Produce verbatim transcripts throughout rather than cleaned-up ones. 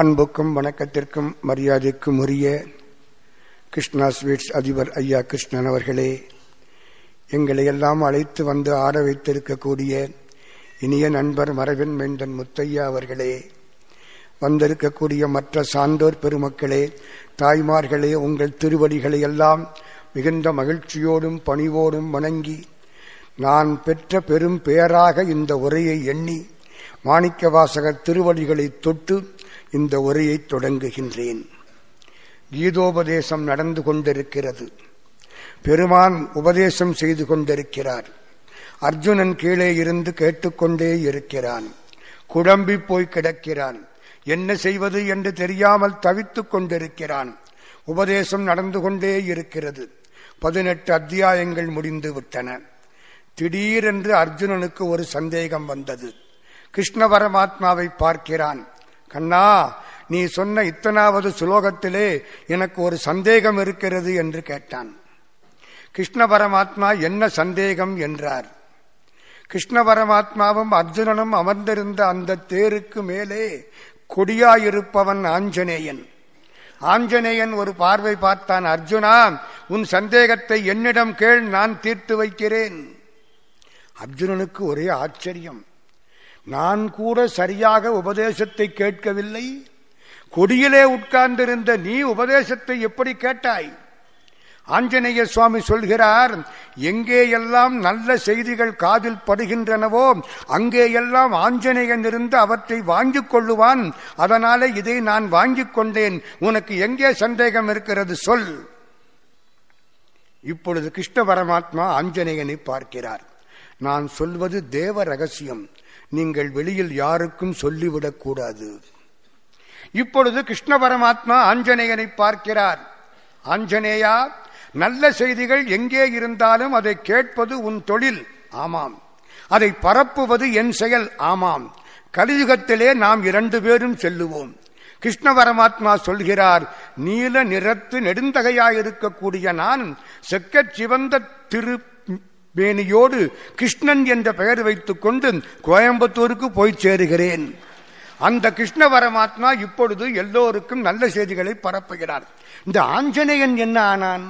அன்புக்கும் வணக்கத்திற்கும் மரியாதைக்கும் உரிய கிருஷ்ணா ஸ்வீட்ஸ் அதிபர் ஐயா கிருஷ்ணன் அவர்களே, எங்களை எல்லாம் அழைத்து வந்து ஆற வைத்திருக்கக்கூடிய இனிய நண்பர் மரபின் மைந்தன் முத்தையா அவர்களே, வந்திருக்கக்கூடிய மற்ற சான்றோர் பெருமக்களே, தாய்மார்களே, உங்கள் திருவடிகளை எல்லாம் மிகுந்த மகிழ்ச்சியோடும் பணிவோடும் வணங்கி நான் பெற்ற பெரும் பெயராக இந்த உரையை எண்ணி மாணிக்க வாசகர் திருவடிகளை தொட்டு இந்த உரையை தொடங்குகின்றேன். கீதோபதேசம் நடந்து கொண்டிருக்கிறது. பெருமான் உபதேசம் செய்து கொண்டிருக்கிறார். அர்ஜுனன் கீழே இருந்து கேட்டுக்கொண்டே இருக்கிறான். குழம்பி போய் கிடக்கிறான். என்ன செய்வது என்று தெரியாமல் தவித்துக் கொண்டிருக்கிறான். உபதேசம் நடந்து கொண்டே இருக்கிறது. பதினெட்டு அத்தியாயங்கள் முடிந்து விட்டன. திடீரென்று அர்ஜுனனுக்கு ஒரு சந்தேகம் வந்தது. கிருஷ்ண பரமாத்மாவை பார்க்கிறான். கண்ணா, நீ சொன்ன இத்தனாவது சுலோகத்திலே எனக்கு ஒரு சந்தேகம் இருக்கிறது என்று கேட்டான். கிருஷ்ண பரமாத்மா என்ன சந்தேகம் என்றார். கிருஷ்ண பரமாத்மாவும் அர்ஜுனனும் அமர்ந்திருந்த அந்த தேருக்கு மேலே கொடியாயிருப்பவன் ஆஞ்சனேயன். ஆஞ்சனேயன் ஒரு பார்வை பார்த்தான். அர்ஜுனா, உன் சந்தேகத்தை என்னிடம் கேள், நான் தீர்த்து வைக்கிறேன். அர்ஜுனனுக்கு ஒரே ஆச்சரியம். நான் கூட சரியாக உபதேசத்தை கேட்கவில்லை, கொடியிலே உட்கார்ந்திருந்த நீ உபதேசத்தை எப்படி கேட்டாய்? ஆஞ்சநேய சுவாமி சொல்கிறார், எங்கேயெல்லாம் நல்ல செய்திகள் காதில் படுகின்றனவோ அங்கேயெல்லாம் ஆஞ்சநேயன் இருந்து அவற்றை வாங்கிக் கொள்ளுவான். அதனாலே இதை நான் வாங்கிக் கொண்டேன். உனக்கு எங்கே சந்தேகம் இருக்கிறது சொல். இப்பொழுது கிருஷ்ண பரமாத்மா ஆஞ்சநேயனை பார்க்கிறார். நான் சொல்வது தேவ ரகசியம், நீங்கள் வெளியில் யாருக்கும் சொல்லிவிடக்கூடாது. இப்பொழுது கிருஷ்ண பரமாத்மா ஆஞ்சநேயனை பார்க்கிறார். ஆஞ்சநேயா, நல்ல செய்திகள் எங்கே இருந்தாலும் அதை கேட்பது உன் தொழில். ஆமாம். அதை பரப்புவது என் செயல். ஆமாம். கலியுகத்திலே நாம் இரண்டு பேரும் செல்லுவோம். கிருஷ்ண பரமாத்மா சொல்கிறார், நீல நிறத்து நெடுந்தகையாயிருக்கக்கூடிய நான் செக்க சிவந்த திரு மேனியோடு கிருஷ்ணன் என்ற பெயர் வைத்துக் கொண்டு கோயம்புத்தூருக்கு போய் சேருகிறேன். அந்த கிருஷ்ண பரமாத்மா இப்பொழுது எல்லோருக்கும் நல்ல செய்திகளை பரப்புகிறார். இந்த ஆஞ்சநேயன் என்ன ஆனான்?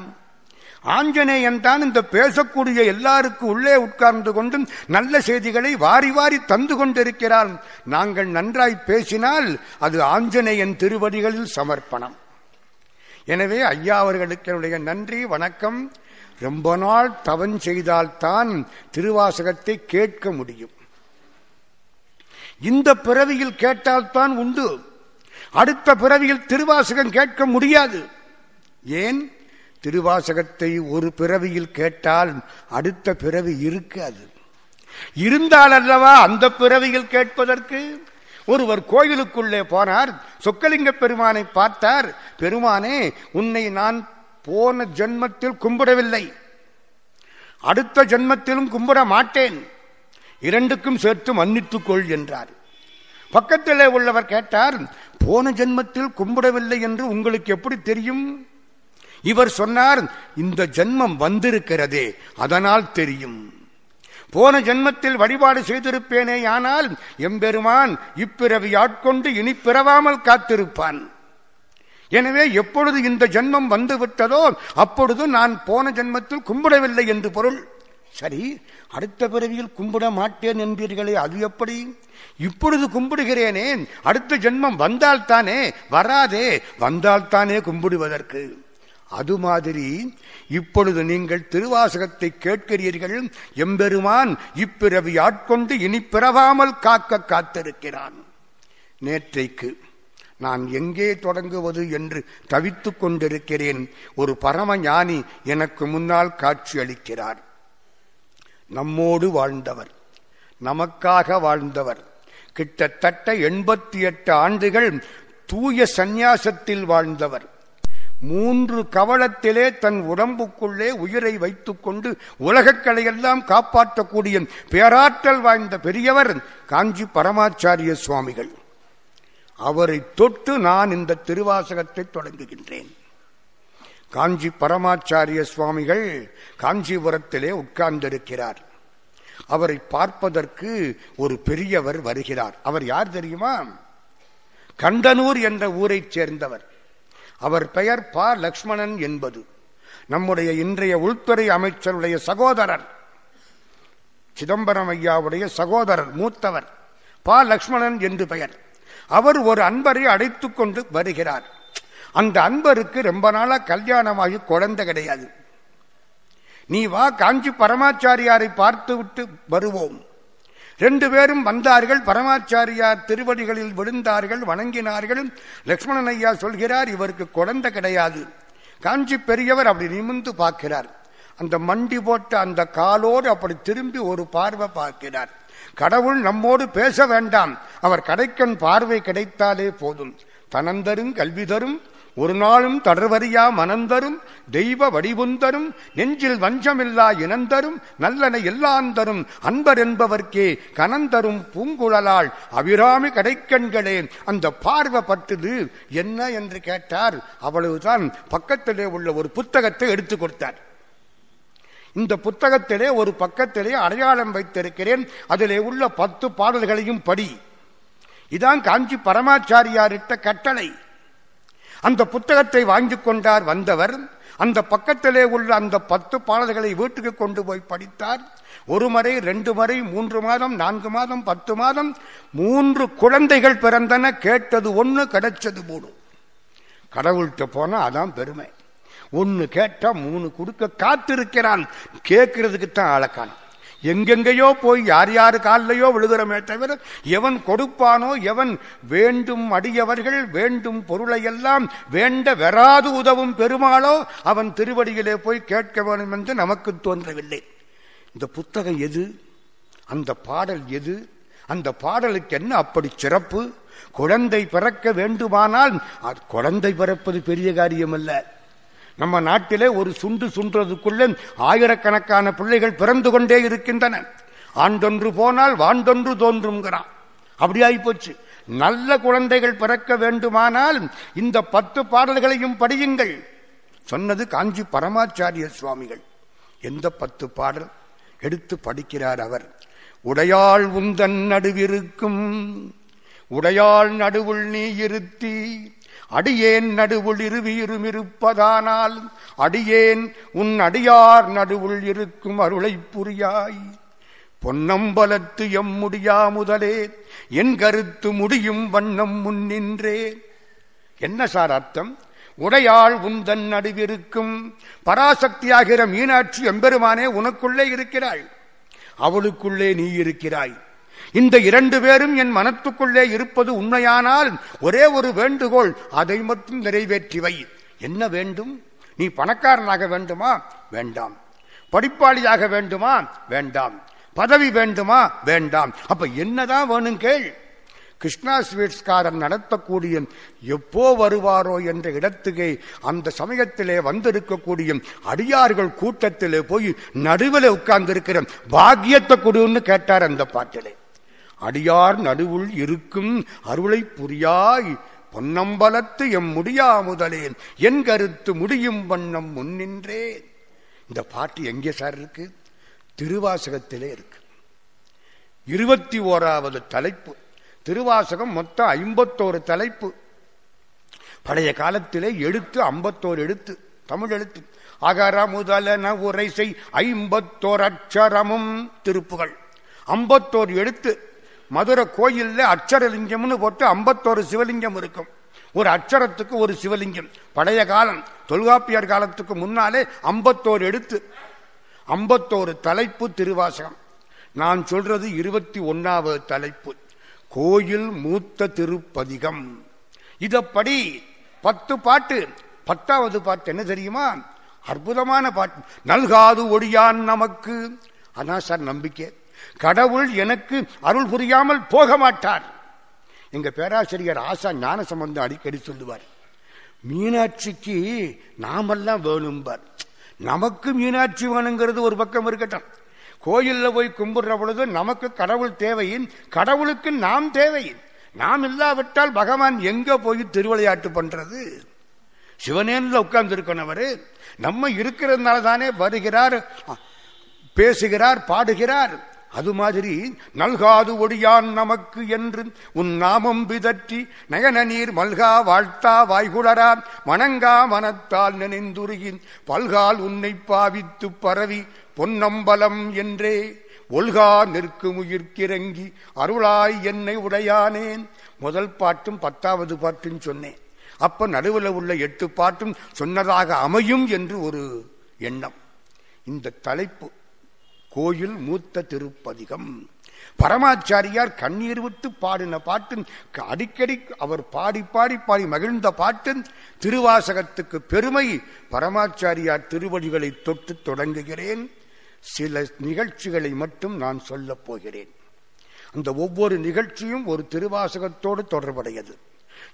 ஆஞ்சநேயன் தான் இந்த பேசக்கூடிய எல்லாருக்கும் உள்ளே உட்கார்ந்து கொண்டும் நல்ல செய்திகளை வாரி வாரி தந்து கொண்டிருக்கிறான். நாங்கள் நன்றாய் பேசினால் அது ஆஞ்சநேயன் திருவடிகளில் சமர்ப்பணம். எனவே ஐயா அவர்களுக்கு என்னுடைய நன்றி வணக்கம். ரொம்ப நாள் தவன் செய்தால்தான் திருவாசகத்தை கேட்க முடியும். இந்த பிறவியில் கேட்டால்தான் உண்டு. அடுத்த பிறவியில் திருவாசகம் கேட்க முடியாது. ஏன்? திருவாசகத்தை ஒரு பிறவியில் கேட்டால் அடுத்த பிறவி இருக்காது. இருந்தால் அல்லவா அந்த பிறவியில் கேட்பதற்கு? ஒருவர் கோயிலுக்குள்ளே போனார். சொக்கலிங்க பெருமானை பார்த்தார். பெருமானே, உன்னை நான் போன ஜென்மத்தில் கும்பிடவில்லை, அடுத்த ஜென்மத்திலும் கும்பிட மாட்டேன், இரண்டுக்கும் சேர்த்து மன்னித்துக்கொள் என்றார். பக்கத்திலே உள்ளவர் கேட்டார், போன ஜென்மத்தில் கும்பிடவில்லை என்று உங்களுக்கு எப்படி தெரியும்? இவர் சொன்னார், இந்த ஜென்மம் வந்திருக்கிறதே அதனால் தெரியும். போன ஜென்மத்தில் வழிபாடு செய்திருப்பேனேயானால் எம்பெருமான் இப்பிறவி ஆட்கொண்டு இனி பிறவாமல் காத்திருப்பான். எனவே எப்பொழுது இந்த ஜென்மம் வந்துவிட்டதோ அப்பொழுது நான் போன ஜென்மத்தில் கும்பிடவில்லை என்று பொருள். சரி, அடுத்த பிறவியில் கும்பிட மாட்டேன் என்பீர்களே, அது எப்படி? இப்பொழுது கும்பிடுகிறேனே, அடுத்த ஜென்மம் வந்தால்தானே? வராதே, வந்தால்தானே கும்பிடுவதற்கு. அது மாதிரி இப்பொழுது நீங்கள் திருவாசகத்தை கேட்கிறீர்கள். எம்பெருமான் இப்பிறவி ஆட்கொண்டு இனி பிறவாமல் காக்க காத்திருக்கிறான். நேற்றைக்கு நான் எங்கே தொடங்குவது என்று தவித்து கொண்டிருக்கிறேன். ஒரு பரம ஞானி எனக்கு முன்னால் காட்சி அளிக்கிறார். நம்மோடு வாழ்ந்தவர், நமக்காக வாழ்ந்தவர், கிட்டத்தட்ட எண்பத்தி எட்டு ஆண்டுகள் தூய சந்நியாசத்தில் வாழ்ந்தவர். மூன்று கவளத்திலே தன் உடம்புக்குள்ளே உயிரை வைத்துக் கொண்டு உலகக்களையெல்லாம் காப்பாற்றக்கூடிய பேராற்றல் வாய்ந்த பெரியவர் காஞ்சி பரமாச்சாரிய சுவாமிகள். அவரை தொட்டு நான் இந்த திருவாசகத்தை தொடங்குகின்றேன். காஞ்சி பரமாச்சாரிய சுவாமிகள் காஞ்சிபுரத்திலே உட்கார்ந்திருக்கிறார். அவரை பார்ப்பதற்கு ஒரு பெரியவர் வருகிறார். அவர் யார் தெரியுமா? கண்டனூர் என்ற ஊரைச் சேர்ந்தவர். அவர் பெயர் ப லட்சுமணன் என்பது நம்முடைய இன்றைய உள்துறை அமைச்சருடைய சகோதரர், சிதம்பரம் ஐயாவுடைய சகோதரர், மூத்தவர் ப லட்சுமணன் என்று பெயர். அவர் ஒரு அன்பரை அடைத்து கொண்டு வருகிறார். அந்த அன்பருக்கு ரொம்ப நாளாக கல்யாணமாகி குழந்தை கிடையாது. நீ வா, காஞ்சி பரமாச்சாரியாரை பார்த்து விட்டு வருவோம். ரெண்டு பேரும் வந்தார்கள். பரமாச்சாரியார் திருவடிகளில் விழுந்தார்கள், வணங்கினார்கள். லட்சுமணன் ஐயா சொல்கிறார், இவருக்கு குழந்தை கிடையாது. காஞ்சி பெரியவர் அப்படி நிமிர்ந்து பார்க்கிறார். அந்த மண்டி போட்ட அந்த காலோடு அப்படி திரும்பி ஒரு பார்வை பார்க்கிறார். கடவுள் நம்மோடு பேச வேண்டாம், அவர் கடைக்கண் பார்வை கிடைத்தாலே போதும். தனந்தரும் கல்வி தரும், ஒரு நாளும் தொடர்வறியா மனந்தரும், தெய்வ வடிவுந்தரும், நெஞ்சில் வஞ்சமில்லா இனந்தரும், நல்லன எல்லாந்தரும், அன்பர் என்பவர்க்கே கனந்தரும் பூங்குழலாள் அபிராமி கடைக்கண்களே. அந்த பார்வை பட்டுது என்ன என்று கேட்டார். அவ்வளவுதான். பக்கத்திலே உள்ள ஒரு புத்தகத்தை எடுத்து கொடுத்தார். இந்த புத்தகத்திலே ஒரு பக்கத்திலே அடையாளம் வைத்திருக்கிறேன், அதிலே உள்ள பத்து பாடல்களையும் படி. இதான் காஞ்சி பரமாச்சாரியாரிட்ட கட்டளை. அந்த புத்தகத்தை வாங்கி கொண்டார் வந்தவர். அந்த பக்கத்திலே உள்ள அந்த பத்து பாடல்களை வீட்டுக்கு கொண்டு போய் படித்தார். ஒரு முறை, ரெண்டு முறை, மூன்று மாதம், நான்கு மாதம், பத்து மாதம், மூன்று குழந்தைகள் பிறந்தன. கேட்டது ஒன்று, கிடைச்சது மூணு. கடவுள்கிட்ட போனால் அதான் பெருமை. ஒன்று கேட்டால் மூணு கொடுக்க காத்திருக்கிறான். கேட்கறதுக்கு தான் ஆளக்கான். எங்கெங்கேயோ போய் யார் யார் காலையோ விழுகிறமே தவிர எவன் கொடுப்பானோ, எவன் வேண்டும் அடியவர்கள் வேண்டும் பொருளையெல்லாம் வேண்ட வெறாது உதவும் பெருமாளோ அவன் திருவடியிலே போய் கேட்க வேண்டும் என்று நமக்கு தோன்றவில்லை. இந்த புத்தகம் எது? அந்த பாடல் எது? அந்த பாடலுக்கு என்ன அப்படி சிறப்பு? குழந்தை பிறக்க வேண்டுமானால் அது குழந்தை பிறப்பது பெரிய காரியமல்ல. நம்ம நாட்டிலே ஒரு சுண்டு சுன்றதுக்குள்ளே ஆயிரக்கணக்கான பிள்ளைகள் பிறந்து கொண்டே இருக்கின்றன. ஆண்டொன்று போனால் வாண்டொன்று தோன்றும்ங்கிறான். அப்படி ஆகிப்போச்சு. நல்ல குழந்தைகள் பிறக்க வேண்டுமானால் இந்த பத்து பாடல்களையும் படியுங்கள் சொன்னது காஞ்சி பரமாச்சாரிய சுவாமிகள். எந்த பத்து பாடல்? எடுத்து படிக்கிறார் அவர். உடையாள் உந்தன் நடுவிருக்கும், உடையாள் நடுவுள் நீ இருத்தி, அடியேன் நடுவுள் இருவியிரும் இருப்பதானால் அடியேன் உன் அடியார் நடுவுள் இருக்கும் அருளை புரியாய். பொன்னம்பலத்து எம் முடியா முதலே என் கருத்து முடியும் வண்ணம் முன்னின்றே. என்ன சார் அர்த்தம்? உடையாள் உந்தன் நடுவிருக்கும், பராசக்தியாகிற மீனாட்சி எம்பெருமானே உனக்குள்ளே இருக்கிறாள், அவளுக்குள்ளே நீ இருக்கிறாய். இந்த இரண்டு பேரும் என் மனத்துக்குள்ளே இருப்பது உண்மையானால் ஒரே ஒரு வேண்டுகோள், அதை மட்டும் நிறைவேற்றிவை. என்ன வேண்டும்? நீ பணக்காரனாக வேண்டுமா? வேண்டாம். படிப்பாளியாக வேண்டுமா? வேண்டாம். பதவி வேண்டுமா? வேண்டாம். அப்ப என்னதான் வேணும் கேள். கிருஷ்ணா ஸ்வீட்ஸ்காரன் நடத்தக்கூடிய எப்போ வருவாரோ என்ற இடத்துக்கே அந்த சமயத்திலே வந்திருக்கக்கூடிய அடியார்கள் கூட்டத்திலே போய் நடுவில் உட்கார்ந்திருக்கிற பாக்கியத்தை கொடுன்னு கேட்டார். அந்த பாட்டிலே அடியார் நடுவுள் இருக்கும் அருளை புரியாய், பொன்னம்பலத்து எம் முடியா முதலேன் என் கருத்து முடியும் வண்ணம் முன்னின்றேன். இந்த பாட்டு எங்கே சார் இருக்கு? திருவாசகத்திலே இருக்கு. இருபத்தி ஓராவது தலைப்பு. திருவாசகம் மொத்தம் ஐம்பத்தோரு தலைப்பு. பழைய காலத்திலே எழுத்து ஐம்பத்தோரு எழுத்து, தமிழ் எழுத்து. அகர முதலன உரைசை ஐம்பத்தோர் அச்சரமும் திருப்புகள், ஐம்பத்தோரு எழுத்து. மதுரை கோயில்ல அச்சரலிங்கம்னு போட்டு ஐம்பத்தோரு சிவலிங்கம் இருக்கும். ஒரு அச்சரத்துக்கு ஒரு சிவலிங்கம். பழைய காலம், தொல்காப்பியர் காலத்துக்கு முன்னாலே ஐம்பத்தோரு எழுத்து, ஐம்பத்தோரு தலைப்பு திருவாசகம். நான் சொல்றது இருபத்தி ஒன்னாவது தலைப்பு, கோயில் மூத்த திருப்பதிகம். இதப்படி பத்து பாட்டு. பத்தாவது பாட்டு என்ன தெரியுமா? அற்புதமான பாட்டு. நல்காது ஒடியான் நமக்கு. அதான் சார் நம்பிக்கை. கடவுள் எனக்கு அருள் புரியாமல் போக மாட்டார். எங்க பேராசிரியர் ஆசா ஞான சம்பந்தம் அடிக்கடி சொல்லுவார், மீனாட்சிக்கு நாமெல்லாம் வேணும்பார். நமக்கு மீனாட்சி வேணுங்கிறது ஒரு பக்கம் இருக்கட்டும், கோயிலில் போய் கும்பிடுற பொழுது நமக்கு கடவுள் தேவையின், கடவுளுக்கு நாம் தேவையின். நாம் இல்லாவிட்டால் பகவான் எங்கே போய் திருவிளையாட்டு பண்ணுறது? சிவனேனில் உட்கார்ந்துருக்கணவர் நம்ம இருக்கிறதுனால தானே வருகிறார், பேசுகிறார், பாடுகிறார். அது மாதிரி நல்காது ஒடியான் நமக்கு என்று உன் நாமம் பிதற்றி நயன நீர் மல்கா வாழ்த்தா வாய்குளரா வணங்கா மனத்தால் நினைந்துருகின் பல்கால் உன்னை பாவித்து பரவி பொன்னம்பலம் என்றே ஒல்கா நிற்கும் உயிர்க்கிறங்கி அருளாய் என்னை உடையானேன். முதல் பாட்டும் பத்தாவது பாட்டுன்னு சொன்னேன். அப்ப நடுவில் உள்ள எட்டு பாட்டும் சொன்னதாக அமையும் என்று ஒரு எண்ணம். இந்த தலைப்பு கோயில் மூத்த திருப்பதிகம். பரமாச்சாரியார் கண்ணீர் விட்டு பாடின பாட்டு, அடிக்கடி அவர் பாடி பாடி பாடி மகிழ்ந்த பாட்டு திருவாசகத்துக்கு பெருமை. பரமாச்சாரியார் திருவடிகளை தொட்டு தொடங்குகிறேன். சில நிகழ்ச்சிகளை மட்டும் நான் சொல்லப் போகிறேன். அந்த ஒவ்வொரு நிகழ்ச்சியும் ஒரு திருவாசகத்தோடு தொடர்புடையது.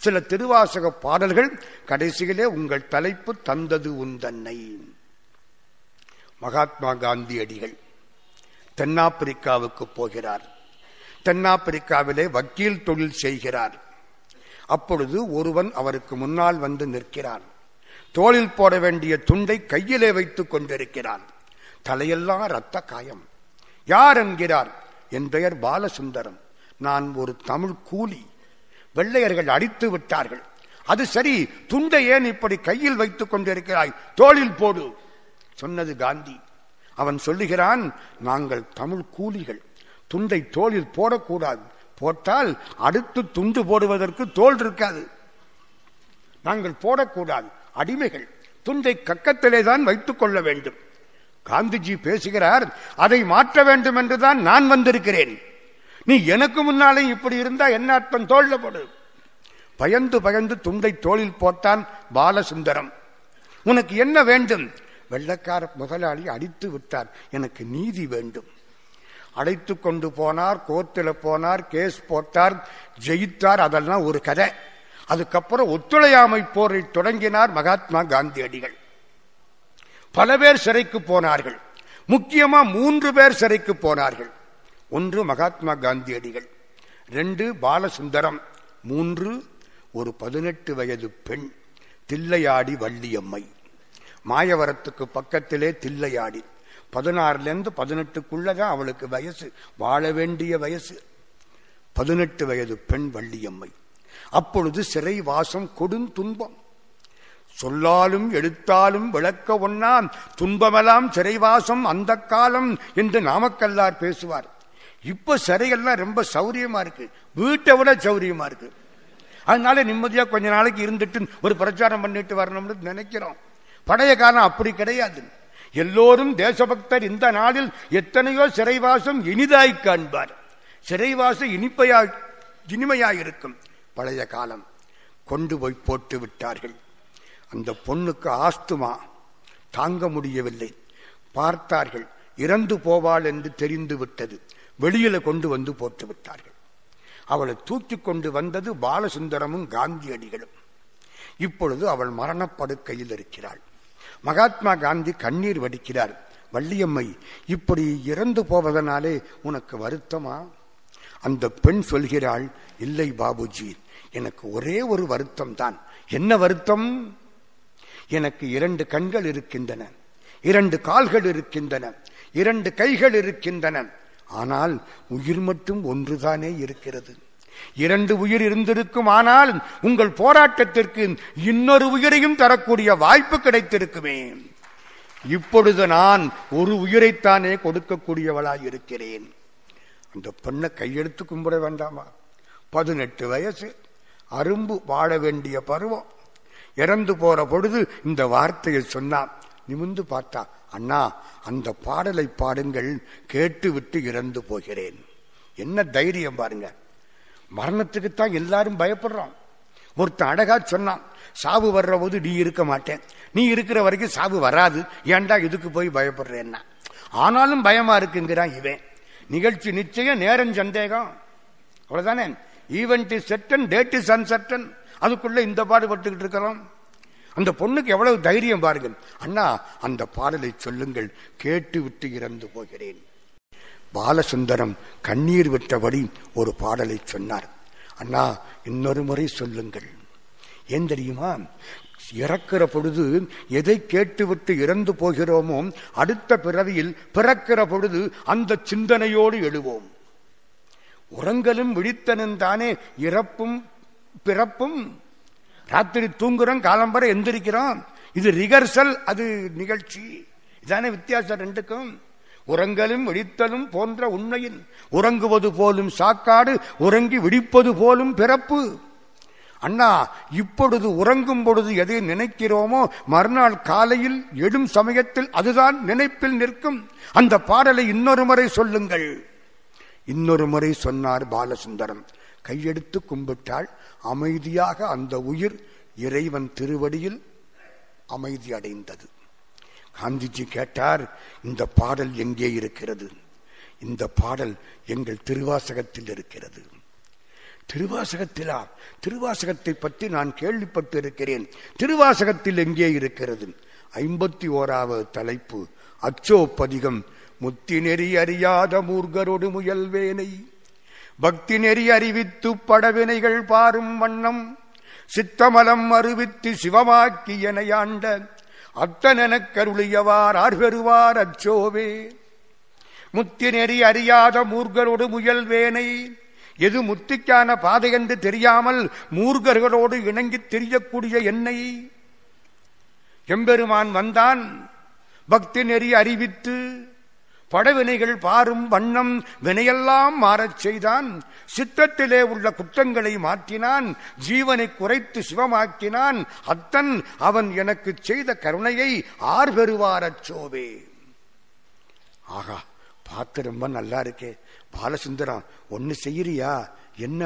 சில திருவாசக பாடல்கள். கடைசியிலே உங்கள் தலைப்பு தந்தது உந்தன்னை. மகாத்மா காந்தி அடிகள் தென்னாப்பிரிக்காவுக்கு போகிறார். தென்னாப்பிரிக்காவிலே வக்கீல் தொழில் செய்கிறார். அப்பொழுது ஒருவன் அவருக்கு முன்னால் வந்து நிற்கிறான். தோளில் போட வேண்டிய துண்டை கையிலே வைத்துக் கொண்டிருக்கிறான். தலையெல்லாம் இரத்த காயம். யார் என்கிறார். என் பெயர் பாலசுந்தரம். நான் ஒரு தமிழ் கூலி. வெள்ளையர்கள் அடித்து விட்டார்கள். அது சரி, துண்டை ஏன் இப்படி கையில் வைத்துக் கொண்டிருக்கிறாய், தோளில் போடு சொன்னது காந்தி. அவன் சொல்லுகிறான், நாங்கள் தமிழ் கூலிகள், துண்டை தோளில் போடக்கூடாது, போட்டால் அடுத்து துண்டு போடுவதற்கு தோல் இருக்காது, நாங்கள் போடக்கூடாது, அடிமைகள், துண்டை கக்கத்திலே தான் வைத்துக் கொள்ள வேண்டும். காந்திஜி பேசுகிறார், அதை மாற்ற வேண்டும் என்றுதான் நான் வந்திருக்கிறேன், நீ எனக்கு முன்னாலே இப்படி இருந்தா என்ன அர்த்தம், தோல்ல போடு. பயந்து பயந்து துண்டை தோளில் போட்டான் பாலசுந்தரம். உனக்கு என்ன வேண்டும். வெள்ளக்கார முதலாளி அடித்து விட்டார், எனக்கு நீதி வேண்டும். அழைத்து கொண்டு போனார், கோர்ட்டில் போனார், கேஸ் போட்டார், ஜெயித்தார், அதெல்லாம் ஒரு கதை. அதுக்கப்புறம் ஒத்துழையாமை போரை தொடங்கினார் மகாத்மா காந்தி அடிகள். பல பேர் சிறைக்கு போனார்கள். முக்கியமா மூன்று பேர் சிறைக்கு போனார்கள். ஒன்று மகாத்மா காந்தி அடிகள், ரெண்டு பாலசுந்தரம், மூன்று ஒரு பதினெட்டு வயது பெண் தில்லையாடி வள்ளியம்மை. மாயவரத்துக்கு பக்கத்திலே தில்லையாடி. பதினாறுலேருந்து பதினெட்டுக்குள்ளதான் அவளுக்கு வயசு, வாழ வேண்டிய வயசு. பதினெட்டு வயது பெண் வள்ளியம்மை. அப்பொழுது சிறைவாசம் கொடுந்துன்பம். சொல்லாலும் எழுத்தாலும் விளக்க ஒன்னா துன்பமெல்லாம் சிறைவாசம் அந்த காலம் என்று நாமக்கல்லார் பேசுவார். இப்ப சிறையெல்லாம் ரொம்ப சௌரியமா இருக்கு, வீட்டை விட சௌரியமா இருக்கு. அதனால நிம்மதியா கொஞ்ச நாளைக்கு இருந்துட்டு ஒரு பிரச்சாரம் பண்ணிட்டு வரணும்னு நினைக்கிறோம். பழைய காலம் அப்படி கிடையாது. எல்லோரும் தேசபக்தர். இந்த நாளில் எத்தனையோ சிறைவாசம் இனிதாய் காண்பார். சிறைவாசம் இனிப்பையா இனிமையாயிருக்கும். பழைய காலம். கொண்டு போய் போட்டு விட்டார்கள். அந்த பொண்ணுக்கு ஆஸ்துமா, தாங்க முடியவில்லை. பார்த்தார்கள், இறந்து போவாள் என்று தெரிந்து விட்டது. வெளியில கொண்டு வந்து போட்டு விட்டார்கள். அவளை தூக்கி கொண்டு வந்தது பாலசுந்தரமும் காந்தியடிகளும். இப்பொழுது அவள் மரணப்படுக்கையில் இருக்கிறாள். மகாத்மா காந்தி கண்ணீர் வடிக்கிறார். வள்ளியம்மை, இப்படி இறந்து போவதனாலே உனக்கு வருத்தமா. அந்த பெண் சொல்கிறாள், இல்லை பாபுஜி, எனக்கு ஒரே ஒரு வருத்தம் தான். என்ன வருத்தம். எனக்கு இரண்டு கண்கள் இருக்கின்றன, இரண்டு கால்கள் இருக்கின்றன, இரண்டு கைகள் இருக்கின்றன, ஆனால் உயிர் மட்டும் ஒன்றுதானே இருக்கிறது. இரண்டு உயிர் இருந்திருக்கும், ஆனால் உங்கள் போராட்டத்திற்கு இன்னொரு உயிரையும் தரக்கூடிய வாய்ப்பு கிடைத்திருக்குமே. இப்பொழுது நான் ஒரு உயிரைத்தானே கொடுக்கக்கூடியவளாய் இருக்கிறேன். அந்த பெண்ணை கையெடுத்து கும்பிட வேண்டாமா. பதினெட்டு வயசு, அரும்பு, வாழ வேண்டிய பருவம். இறந்து போற பொழுது இந்த வார்த்தையை சொன்னான். நிமிந்து பார்த்தா, அண்ணா, அந்த பாடலை பாடுங்கள், கேட்டுவிட்டு இறந்து போகிறேன். என்ன தைரியம் பாருங்க. மரணத்துக்குத்தான் எல்லாரும் பயப்படுறோம். ஒருத்தன் அழகா சொன்னான், சாவு வர்ற போது நீ இருக்க மாட்டேன், நீ இருக்கிற வரைக்கும் சாவு வராது, ஏண்டா இதுக்கு போய் பயப்படுறேன்னா. ஆனாலும் பயமா இருக்குங்கிறான் இவன். நிகழ்ச்சி நிச்சயம், நேரம் சந்தேகம், அவ்வளவுதானே. Event is certain, date is uncertain, அதுக்குள்ள இந்த பாடுபட்டுக்கிட்டு இருக்கிறோம். அந்த பொண்ணுக்கு எவ்வளவு தைரியம் பாருங்கள். அண்ணா, அந்த பாடலை சொல்லுங்கள், கேட்டு விட்டு இறந்து போகிறேன். பாலசுந்தரம் கண்ணீர் விட்டபடி ஒரு பாடலை சொன்னார். அண்ணா, இன்னொரு முறை சொல்லுங்கள், ஏன் தெரியுமா? இறக்கிற பொழுது எதை கேட்டுவிட்டு இறந்து போகிறோமோ அடுத்த பிறவியில் பிறக்கிற பொழுது அந்த சிந்தனையோடு எழுவோம். உறங்கலும் விழித்தனும் தானே இறப்பும் பிறப்பும். ராத்திரி தூங்குறோம், காலம்பரை எந்திரிக்கிறோம். இது ரிகர்சல், அது நிகழ்ச்சி. இதான வித்தியாசம் ரெண்டுக்கும். உறங்கலும் விழித்தலும் போன்ற உண்மையின் உறங்குவது போலும் சாக்காடு, உறங்கி விழிப்பது போலும் பிறப்பு. அண்ணா, இப்பொழுது உறங்கும் பொழுது எதை நினைக்கிறோமோ மறுநாள் காலையில் எழும் சமயத்தில் அதுதான் நினைப்பில் நிற்கும். அந்த பாடலை இன்னொரு முறை சொல்லுங்கள். இன்னொரு முறை சொன்னார் பாலசுந்தரம். கையெடுத்து கும்பிட்டால் அமைதியாக அந்த உயிர் இறைவன் திருவடியில் அமைதி அடைந்தது. காந்திஜி கேட்டார், இந்த பாடல் எங்கே இருக்கிறது? இந்த பாடல் எங்கள் திருவாசகத்தில் இருக்கிறது. திருவாசகத்திலா? திருவாசகத்தை பற்றி நான் கேள்விப்பட்டு இருக்கிறேன். திருவாசகத்தில் எங்கே இருக்கிறது? ஐம்பத்தி ஓராவது தலைப்பு, அச்சோ பதிகம். முத்தி நெறி அறியாத மூர்கரோடு முயல்வேனை, பக்தி நெறி அறிவித்து படவினைகள் பாரும் வண்ணம், சித்தமலம் அறிவித்து சிவமாக்கி எனையாண்ட அத்தனென கருளியவார் ஆர் பெறுவார் அச்சோவே. முத்தி நெறி அறியாத மூர்கரோடு முயல்வேனை, எது முத்திக்கான பாதை என்று தெரியாமல் மூர்கர்களோடு இணங்கி தெரியக்கூடிய என்னை எம்பெருமான் வந்தான். பக்தி நெறி அறிவித்து படவினைகள் பாரும் வண்ணம் வினையெல்லாம் மாறச் செய்தான். சித்தத்திலே உள்ள குற்றங்களை மாற்றினான். ஜீவனை குறைத்து சிவமாக்கினான். அத்தன் அவன் எனக்கு செய்த கருணையை ஆர் பெறுவாரச்சோவே. ஆகா, பார்த்து ரொம்ப நல்லா இருக்கே பாலசுந்தரம், ஒன்னு செய்யறியா? என்ன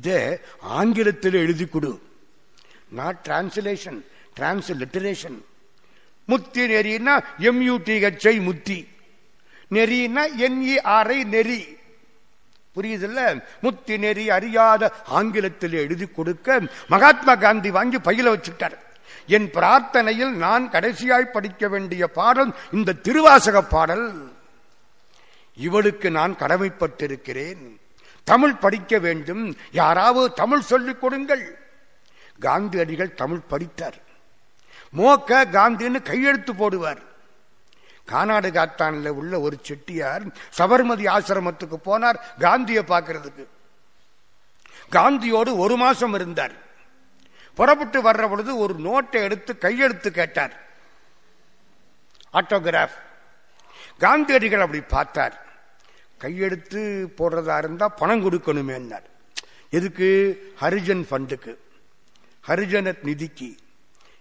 இத ஆங்கிலத்தில் எழுதி கொடு. நான் டிரான்ஸ்லேஷன், டிரான்ஸ்லிட்டரேஷன். முத்தி நெறினா எம்யூடிஹெச்ஐ முத்தி, நெறினா என்இஆர்ஐ நெறி. புரியுதுல்ல? முத்தி நெறி அறியாத ஆங்கிலத்தில் எழுதி கொடுக்க மகாத்மா காந்தி வாங்கி பையில வச்சுட்டார். என் பிரார்த்தனையில் நான் கடைசியாய் படிக்க வேண்டிய பாடல் இந்த திருவாசக பாடல். இவளுக்கு நான் கடமைப்பட்டிருக்கிறேன். தமிழ் படிக்க வேண்டும், யாராவது தமிழ் சொல்லிக் கொடுங்கள். காந்தியடிகள் தமிழ் படித்தார். மோக்க காந்தின்னு கையெழுத்து போடுவார். கானாடு காத்தான்ல உள்ள ஒரு செட்டியார் சபர்மதி ஆசிரமத்துக்கு போனார் காந்தியை பார்க்கறதுக்கு. காந்தியோடு ஒரு மாசம் இருந்தார். புறப்பட்டு வர்ற பொழுது ஒரு நோட்டை எடுத்து கையெழுத்து கேட்டார், ஆட்டோகிராஃப். காந்தியடிகள் அப்படி பார்த்தார். கையெழுத்து போடுறதா இருந்தா பணம் கொடுக்கணுமே. எதுக்கு? ஹரிஜன் ஃபண்டுக்கு, ஹரிஜன நிதிக்கு.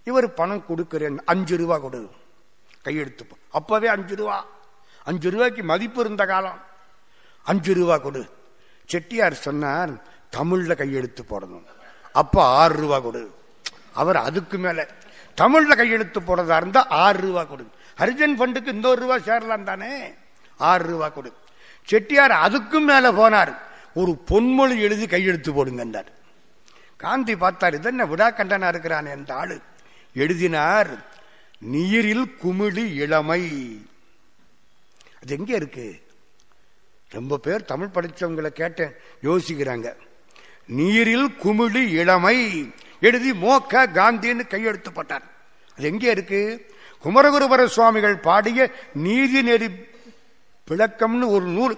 இவர் பணம் கொடுக்கிறேன், அஞ்சு ரூபா கொடு கையெழுத்து. அப்பவே அஞ்சு ரூபா, அஞ்சு ரூபாய்க்கு மதிப்பு இருந்த காலம். அஞ்சு ரூபா கொடு. செட்டியார் சொன்னார், தமிழ்ல கையெழுத்து போடணும், அப்ப ஆறு ரூபா கொடு. அவர் அதுக்கு மேல, தமிழ்ல கையெழுத்து போடுறதா இருந்தா ஆறு ரூபா கொடு, ஹரிஜன் பண்டுக்கு இன்னொரு ரூபா சேரலாம் தானே, ஆறு ரூபா கொடு. செட்டியார் அதுக்கும் மேல போனார். ஒரு பொன்மொழி எழுதி கையெழுத்து போடுங்க. காந்தி பார்த்தார், இது என்ன விடா கண்டனா இருக்கிறான் என்ற ஆளு. எழுதினார், நீரில் குமிழி இளமை. அது எங்க இருக்கு? ரொம்ப பேர் தமிழ் படிச்சவங்களை கேட்டேன், யோசிக்கிறாங்க. நீரில் குமிழி இளமை எழுதி மோக்க காந்தின்னு கையெழுத்து போட்டார். அது எங்கே இருக்கு? குமரகுருபர சுவாமிகள் பாடிய நீதி நெறி விளக்கம்னு ஒரு நூல்,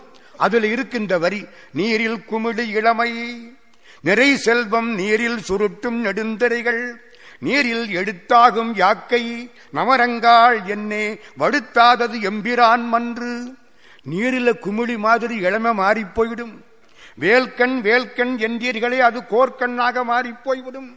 அதில் இருக்கின்ற வரி, நீரில் குமிழி இளமை நிறை செல்வம் நீரில் சுருட்டும் நெடுந்தரைகள் நீரில் எடுத்தாகும் யாக்கை நவரங்காள் என்னே வடுத்தாதது எம்பிரான் மன்று. நீரில குமிழி மாதிரி இளமை மாறி போய்விடும். வேல்கண் வேல்கண் என்றீர்களே, அது கோர்கண்ணாக மாறி போய்விடும்.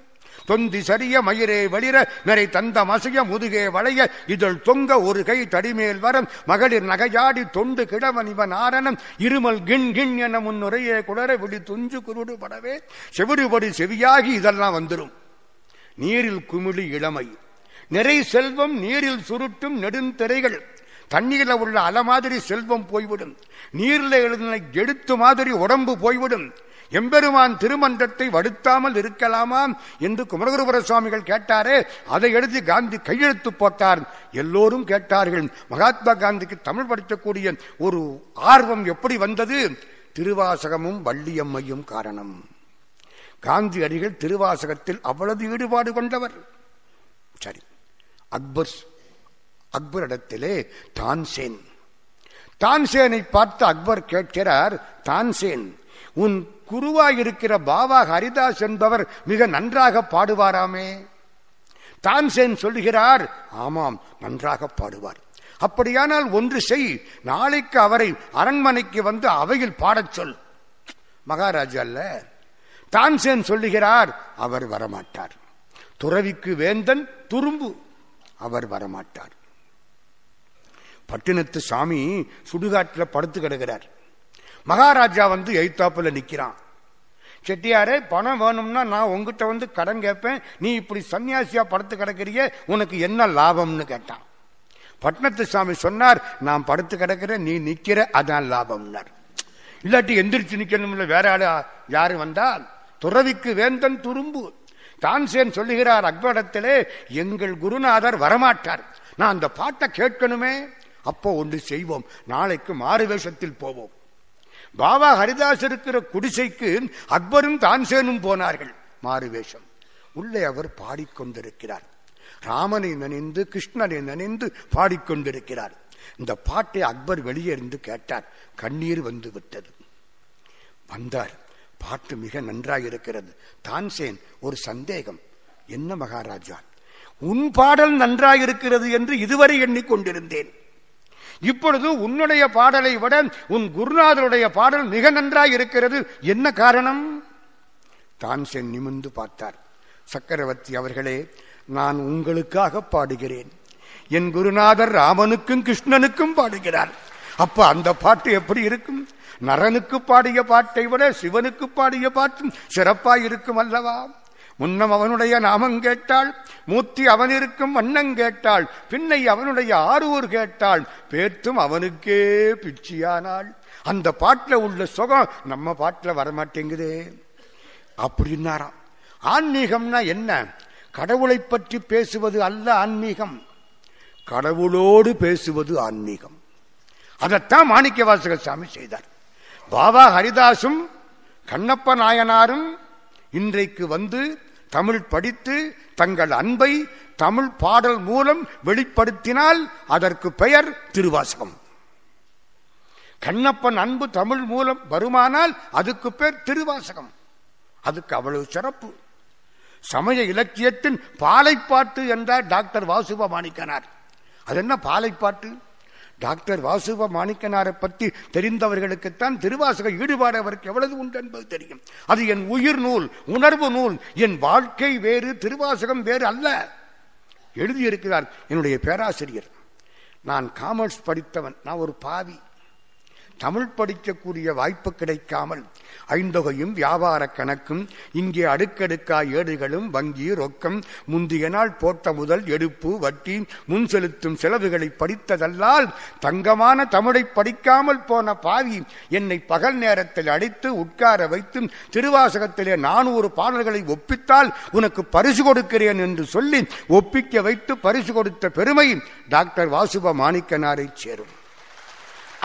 தொந்தி சரிய மயிரே வளிர நிறை தந்த மசிய முதுகே வளைய இதழ் தொங்க ஒரு கை தடிமேல் வரம் மகளிர் நகையாடி தொண்டு கிழவனிவன் ஆரணம் இருமல் கிண் கிண் என முன்னுரையே குளர விழி துஞ்சு குருடு படவே செவிடுபடி செவியாகி இதெல்லாம் வந்துடும். நீரில் குமிழி இளமை நிறை செல்வம் நீரில் சுருட்டும் நெடுந்திரைகள். தண்ணீரில் உள்ள அலை மாதிரி செல்வம் போய்விடும். நீரில் எழுதின எடுத்து மாதிரி உடம்பு போய்விடும். எம்பெருமான் திருமன்றத்தை வடுத்தாமல் இருக்கலாமா என்று குமரகுருபர சுவாமிகள் கேட்டாரே, அதை எழுதி காந்தி கையெழுத்து போட்டார். எல்லோரும் கேட்டார்கள், மகாத்மா காந்திக்கு தமிழ் படிக்கக்கூடிய ஒரு ஆர்வம் எப்படி வந்தது? திருவாசகமும் வள்ளியம்மையும் காரணம். காந்தியடிகள் திருவாசகத்தில் அவ்வளவு ஈடுபாடு கொண்டவர். சரி, அக்பர் அக்பரிடத்திலே தான்சேன் தான்சேனை பார்த்து அக்பர் கேட்கிறார், தான்சேன், உன் குருவாயிருக்கிற பாபா ஹரிதாஸ் என்பவர் மிக நன்றாக பாடுவாராமே. தான்சேன் சொல்லுகிறார், ஆமாம், நன்றாக பாடுவார். அப்படியானால் ஒன்று செய், நாளைக்கு அவரை அரண்மனைக்கு வந்து அவையில் பாடச் சொல். மகாராஜா அல்ல. தான்சேன் சொல்லுகிறார், அவர் வரமாட்டார். துறவிக்கு வேந்தன் துரும்பு, அவர் வரமாட்டார். பட்டினத்து சாமி சுடுகாட்டில் படுத்து கிடக்கிறார். மகாராஜா வந்து எய்தாப்புல நிற்கிறான். செட்டியாரே, பணம் வேணும்னா நான் உங்ககிட்ட வந்து கடன் கேட்பேன், நீ இப்படி சன்னியாசியா படுத்து கிடக்கிறிய, உனக்கு என்ன லாபம்னு கேட்டான். பட்டினத்து சாமி சொன்னார், நான் படுத்து கிடக்கிறேன், நீ நிற்கிற, அதான் லாபம்னார். இல்லாட்டி எந்திரிச்சு நிற்கணும்ல, வேற ஆளு யாரு வந்தால்? துறவிக்கு வேந்தன் துரும்பு. தான்சேன் சொல்லுகிறார் அக்பரிடத்திலே, எங்கள் குருநாதர் வரமாட்டார், நான் அந்த பாட்டை கேட்கணுமே. அப்போ ஒன்று செய்வோம், நாளைக்கு மாறு வேஷத்தில் போவோம். பாபா ஹரிதாஸ் இருக்கிற குடிசைக்கு அக்பரும் தான்சேனும் போனார்கள். மாறு வேஷம். உள்ளே அவர் பாடிக்கொண்டிருக்கிறார். ராமனை நினைந்து கிருஷ்ணனை நினைந்து பாடிக்கொண்டிருக்கிறார். இந்த பாட்டை அக்பர் வெளியே இருந்து கேட்டார். கண்ணீர் வந்து விட்டது. வந்தார். பாட்டு மிக நன்றாக இருக்கிறது. தான்சேன் ஒரு சந்தேகம், என்ன மகாராஜா, உன் பாடல் நன்றாக இருக்கிறது என்று இதுவரை எண்ணிக்கொண்டிருந்தேன், இப்பொழுது உன்னுடைய பாடலை விட உன் குருநாதருடைய பாடல் மிக நன்றாக இருக்கிறது, என்ன காரணம்? தான்சேன் நிமிர்ந்து பார்த்தார். சக்கரவர்த்தி அவர்களே, நான் உங்களுக்காக பாடுகிறேன், என் குருநாதர் ராமனுக்கும் கிருஷ்ணனுக்கும் பாடுகிறார். அப்ப அந்த பாட்டு எப்படி இருக்கும்? நரனுக்கு பாடிய பாட்டை விட சிவனுக்கு பாடிய பாட்டும் சிறப்பாய் இருக்கும் அல்லவா? முன்னம் அவனுடைய நாமம் கேட்டாள், மூர்த்தி அவன் இருக்கும் வண்ணம் கேட்டாள், பின்னை அவனுடைய ஆரூர் கேட்டாள், பேர்த்தும் அவனுக்கே பிச்சியானாள். அந்த பாட்டில் உள்ள சுகம் நம்ம பாட்டில் வரமாட்டேங்குதே அப்படின்னாராம். ஆன்மீகம்னா என்ன? கடவுளை பற்றி பேசுவது அல்ல ஆன்மீகம், கடவுளோடு பேசுவது ஆன்மீகம். அதைத்தான் மாணிக்க வாசகர் சாமி செய்தார். பாபா ஹரிதாசும் கண்ணப்ப நாயனாரும் இன்றைக்கு வந்து தமிழ் படித்து தங்கள் அன்பை தமிழ் பாடல் மூலம் வெளிப்படுத்தினால் அதற்கு பெயர் திருவாசகம். கண்ணப்பன் அன்பு தமிழ் மூலம் வருமானால் அதுக்கு பெயர் திருவாசகம். அதுக்கு அவ்வளவு சிறப்பு. சமய இலக்கியத்தின் பாலைப்பாட்டு என்றார் டாக்டர் வாசுப மாணிக்கனார். அது என்ன பாலைப்பாட்டு? டாக்டர் வாசுப மாணிக்கனாரை பற்றி தெரிந்தவர்களுக்குத்தான் திருவாசக ஈடுபாடு அவருக்கு எவ்வளவு உண்டு என்பது தெரியும். அது என் உயிர் நூல், உணர்வு நூல், என் வாழ்க்கை வேறு, திருவாசகம் வேறு அல்ல. எழுதியிருக்கிறார் என்னுடைய பேராசிரியர். நான் காமர்ஸ் படித்தவன், நான் ஒரு பாவி. தமிழ் படிக்கக்கூடிய வாய்ப்பு கிடைக்காமல் ஐந்தொகையும் வியாபார கணக்கும், இங்கே அடுக்கடுக்காய் ஏடுகளும் வங்கி ரொக்கம், முந்தைய நாள் போட்ட முதல், எடுப்பு, வட்டி, முன் செலுத்தும் செலவுகளை படித்ததல்லால் தங்கமான தமிழை படிக்காமல் போன பாவி என்னை பகல் நேரத்தில் அடித்து உட்கார வைத்து திருவாசகத்திலே நானூறு பாடல்களை ஒப்பித்தால் உனக்கு பரிசு கொடுக்கிறேன் என்று சொல்லி ஒப்பிக்க வைத்து பரிசு கொடுத்த பெருமை டாக்டர் வாசுப மாணிக்கனாரை சேரும்.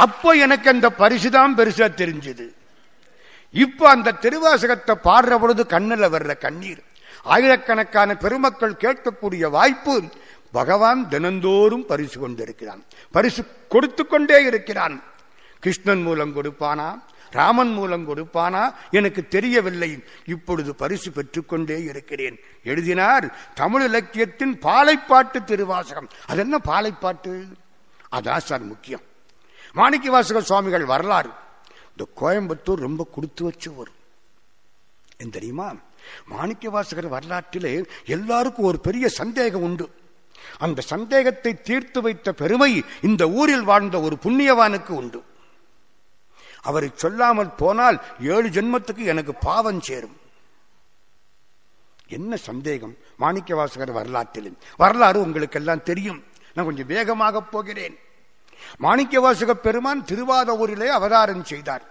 அப்போ எனக்கு அந்த பரிசுதான் பெருசா தெரிஞ்சது. இப்போ அந்த திருவாசகத்தை பாடுற பொழுது கண்ணில் வர்ற கண்ணீர், ஆயிரக்கணக்கான பெருமக்கள் கேட்கக்கூடிய வாய்ப்பு, பகவான் தினந்தோறும் பரிசு கொண்டிருக்கிறான், பரிசு கொடுத்து கொண்டே இருக்கிறான். கிருஷ்ணன் மூலம் கொடுப்பானா, ராமன் மூலம் கொடுப்பானா எனக்கு தெரியவில்லை, இப்பொழுது பரிசு பெற்றுக்கொண்டே இருக்கிறேன். எழுதினார் தமிழ் இலக்கியத்தின் பாலைப்பாட்டு திருவாசகம். அது என்ன பாலைப்பாட்டு? அதான் சார் முக்கியம். மாணிக்க வாசகர் சுவாமிகள் வரலாறு. இந்த கோயம்புத்தூர் ரொம்ப கொடுத்து வச்சு வரும் என்ன தெரியுமா? மாணிக்க வாசகர் வரலாற்றிலே எல்லாருக்கும் ஒரு பெரிய சந்தேகம் உண்டு. அந்த சந்தேகத்தை தீர்த்து வைத்த பெருமை இந்த ஊரில் வாழ்ந்த ஒரு புண்ணியவானுக்கு உண்டு. அவரை சொல்லாமல் போனால் ஏழு ஜென்மத்துக்கு எனக்கு பாவம் சேரும். என்ன சந்தேகம்? மாணிக்க வாசகர் வரலாற்றிலே வரலாறு உங்களுக்கு எல்லாம் தெரியும். நான் கொஞ்சம் வேகமாக போகிறேன். மாணிக்க வாசக பெருமான் திருவாதவூரிலே அவதாரம் செய்தார்.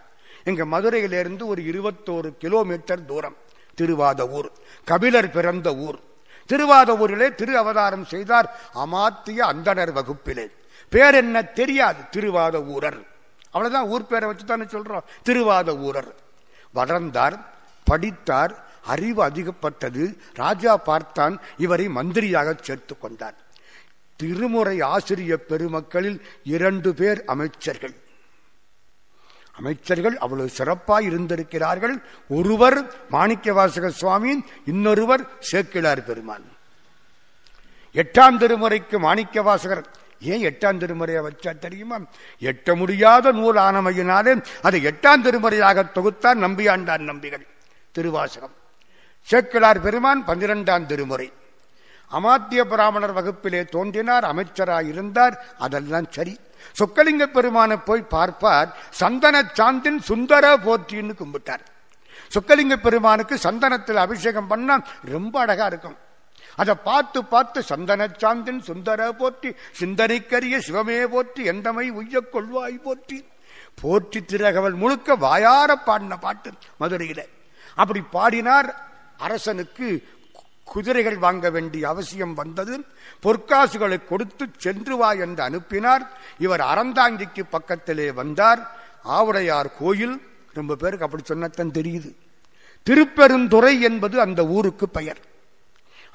எங்க மதுரையிலிருந்து ஒரு இருபத்தோரு கிலோமீட்டர் தூரம் திருவாதவூர், கபிலர் பிறந்த ஊர். திருவாதவூரிலே திரு அவதாரம் செய்தார். அமாத்திய அந்தனர் வகுப்பிலே. பேர் என்ன தெரியாது, திருவாத ஊரர், அவ்வளவுதான். ஊர் பேரை வச்சுதானே சொல்றோம், திருவாத ஊரர். வளர்ந்தார், படித்தார், அறிவு அதிகப்பட்டது. ராஜா பார்த்தான், இவரை மந்திரியாக சேர்த்து கொண்டார். திருமுறை ஆசிரிய பெருமக்களில் இரண்டு பேர் அமைச்சர்கள். அமைச்சர்கள் அவ்வளவு சிறப்பாய் இருந்திருக்கிறார்கள். ஒருவர் மாணிக்க வாசகர் சுவாமி, இன்னொருவர் சேக்கிழார் பெருமான். எட்டாம் திருமுறைக்கு மாணிக்க வாசகர் ஏன் எட்டாம் திருமுறையை வச்சா தெரியுமா? எட்ட முடியாத நூல் ஆனமையினாலே அதை எட்டாம் திருமுறையாக தொகுத்தார் நம்பியாண்டான் நம்பிகள் திருவாசகம். சேக்கிழார் பெருமான் பன்னிரெண்டாம் திருமுறை. அமாத்திய பிராமணர் வகுப்பிலே தோன்றினார், அமைச்சராயிருந்தார். அதெல்லாம் சரி. சொக்கலிங்க பெருமானை போய் பார்ப்பார். சந்தன சாந்தின் சுந்தர போற்றின்னு கும்பிட்டார். சொக்கலிங்க பெருமானுக்கு சந்தனத்தில் அபிஷேகம் பண்ண ரொம்ப அழகா இருக்கும். அதை பார்த்து பார்த்து சந்தன சாந்தின் சுந்தர போற்றி, சிந்தனைக்கரிய சிவமே போற்றி, எந்தமை உய்ய கொள்வாய் போற்றி போற்றி திரகவல் முழுக்க வாயார பாடின பாட்டு மதுரையில. அப்படி பாடினார். அரசனுக்கு குதிரைகள் வாங்க வேண்டிய அவசியம் வந்தது. பொற்காசுகளை கொடுத்து சென்று வா என்று அனுப்பினார். இவர் அறந்தாங்கிக்கு பக்கத்திலே வந்தார். ஆவுடையார் கோயில், ரொம்ப பேருக்கு அப்படி சொன்னத்தான் தெரியுது. திருப்பெருந்துறை என்பது அந்த ஊருக்கு பெயர்.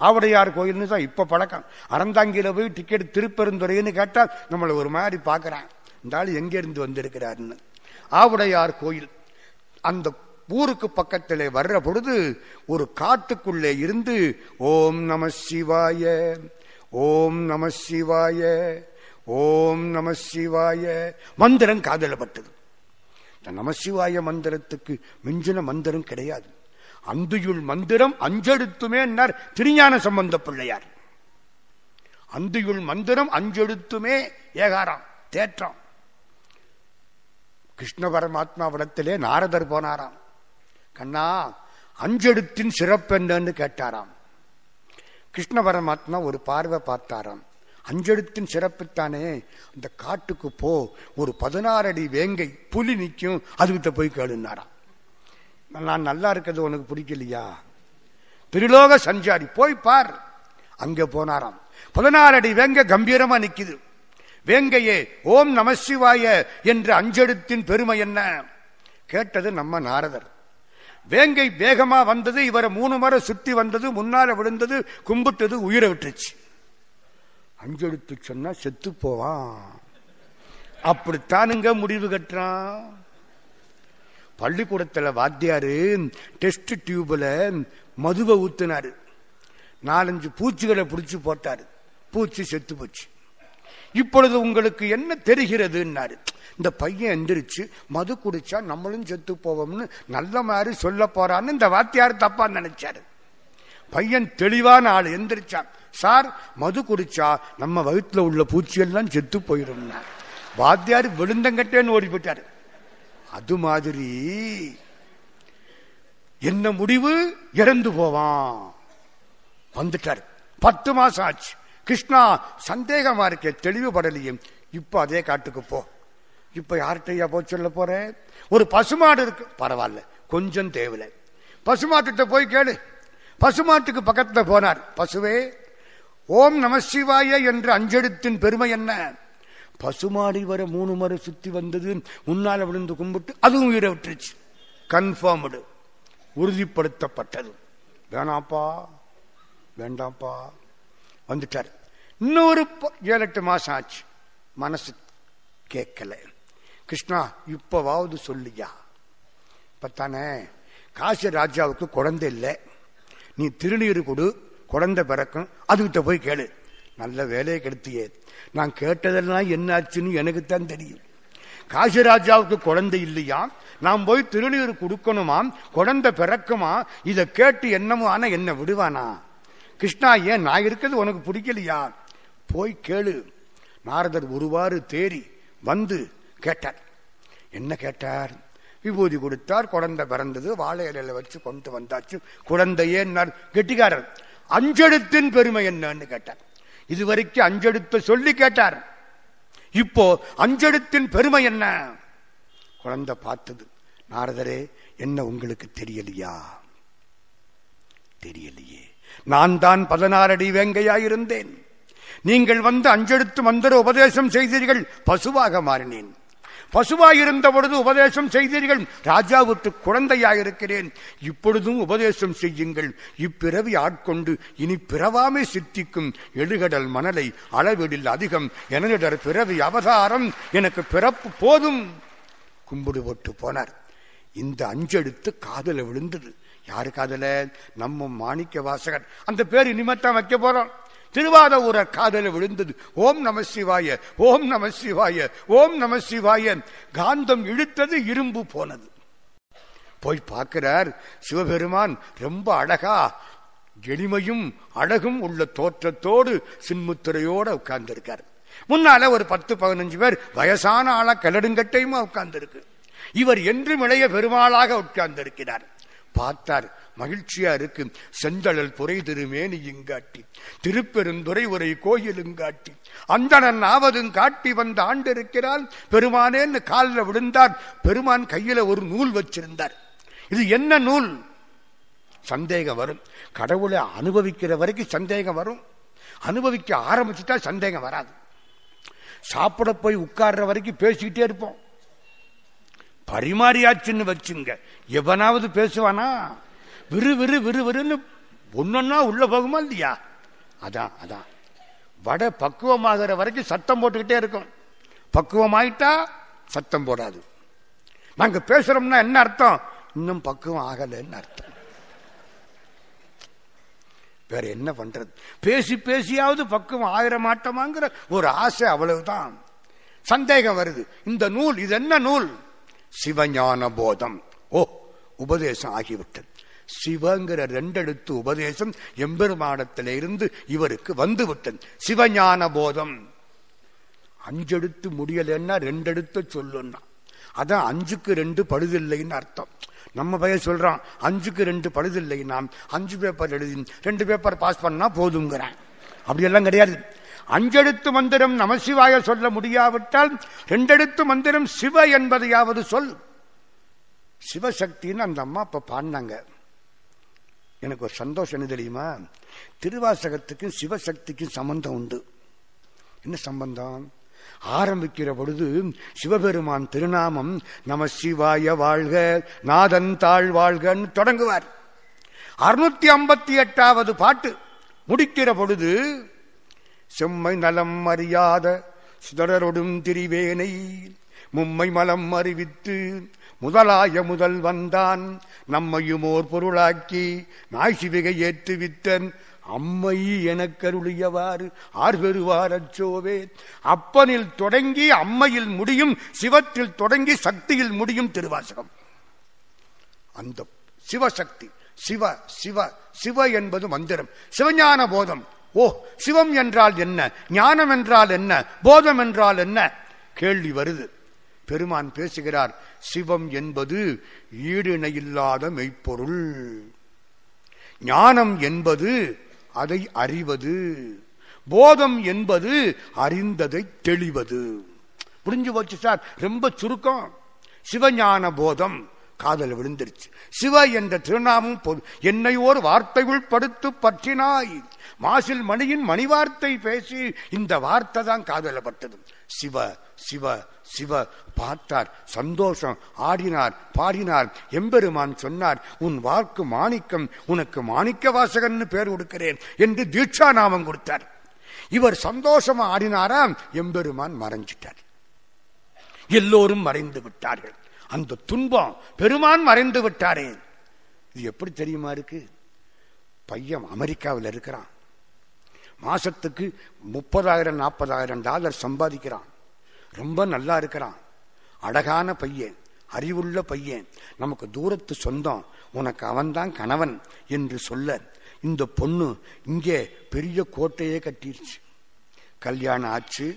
ஆவுடையார் கோயில்னு தான் இப்போ பழக்கம். அறந்தாங்கியில போய் டிக்கெட் திருப்பெருந்துறைன்னு கேட்டால் நம்மளை ஒரு மாதிரி பார்க்குறான், இந்த ஆள் எங்கேருந்து வந்திருக்கிறாருன்னு. ஆவுடையார் கோயில். அந்த ஊருக்கு பக்கத்திலே வர்ற பொழுது ஒரு காட்டுக்குள்ளே இருந்து ஓம் நம சிவாய, ஓம் நம சிவாய, ஓம் நம சிவாய மந்திரம் காதலப்பட்டது. நமசிவாய மந்திரத்துக்கு மிஞ்சின மந்திரம் கிடையாது. அந்தியுள் மந்திரம் அஞ்செழுத்துமே என்னார் திருஞான சம்பந்த பிள்ளையார். அந்தியுள் மந்திரம் அஞ்செழுத்துமே ஏகாரம் தேற்றம். கிருஷ்ண பரமாத்மாவிடத்திலே நாரதர் போனாராம். கண்ணா, அஞ்செழுத்தின் சிறப்பு என்னன்னு கேட்டாராம். கிருஷ்ண பரமாத்மா ஒரு பார்வை பார்த்தாராம். அஞ்செழுத்தின் சிறப்புத்தானே, அந்த காட்டுக்கு போ, ஒரு பதினாறு அடி வேங்கை புலி நிற்கும், அதுகிட்ட போய் கேளுன்னாராம். நான் நல்லா இருக்கிறது உனக்கு பிடிக்கலையா, திருலோக சஞ்சாரி போய் பார். அங்கே போனாராம். பதினாறு அடி வேங்கை கம்பீரமா நிற்குது. வேங்கையே ஓம் நமசிவாய என்ற அஞ்செழுத்தின் பெருமை என்ன கேட்டது நம்ம நாரதர். வேங்கை வேகமா வந்தது, இவரை மூணு முறை சுற்றி வந்தது, முன்னால விழுந்தது, கும்பிட்டது, உயிரை விட்டுருச்சு. அஞ்செழுத்து சொன்னா செத்து போவான், அப்படித்தானுங்க முடிவு கட்டுறான். பள்ளிக்கூடத்தில் வாத்தியாரு டெஸ்ட் டியூப்ல மதுவை ஊத்தினாரு, நாலஞ்சு பூச்சிகளை பிடிச்சு போட்டாரு, பூச்சி செத்து போச்சு. இப்பொழுது உங்களுக்கு என்ன தெரிகிறதுன்னாரு. இந்த பையன் எந்திரிச்சு மது குடிச்சா நம்மளும் செத்து போவோம்னு நல்ல மாதிரி சொல்ல போறான்னு இந்த வாத்தியார் தப்பா நினைச்சாரு. பையன் தெளிவான ஆள் எந்திரிச்சான். சார், மது குடிச்சா நம்ம வயிற்றுல உள்ள பூச்சியெல்லாம் செத்து போயிடும்னார். வாத்தியார் விழுந்தங்கட்டேன்னு ஓடி போயிட்டாரு. அது மாதிரி என்ன முடிவு, இறந்து போவான். வந்துட்டாரு. பத்து மாசம் ஆச்சு. கிருஷ்ணா, சந்தேகமா இருக்க, தெளிவுபடலையே, இப்ப அதே காட்டுக்கு போ. இப்ப யார்கிட்டையா போய் சொல்ல போறேன்? ஒரு பசுமாடு இருக்கு, பரவாயில்ல, கொஞ்சம் தேவலை, பசுமாட்டுகிட்ட போய் கேளு. பசுமாட்டுக்கு பக்கத்துல போனார். பசுவே, ஓம் நமசிவாய என்ற அஞ்செழுத்தின் பெருமை என்ன? பசுமாடி வர மூணு முறை சுத்தி வந்தது, முன்னால விழுந்து கும்பிட்டு அதுவும் உயிரை விட்டுருச்சு. கன்ஃபார்ம்டு, உறுதிப்படுத்தப்பட்டது. வேணாப்பா வேண்டாம்ப்பா வந்துட்டார். இன்னொரு ஏழு எட்டு மாசம் ஆச்சு. மனசு கேட்கல. கிருஷ்ணா, இப்பவாவது சொல்லியா? இப்பத்தானே காசி ராஜாவுக்கு குழந்தை இல்லை, நீ திருநீர் கொடு, குழந்தை பிறக்கும், அதுகிட்ட போய் கேளு. நல்ல வேலையை கெடுத்தியே, நான் கேட்டதெல்லாம் என்ன ஆச்சுன்னு எனக்குத்தான் தெரியும். காசி ராஜாவுக்கு குழந்தை இல்லையா, நான் போய் திருநீர் கொடுக்கணுமா, குழந்தை பிறக்குமா, இதை கேட்டு என்னமோ ஆனா என்ன விடுவானா? கிருஷ்ணா, ஏன் நான் இருக்கிறது உனக்கு பிடிக்கலையா, போய் கேளு. நாரதர் ஒருவாறு தேறி வந்து கேட்டார். என்ன கேட்டார்? விபூதி கொடுத்தார், குழந்தை பிறந்தது, வாழை இலையில வச்சு கொண்டு வந்தாச்சு. குழந்தையே நான் கெட்டிக்காரர். அஞ்செழுத்தின் பெருமை என்னன்னு கேட்டார். இதுவரைக்கும் அஞ்செழுத்த சொல்லி கேட்டார், இப்போ அஞ்செழுத்தின் பெருமை என்ன? குழந்தை பார்த்தது. நாரதரே, என்ன உங்களுக்கு தெரியலையா? தெரியலையே, நான் தான் பதினாறு அடி வேங்கையாயிருந்தேன், நீங்கள் வந்து அஞ்செழுத்து மந்திர உபதேசம் செய்தீர்கள், பசுவாக மாறினேன். பசுவாயிருந்த பொழுது உபதேசம் செய்தீர்கள், ராஜாவுக்கு குழந்தையாயிருக்கிறேன் இப்பொழுதும் உபதேசம் செய்யுங்கள். இப்பிறவி ஆட்கொண்டு இனி பிறவாமை சித்திக்கும் எழுகடல் மணலை அளவிடில் அதிகம் எனடர் பிறவி அவதாரம் எனக்கு பிறப்பு போதும் கும்பிடு போட்டு போனார். இந்த அஞ்செடுத்து காதல விழுந்தது. யாரு காதல? நம்ம மாணிக்க வாசகர். அந்த பேர் இனிமத்தான் வைக்க போறோம். திருவாதவூரர் காதல விழுந்தது. ஓம் நம சிவாய, ஓம் நம சிவாய, ஓம் நம சிவாய. காந்தம் இழுத்தது, இரும்பு போனது. போய் பார்க்கிறார் சிவபெருமான். ரொம்ப அழகா, எளிமையும் அழகும் உள்ள தோற்றத்தோடு சின்முத்திரையோட உட்கார்ந்து இருக்கார். முன்னால ஒரு பத்து பதினஞ்சு பேர் வயசான ஆளா கலடுங்கட்டையுமா உட்கார்ந்து இருக்கு. இவர் என்றும் இளைய பெருமாளாக உட்கார்ந்து இருக்கிறார். பார்த்தார், மகிழ்ச்சியா இருக்கு. செந்தழல் புரை திருமேனி இங்காட்டி, திருப்பெருந்துறை உரை கோயிலுங்காட்டி, அந்தணன் ஆவதும் காட்டி வந்த ஆண்டு இருக்கிறான் பெருமானேன்னு காலில் விழுந்தார். பெருமான் கையில ஒரு நூல் வச்சிருந்தார். இது என்ன நூல்? சந்தேகம் வரும். கடவுளை அனுபவிக்கிற வரைக்கும் சந்தேகம் வரும். அனுபவிக்க ஆரம்பிச்சுட்டா சந்தேகம் வராது. சாப்பிட போய் உட்கார்ற வரைக்கும் பேசிக்கிட்டே இருப்போம். பரிமாறியாச்சுன்னு வச்சுங்க, எவனாவது பேசுவானா? விறு விறு விறு விறுன்னு ஒன்னொன்னா உள்ள போகுமா இல்லையா? அதான் அதான் வடை பக்குவமாகிற வரைக்கும் சத்தம் போட்டுக்கிட்டே இருக்கும். பக்குவமாயிட்டா சத்தம் போடாது. நாங்க பேசுறோம்னா என்ன அர்த்தம்? இன்னும் பக்குவம் ஆகலன்னு அர்த்தம். வேற என்ன பண்றது? பேசி பேசியாவது பக்குவம் ஆகிற மாட்டோமாங்கிற ஒரு ஆசை, அவ்வளவுதான். சந்தேகம் வருது. இந்த நூல், இது என்ன நூல்? சிவஞான போதம். ஓ, உபதேசம் ஆகிவிட்டது. சிவங்கிற ரெண்டெழுத்து உபதேசம் எம்பெருமானத்தில இருந்து இவருக்கு வந்துவிட்டது. சிவஞான போதம். அஞ்செடுத்து முடியலன்னா ரெண்டெடுத்து சொல்லுன்னா அதான் அஞ்சுக்கு ரெண்டு பழுதில்லைன்னு அர்த்தம். நம்ம பையன் சொல்றான் அஞ்சுக்கு ரெண்டு பழுதில்லைன்னா அஞ்சு பேப்பர் எழுதி ரெண்டு பேப்பர் பாஸ் பண்ணா போதுங்கிறான். அப்படியெல்லாம் கிடையாது. அஞ்செழுத்து மந்திரம் நமசிவாய சொல்ல முடியாவிட்டால் ரெண்டெழுத்து மந்திரம் சிவ என்பதையாவது சொல். சிவசக்தின்னு அந்த அம்மா அப்ப பாடினாங்க. எனக்கு ஒரு சந்தோஷம். என்ன தெரியுமா? திருவாசகத்துக்கும் சிவசக்திக்கும் சம்பந்தம் உண்டு. என்ன சம்பந்தம்? ஆரம்பிக்கிற பொழுது சிவபெருமான் திருநாமம் நம சிவாய வாழ்க நாதன் தாழ் வாழ்கன்னு தொடங்குவார். அறுநூத்தி ஐம்பத்தி எட்டாவது பாட்டு முடிக்கிற பொழுது செம்மை நலம் அறியாத சுடரொடும் திரிவேனை மும்மை மலம் அறிவித்து முதலாய முதல் வந்தான் நம்மையுமோர் பொருளாக்கி நாய்சிவிகை ஏற்றுவித்தன் அம்மை எனக்கருளியவாறு ஆர்பெறுவார் அச்சோவே. அப்பனில் தொடங்கி அம்மையில் முடியும், சிவத்தில் தொடங்கி சக்தியில் முடியும் திருவாசகம். அந்த சிவசக்தி, சிவ சிவ சிவ என்பது மந்திரம். சிவஞான போதம். ஓ, சிவம் என்றால் என்ன, ஞானம் என்றால் என்ன, போதம் என்றால் என்ன கேள்வி வருது. பெருமான் பேசுகிறார். சிவம் என்பது ஈடிணையில்லாத மெய்ப்பொருள், ஞானம் என்பது அதை அறிவது, போதம் என்பது அறிந்ததை தெளிவது. புரிஞ்சு போச்சு சார், ரொம்ப சுருக்கம். சிவஞான போதம் காதல் விழுந்துருச்சு. சிவ என்ற திருநாமம் போது என்னை ஓர் வார்த்தைக்குள் படுத்து பற்றினாய் மாசில் மணியின் மணி வார்த்தை பேசி, இந்த வார்த்தை தான் காதலப்பட்டது. சிவ சிவ சிவ. பார்த்தார், சந்தோஷம். ஆடினார், பாடினார். எம்பெருமான் சொன்னார், உன் வாக்கு மாணிக்கம், உனக்கு மாணிக்க வாசகன்னு பேர் கொடுக்கிறேன் என்று தீட்சா நாமம் கொடுத்தார். இவர் சந்தோஷமா ஆடினாராம். எம்பெருமான் மறைஞ்சிட்டார். எல்லோரும் மறைந்து விட்டார்கள். அந்த துன்பம், பெருமான் மறைந்து விட்டாரே, இது எப்படி தெரியுமா இருக்கு? பையன் அமெரிக்காவில் இருக்கிறான். மாசத்துக்கு முப்பதாயிரம் நாற்பதாயிரம் டாலர் சம்பாதிக்கிறான். ரொம்ப நல்லா இருக்கிறான். அழகான பையன், அறிவுள்ள பையன், நமக்கு தூரத்து சொந்தம், உனக்கு அவன்தான் கணவன் என்று சொல்ல, இந்த பொண்ணு இங்கே பெரிய கோட்டையே கட்டிடுச்சு. கல்யாணம் ஆச்சு.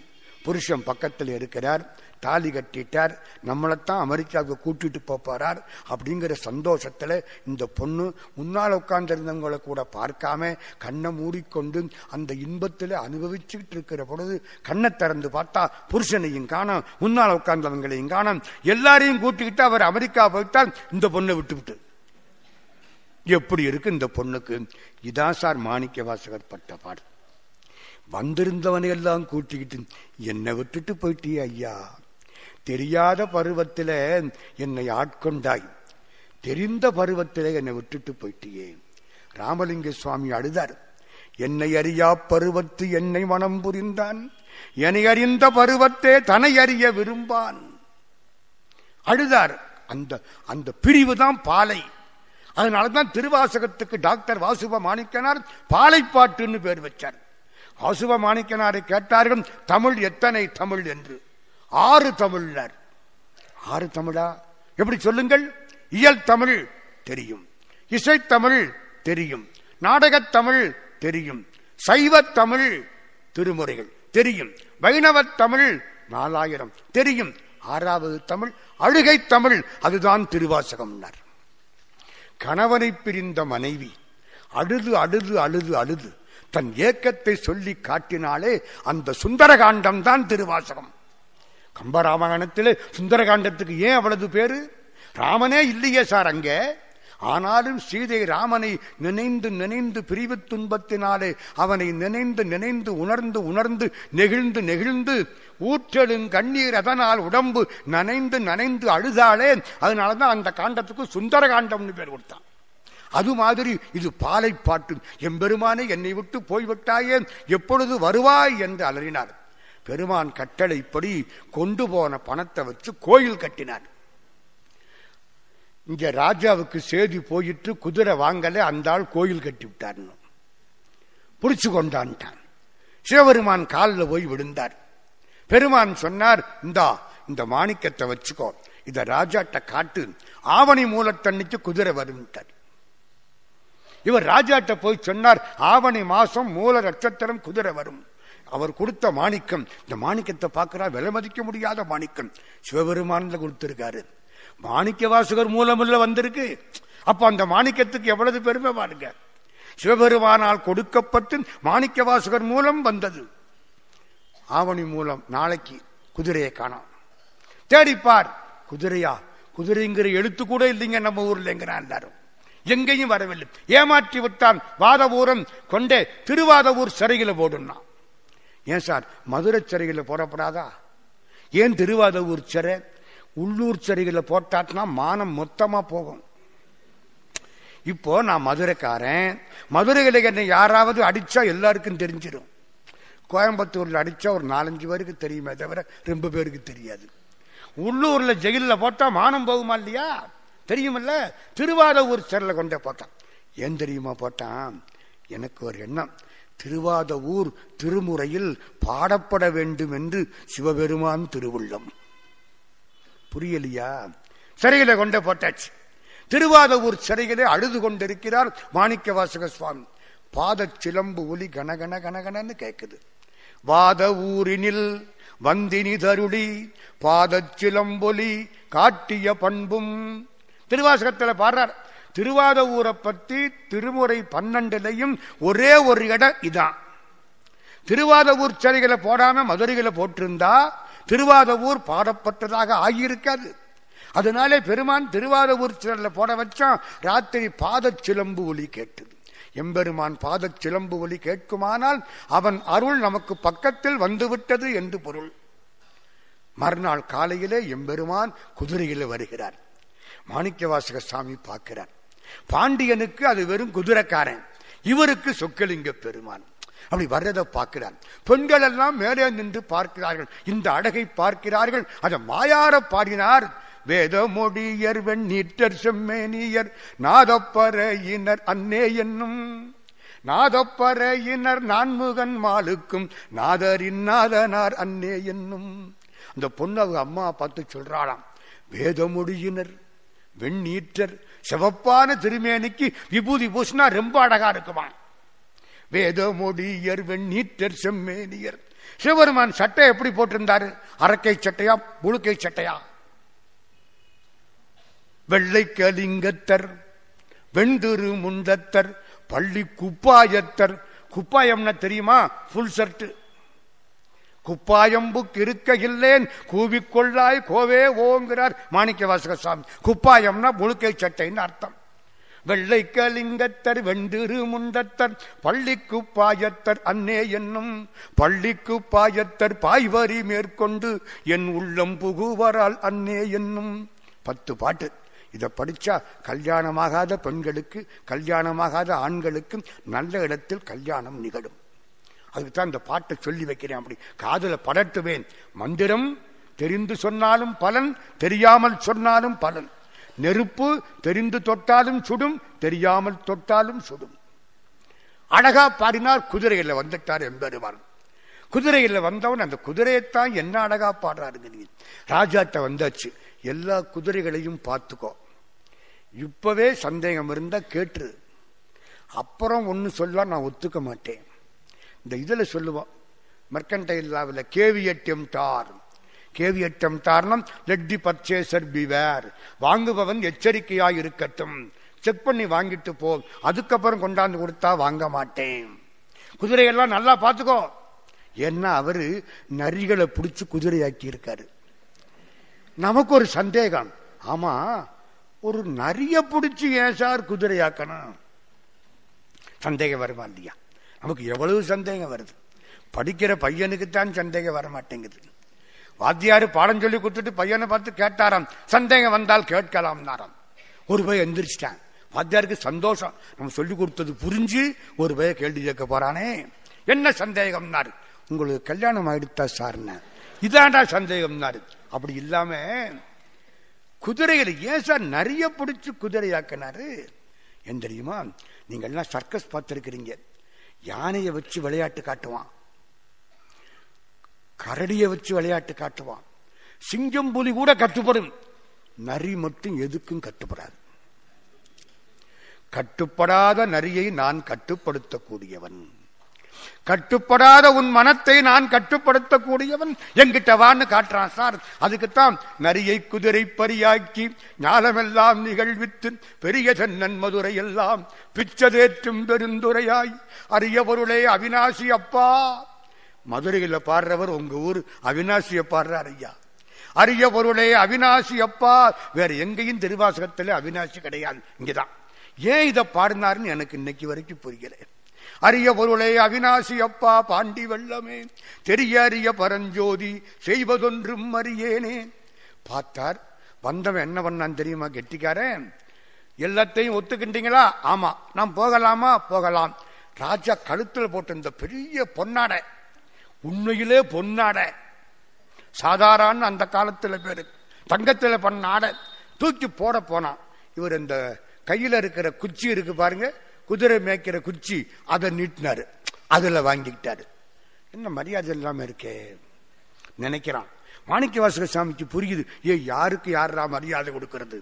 புருஷன் பக்கத்தில் இருக்கிறார். தாலி கட்டிட்டார். நம்மளைத்தான் அமெரிக்காவுக்கு கூட்டிட்டு போறார் அப்படிங்கிற சந்தோஷத்துல இந்த பொண்ணு முன்னால் உட்கார்ந்திருந்தவங்களை கூட பார்க்காம கண்ணை மூடிக்கொண்டு அந்த இன்பத்துல அனுபவிச்சுட்டு இருக்கிற பொழுது கண்ணை திறந்து பார்த்தா புருஷனையும் காணோம், முன்னால் உட்கார்ந்தவங்களையும் காணோம். எல்லாரையும் கூட்டிக்கிட்டு அவர் அமெரிக்கா போய்த்தால் இந்த பொண்ணை விட்டுவிட்டு எப்படி இருக்கு இந்த பொண்ணுக்கு? இதான் சார் மாணிக்க வாசகர் பட்ட பாடல். வந்திருந்தவனை எல்லாம் கூட்டிக்கிட்டு என்னை விட்டுட்டு போயிட்டியா ஐயா, தெரியாத பருவத்தில் என்னை ஆட்கொண்டாய், தெரிந்த பருவத்தில் என்னை விட்டுட்டு போயிட்டியே. ராமலிங்க சுவாமி அழுதார். என்னை அறியா பருவத்து என்னை மனம் புரிந்தான், என்னை அறிந்த பருவத்தே தன்னை அறிய விரும்பான். அழுதார். அந்த அந்த பிரிவு தான் பாலை. அதனாலதான் திருவாசகத்துக்கு டாக்டர் வாசுப மாணிக்கனார் பாலைப்பாட்டுன்னு பேர் வச்சார். வாசுப மாணிக்கனாரை கேட்டார்கள், தமிழ் எத்தனை தமிழ் என்று. ஆறு தமிழ்னர். ஆறு தமிழா எப்படி சொல்லுங்கள்? இயல் தமிழ் தெரியும், இசைத்தமிழ் தெரியும், நாடகத்தமிழ் தெரியும், சைவத்தமிழ் திருமுறைகள் தெரியும், வைணவத் தமிழ் நாலாயிரம் தெரியும், ஆறாவது தமிழ் அழுகை தமிழ், அதுதான் திருவாசகம்னார். கணவனை பிரிந்த மனைவி அழுது அழுது அழுது அழுது தன் ஏக்கத்தை சொல்லி காட்டினாலே அந்த சுந்தரகாண்டம் தான் திருவாசகம். கம்பராமாயணத்திலே சுந்தரகாண்டத்துக்கு ஏன் அவ்வளவு பேரு? ராமனே இல்லையே சார் அங்கே. ஆனாலும் சீதை ராமனை நினைந்து நினைந்து பிரிவு துன்பத்தினாலே அவனை நினைந்து நினைந்து உணர்ந்து உணர்ந்து நெகிழ்ந்து நெகிழ்ந்து ஊற்றலும் கண்ணீர் அதனால் உடம்பு நனைந்து நனைந்து அழுதாலே. அதனாலதான் அந்த காண்டத்துக்கு சுந்தர காண்டம்னு பேர் கொடுத்தான். அது மாதிரி இது பாலைப்பாட்டு. எம்பெருமானை என்னை விட்டு போய்விட்டாயே, எப்பொழுது வருவாய் என்று அலறினார். பெருமான் கட்டளைப்படி கொண்டு போன பணத்தை வச்சு கோயில் கட்டினார். இங்க ராஜாவுக்கு செய்தி போயிட்டு குதிரை வாங்கல, அந்த ஆள் கோயில் கட்டி விட்டார்னு புடிச்சு கொண்டான்ட்டான். சிவபெருமான் காலில் போய் விழுந்தார். பெருமான் சொன்னார், இந்தா இந்த மாணிக்கத்தை வச்சுக்கோ, இத ராஜாட்ட காட்டு, ஆவணி மூலத்தன்னைக்கு குதிரை வரும்ட்டார். இவர் ராஜாட்ட போய் சொன்னார், ஆவணி மாசம் மூல நட்சத்திரம் குதிரை வரும். அவர் கொடுத்த மாணிக்கம். இந்த மாணிக்கத்தை பார்க்கிறா, விலை மதிக்க முடியாத மாணிக்கம் சிவபெருமான்ல கொடுத்திருக்காரு. மாணிக்க வாசகர் மூலமுள்ள வந்திருக்கு. அப்ப அந்த மாணிக்கத்துக்கு எவ்வளவு பெருமை பாருங்க. சிவபெருமானால் கொடுக்கப்பட்டு மாணிக்க வாசகர் மூலம் வந்தது. ஆவணி மூலம் நாளைக்கு குதிரையை காணோம், தேடிப்பார். குதிரையா? குதிரைங்கிற எழுத்து கூட இல்லைங்க நம்ம ஊர்லங்கிறான். எல்லாரும் எங்கேயும் வரவில்லை. ஏமாற்றி விட்டான். வாதவூரம் கொண்டே திருவாதவூர் சிறையில போடுன்னா. ஏன் சார் மதுரை சிறையில போடப்படாதா? ஏன் திருவாதவூர் சிறை? உள்ளூர் சிறைகளை போட்டாட்டினா மானம் மொத்தமா போகும். இப்போ நான் மதுரைக்காரன், மதுரையில என்னை யாராவது அடிச்சா எல்லாருக்கும் தெரிஞ்சிடும். கோயம்புத்தூர்ல அடிச்சா ஒரு நாலஞ்சு பேருக்கு தெரியுமே தவிர ரொம்ப பேருக்கு தெரியாது. உள்ளூர்ல ஜெயில போட்டா மானம் போகுமா இல்லையா? தெரியுமில்ல. திருவாதவூர் சிறையில கொண்டே போட்டான். ஏன் தெரியுமா போட்டான்? எனக்கு ஒரு எண்ணம், திருவாதவூர் திருமுறையில் பாடப்பட வேண்டும் என்று சிவபெருமான் திருவுள்ளம். புரியலையா? சிறையில கொண்ட போட்டாச்சு. திருவாதவூர் சிறையிலே அழுது கொண்டிருக்கிறார் மாணிக்க வாசக சுவாமி. பாத சிலம்பு ஒலி கனகன கனகனன்னு கேட்குது. வாத ஊரினில் வந்தினி தருளி பாத சிலம்பொலி காட்டிய பண்பும் திருவாசகத்தில் பாடுறார். திருவாதவூரை பற்றி திருமுறை பன்னெண்டுலையும் ஒரே ஒரு இடம் இதான். திருவாதவூர் சிறைகளை போடாம மதுரைகளை போட்டிருந்தா திருவாதவூர் பாடப்பட்டதாக ஆகியிருக்காது. அதனாலே பெருமான் திருவாதவூர் சிறையில் போட வச்சான். ராத்திரி பாத சிலம்பு ஒலி கேட்டது. எம்பெருமான் பாத சிலம்பு ஒலி கேட்குமானால் அவன் அருள் நமக்கு பக்கத்தில் வந்துவிட்டது என்று பொருள். மறுநாள் காலையிலே எம்பெருமான் குதிரையில வருகிறார். மாணிக்கவாசக சாமி பார்க்கிறார். பாண்டியனுக்கு அது வெறும் குதிரைக்காரன், இவருக்கு சொக்கலிங்க பெருமான். அப்படி வர்றதை பார்க்கிறார். பெண்கள் எல்லாம் மேலே நின்று பார்க்கிறார்கள், இந்த அழகை பார்க்கிறார்கள். அதை மாயார பாடினார். வேத மொழியர் வெண்ணீட்டர் செம்மேனியர் நாதப்பறையினர் அன்னே என்னும் நாதப்பறையினர் நான்முகன் மாலுக்கும் நாதரின் நாதனார் அன்னே என்னும். அந்த பொண்ணு அவங்க அம்மா பார்த்து சொல்றாளாம், வேத மொழியினர் வெண்ணீட்டர் சிவப்பான திருமேனிக்கு விபூதி பூசினா ரொம்ப அழகா இருக்குமா. வேதமொழியர் வெண்ணீட்டர் செம்மேனியர். சிவபெருமான் சட்டை எப்படி போட்டிருந்தாரு? அரக்கை சட்டையா புழுக்கை சட்டையா? வெள்ளை கலிங்கத்தர் வெண்திரு முண்டத்தர் பள்ளி குப்பாயத்தர். குப்பாயம்னா தெரியுமா? புல் சர்ட். குப்பாயம்புக்கு இருக்க இல்லேன் கூவிக்கொள்ளாய் கோவே ஓங்கிறார் மாணிக்க வாசகர் சாமி. குப்பாயம்னா புழுக்கை சட்டைன்னு அர்த்தம். வெள்ளை கலிங்கத்தர் வெண்டிரு முண்டத்தர் பள்ளிக்கு பாயத்தர் அன்னே என்னும் பள்ளிக்கு பாயத்தர் பாய்வரி மேற்கொண்டு என் உள்ளம் புகுவரால் அன்னே என்னும் பத்து பாட்டு. இதை படித்தா கல்யாணமாகாத பெண்களுக்கு, கல்யாணமாகாத ஆண்களுக்கும் நல்ல இடத்தில் கல்யாணம் நிகழும். அதுக்குத்தான் இந்த பாட்டை சொல்லி வைக்கிறேன், அப்படி காதுல படட்டுவேன். மந்திரம் தெரிந்து சொன்னாலும் பலன், தெரியாமல் சொன்னாலும் பலன். நெருப்பு தெரிந்து தொட்டாலும் சுடும், தெரியாமல் தொட்டாலும் சுடும். அழகா பாடினார். குதிரையில் வந்துட்டார் எம்பெருமான். குதிரையில் வந்தவன் அந்த குதிரையைத்தான் என்ன அழகா பாடுறாருங்க. நீ ராஜாட்ட வந்தாச்சு, எல்லா குதிரைகளையும் பார்த்துக்கோ. இப்பவே சந்தேகம் இருந்தா கேட்டு, அப்புறம் ஒன்னு சொல்ல நான் ஒத்துக்க மாட்டேன். இந்த இதுல சொல்லுவோம், மெர்கன்டைலாவில் கேவியட்டம் தார். கேவியட்டம் தாரணம் லெட்டி பர்ச்சேசர் பிவேர், வாங்குபவன் எச்சரிக்கையாய் இருக்கட்டும், செக் பண்ணி வாங்கிட்டு போ, அதுக்கப்புறம் கொண்டாந்து கொடுத்தா வாங்க மாட்டேன். குதிரையெல்லாம் நல்லா பார்த்துக்கோ. ஏன்னா அவரு நரிகளை பிடிச்சி குதிரையாக்கி இருக்காரு. நமக்கு ஒரு சந்தேகம், ஆமா ஒரு நரிய பிடிச்சி ஏன் சார் குதிரையாக்கணும்? சந்தேகம் வருமா இல்லையா? நமக்கு எவ்வளவு சந்தேகம் வருது. படிக்கிற பையனுக்குத்தான் சந்தேகம் வரமாட்டேங்குது. வாத்தியாரு பாடம் சொல்லி கொடுத்துட்டு பையனை பார்த்து கேட்டாராம், சந்தேகம் வந்தால் கேட்கலாம் நாராம். ஒரு பையன் எந்திரிச்சிட்டான். வாத்தியாருக்கு சந்தோஷம், நம்ம சொல்லி கொடுத்தது புரிஞ்சு ஒரு பையன் கேள்வி கேட்க போறானே, என்ன சந்தேகம்னாரு. உங்களுக்கு கல்யாணம் ஆயிடுத்தா சார்னா? இதாண்டா சந்தேகம்னாரு. அப்படி இல்லாம குதிரைகள் ஏன் சார் நிறைய பிடிச்சி குதிரையாக்கினாரு? என் தெரியுமா, நீங்க எல்லாம் சர்க்கஸ் பார்த்துருக்கிறீங்க. யானையை வச்சு விளையாட்டு காட்டுவான், கரடியை வச்சு விளையாட்டு காட்டுவான், சிங்கம் புலி கூட கட்டுப்படும், நரி மட்டும் எதுக்கும் கட்டுப்படாது. கட்டுப்படாத நரியை நான் கட்டுப்படுத்தக்கூடியவன், கட்டுப்படாத உன் மனத்தை நான் கட்டுப்படுத்தக்கூடியவன், எங்கிட்ட வான்னு காட்டுறான் சார். அதுக்குத்தான் நரியை குதிரை பரியாக்கி ஞாலமெல்லாம் நிகழ்வித்து பெரிய சென்னன் மதுரை எல்லாம் பிச்சதேற்றும் பெருந்துரையாய் அரிய பொருளே அவிநாசி அப்பா. மதுரையில் பாடுறவர் உங்க ஊர் அவிநாசிய பாடுறார் ஐயா. அரிய பொருளே அவிநாசி அப்பா. வேற எங்கேயும் திருவாசகத்தில் அவிநாசி கிடையாது, இங்கதான். ஏன் இதை பாடினாருன்னு எனக்கு இன்னைக்கு வரைக்கும் புரியல. அரிய பொருளே அவிநாசி அப்பா பாண்டி வெள்ளமே தெரிய அரிய பரஞ்சோதி செய்வதொன்றும் அறியேனே. பார்த்தார் வந்தவன் என்ன பண்ணான் தெரியுமா கெட்டிக்காரன்? எல்லாத்தையும் ஒத்துக்கிட்டீங்களா? ஆமா. நாம் போகலாமா? போகலாம். ராஜா கழுத்தில் போட்டு இந்த பெரிய பொன்னாடை, உண்மையிலே பொன்னாடை, சாதாரண அந்த காலத்தில் பேரு தங்கத்தில் பண்ண ஆடை தூக்கி போட போனான். இவர் இந்த கையில் இருக்கிற குச்சி இருக்கு பாருங்க, குதிரை மேய்க்கிற குச்சி, அதை நீட்டினாரு, அதில் வாங்கிக்கிட்டாரு. என்ன மரியாதை இல்லாமல் இருக்கே நினைக்கிறான். மாணிக்க வாசகர் சாமிக்கு புரியுது, ஏ யாருக்கு யாரா மரியாதை கொடுக்கறது?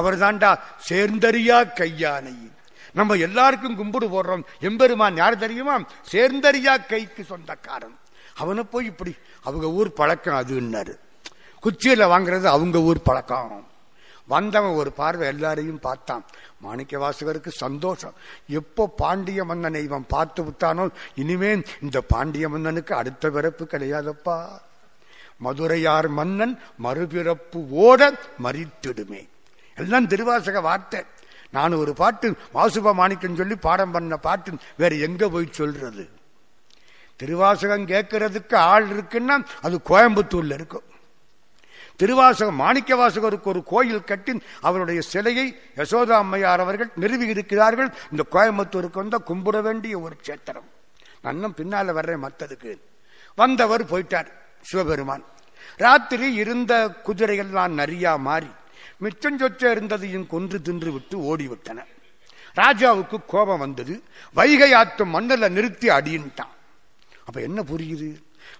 அவர் தாண்டா சேர்ந்தறியா கையானை. நம்ம எல்லாருக்கும் கும்பிடு போடுறோம், எம்பெருமான் யார் தெரியுமா? சேர்ந்தறியா கைக்கு சொந்தக்காரன். அவனை போய் இப்படி அவங்க ஊர் பழக்கம் அதுன்னாரு. குச்சியில வாங்குறது அவங்க ஊர் பழக்கம். வந்தவன் ஒரு பார்வை எல்லாரையும் பார்த்தான். மாணிக்க வாசகருக்கு சந்தோஷம், எப்போ பாண்டிய மன்னனை இவன் பார்த்து விட்டானோ இனிமே இந்த பாண்டிய மன்னனுக்கு அடுத்த பிறப்பு கிடையாதப்பா. மதுரையார் மன்னன் மறுபிறப்பு ஓட மறித்திடுமே. எல்லாம் திருவாசக வார்த்தை. நான் ஒரு பாட்டு வாசுப மாணிக்கம் சொல்லி பாடம் பண்ண பாட்டு வேற எங்க போய் சொல்றது? திருவாசகம் கேட்கறதுக்கு ஆள் இருக்குன்னா அது கோயம்புத்தூர்ல இருக்கும். திருவாசகம் மாணிக்க வாசகருக்கு ஒரு கோயில் கட்டி அவருடைய சிலையை யசோதா அம்மையார் அவர்கள் நிறுவி இருக்கிறார்கள். இந்த கோயம்புத்தூருக்கு வந்தால் கும்பிட வேண்டிய ஒரு சேத்திரம். நான் பின்னால வர்றேன். மற்றதுக்கு வந்தவர் போயிட்டார் சிவபெருமான். ராத்திரி இருந்த குதிரைகள்லாம் நரியா மாறி மிச்சஞ்சொச்ச இருந்ததையும் கொன்று தின்று விட்டு ஓடிவிட்டன. ராஜாவுக்கு கோபம் வந்தது. வைகை ஆற்று மண்ணில் நிறுத்தி அடியின்ட்டான். அப்ப என்ன புரியுது?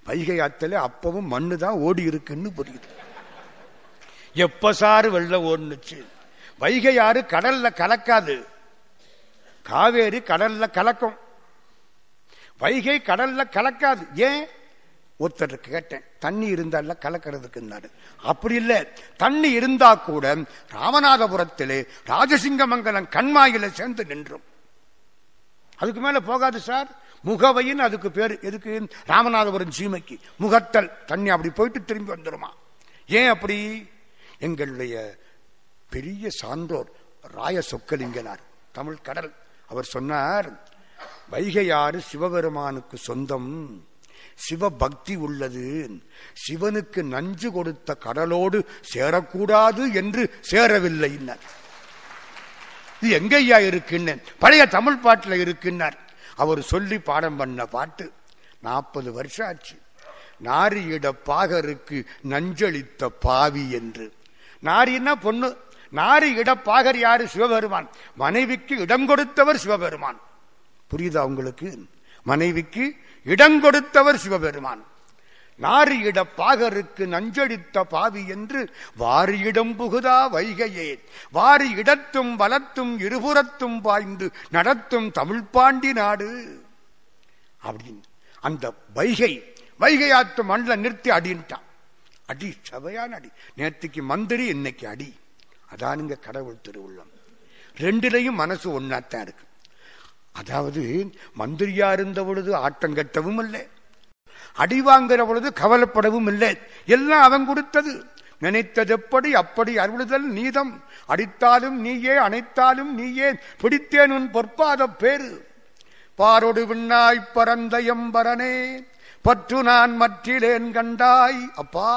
வைகை ஆத்துல அப்பவும் மண்ணு தான் ஓடி இருக்குன்னு புரியுது. எப்ப சாறு வெள்ளம் ஓடுனுச்சு? வைகை ஆறு கடல்ல கலக்காது, காவேரி கடல்ல கலக்கும், வைகை கடல்ல கலக்காது. ஏன்? ஒருத்தருக்கு கேட்டேன், தண்ணி இருந்தால கலக்கிறதுக்கு. அப்படி இல்லை, தண்ணி இருந்தா கூட ராமநாதபுரத்திலே ராஜசிங்கமங்கலம் கண்மாயில சேர்ந்து நின்றும், அதுக்கு மேல போகாது சார். முகவையின் அதுக்கு பேரு. எதுக்கு? ராமநாதபுரம் சீமைக்கு முகத்தல் தண்ணி அப்படி போயிட்டு திரும்பி வந்துருமா. ஏன் அப்படி? எங்களுடைய பெரிய சான்றோர் ராய சொக்கலிங்கனார் தமிழ் கடல். அவர் சொன்னார், வைகையாறு சிவபெருமானுக்கு சொந்தம், சிவபக்தி உள்ளது, சிவனுக்கு நஞ்சு கொடுத்த கடலோடு சேரக்கூடாது என்று சேரவில்லை. இது எங்கையா இருக்குன்னு பழைய தமிழ் பாட்டில் இருக்குன்னார். அவர் சொல்லி பாடம் பண்ண பாட்டு நாற்பது வருஷம் ஆச்சு. நாரியிட பாகருக்கு நஞ்சளித்த பாவி என்று. நாரின்னா பொண்ணு. நாரி இட பாகர் யாரு? சிவபெருமான். மனைவிக்கு இடம் கொடுத்தவர் சிவபெருமான். புரியுதா உங்களுக்கு? மனைவிக்கு இடம் கொடுத்தவர் சிவபெருமான். நாரியிட பாகருக்கு நஞ்சடித்த பாவி என்று வாரியிடம் புகுதா வைகையே, வாரி இடத்தும் வலத்தும் இருபுறத்தும் பாய்ந்து நடத்தும் தமிழ்பாண்டி நாடு அப்படின்னு. அந்த வைகை வைகையாத்து மண்ணில் நிறுத்தி அடின்ட்டான். அடி சபையான அடி. நேற்றுக்கு மந்திரி, இன்னைக்கு அடி. அதானுங்க கடவுள் திருவுள்ளம். ரெண்டுலையும் மனசு ஒன்னாத்தான் இருக்கு. அதாவது மந்திரியா இருந்த பொழுது ஆட்டங்கட்டவும் இல்லை, அடி வாங்குற பொழுது கவலைப்படவும் இல்லை. எல்லாம் அவன் கொடுத்தது. நினைத்ததெப்படி அப்படி அருளுதல் நீதம், அடித்தாலும் நீயே அணைத்தாலும் நீயே, பிடித்தேன் உன் பொற்பாத பேரு. பாரொடு விண்ணாய் பரந்த எம்பரனே பற்று நான் மற்றிலேன் கண்டாய். அப்பா,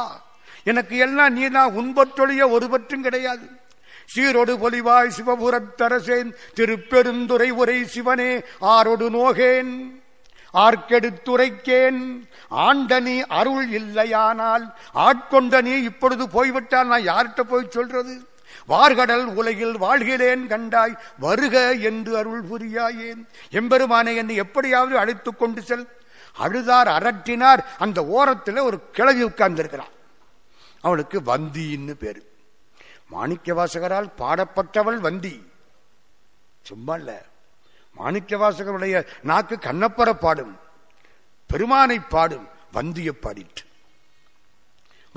எனக்கு எல்லாம் நீதான், உன்பற்றொழிய ஒரு பற்றும் கிடையாது. சீரொடு பொலிவாய் சிவபுரத்தரசேன் திருப்பெருந்துறை உரை சிவனே ஆரொடு நோகேன் ஆர்க்கெடுத்துரைக்கேன். ஆண்ட நீ அருள் இல்லையானால் ஆட்கொண்ட நீ இப்பொழுது போய்விட்டால் நான் யார்கிட்ட போய் சொல்றது? வார்கடல் உலகில் வாழ்கிறேன் கண்டாய் வருக என்று அருள் புரியாயேன். எம்பெருமானை என்னை எப்படியாவது அழைத்துக் கொண்டு செல். அழுதார் அரட்டினார். அந்த ஓரத்தில் ஒரு கிளவி உட்கார்ந்திருக்கிறான். அவளுக்கு வந்தின்னு பேரு. மாணிக்க வாசகரால் பாடப்பட்டவள் வந்தி. சும்மா இல்ல. மாணிக்க வாசகருடைய நாக்கு கண்ணப்பற பாடும், பெருமானை பாடும், வந்திய பாடிட்டு.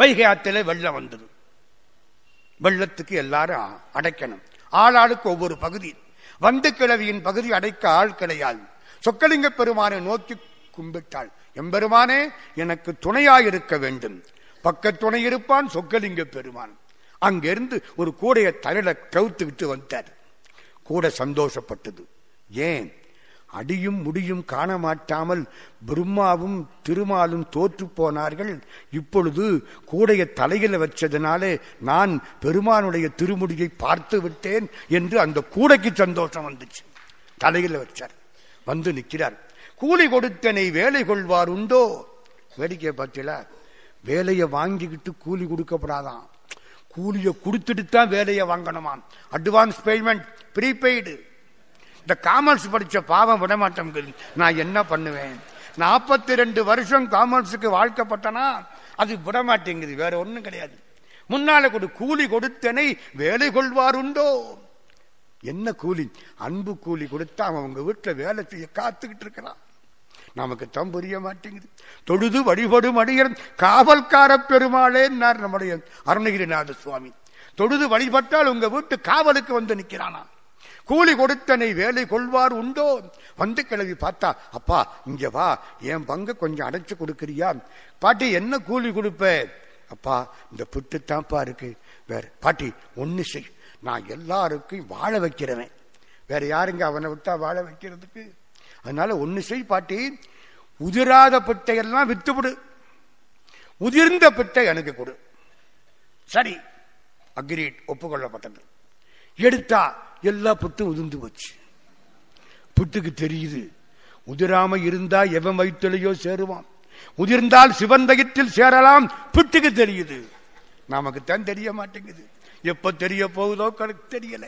வைகை ஆத்திலே வெள்ளம் வந்தது. வெள்ளத்துக்கு எல்லாரும் அடைக்கணும். ஆளாளுக்கு ஒவ்வொரு பகுதி. வந்து கிழவியின் பகுதி அடைக்க ஆள் கிடையாது. சொக்கலிங்க பெருமானை நோக்கி கும்பிட்டாள். எம்பெருமானே, எனக்கு துணையாயிருக்க வேண்டும். பக்க துணை இருப்பான் சொக்கலிங்க பெருமான். அங்கிருந்து ஒரு கூடைய தலையில கவுத்துக்கிட்டு வந்தார். கூட சந்தோஷப்பட்டது. ஏன்? அடியும் முடியும் காண மாட்டாமல் பிரம்மாவும் திருமாலும் தோற்று போனார்கள். இப்பொழுது கூடைய தலையில வச்சதுனாலே நான் பெருமானுடைய திருமுடியை பார்த்து விட்டேன் என்று அந்த கூடைக்கு சந்தோஷம் வந்துச்சு. தலையில வச்சார். வந்து நிற்கிறார். கூலி கொடுத்தனை வேலை கொள்வார் உண்டோ? வேடிக்கை பார்த்தீங்களா? வேலையை வாங்கிக்கிட்டு கூலி கொடுக்கப்படாதான். கூலியை கொடுத்துட்டு தான் வேலையை வாங்கணுமாம். Advance payment, prepaid. இந்த காமர்ஸ் படித்த பாவம் விடமாட்டம். நான் என்ன பண்ணுவேன்? நாற்பத்தி ரெண்டு வருஷம் காமர்ஸுக்கு வாழ்க்கப்பட்டனா அது விடமாட்டேங்குது. வேற ஒன்றும் கிடையாது. முன்னால கொடு. கூலி கொடுத்தனை வேலை கொள்வாருண்டோ? என்ன கூலி? அன்பு கூலி கொடுத்தா அவன் உங்க வீட்டில் வேலை செய்ய காத்துக்கிட்டு இருக்கிறான். நமக்கு தான் புரிய மாட்டேங்குது. தொழுது வழிபடும் அடியன் காவல்கார பெருமாளே என்றார் நம்முடைய அருணகிரிநாத சுவாமி. தொழுது வழிபட்டால் உங்க வீட்டு காவலுக்கு வந்து நிற்கிறானா? கூலி கொடுத்தனை வேலை கொள்வார் உண்டோ? வந்து கிளவி பார்த்தா, அப்பா இங்க வா, என் பங்க கொஞ்சம் அடைச்சு கொடுக்கறியா? பாட்டி, என்ன கூலி கொடுப்ப? அப்பா, இந்த புட்டு தான்ப்பா இருக்கு. வேற பாட்டி ஒன்னு செய், நான் எல்லாருக்கும் வாழ வைக்கிறவன், வேற யாருங்க அவனை விட்டா வாழ வைக்கிறதுக்கு? அதனால ஒன்னு செய் பாட்டி, உதிராத பிட்டையெல்லாம் வித்துவிடு, உதிர்ந்த பிட்டை எனக்கு கொடு. சரி, அக்ரீட், ஒப்புக்கொள்ளப்பட்டது. எடுத்தா எல்லா புட்டும் உதிர்ந்து போச்சு. புட்டுக்கு தெரியுது, உதிராம இருந்தா எவன் வயிற்றுலையோ சேருவான், உதிர்ந்தால் சிவன் வயிற்றில் சேரலாம். புட்டுக்கு தெரியுது, நமக்குத்தான் தெரிய மாட்டேங்குது. எப்ப தெரிய போகுதோ தெரியல.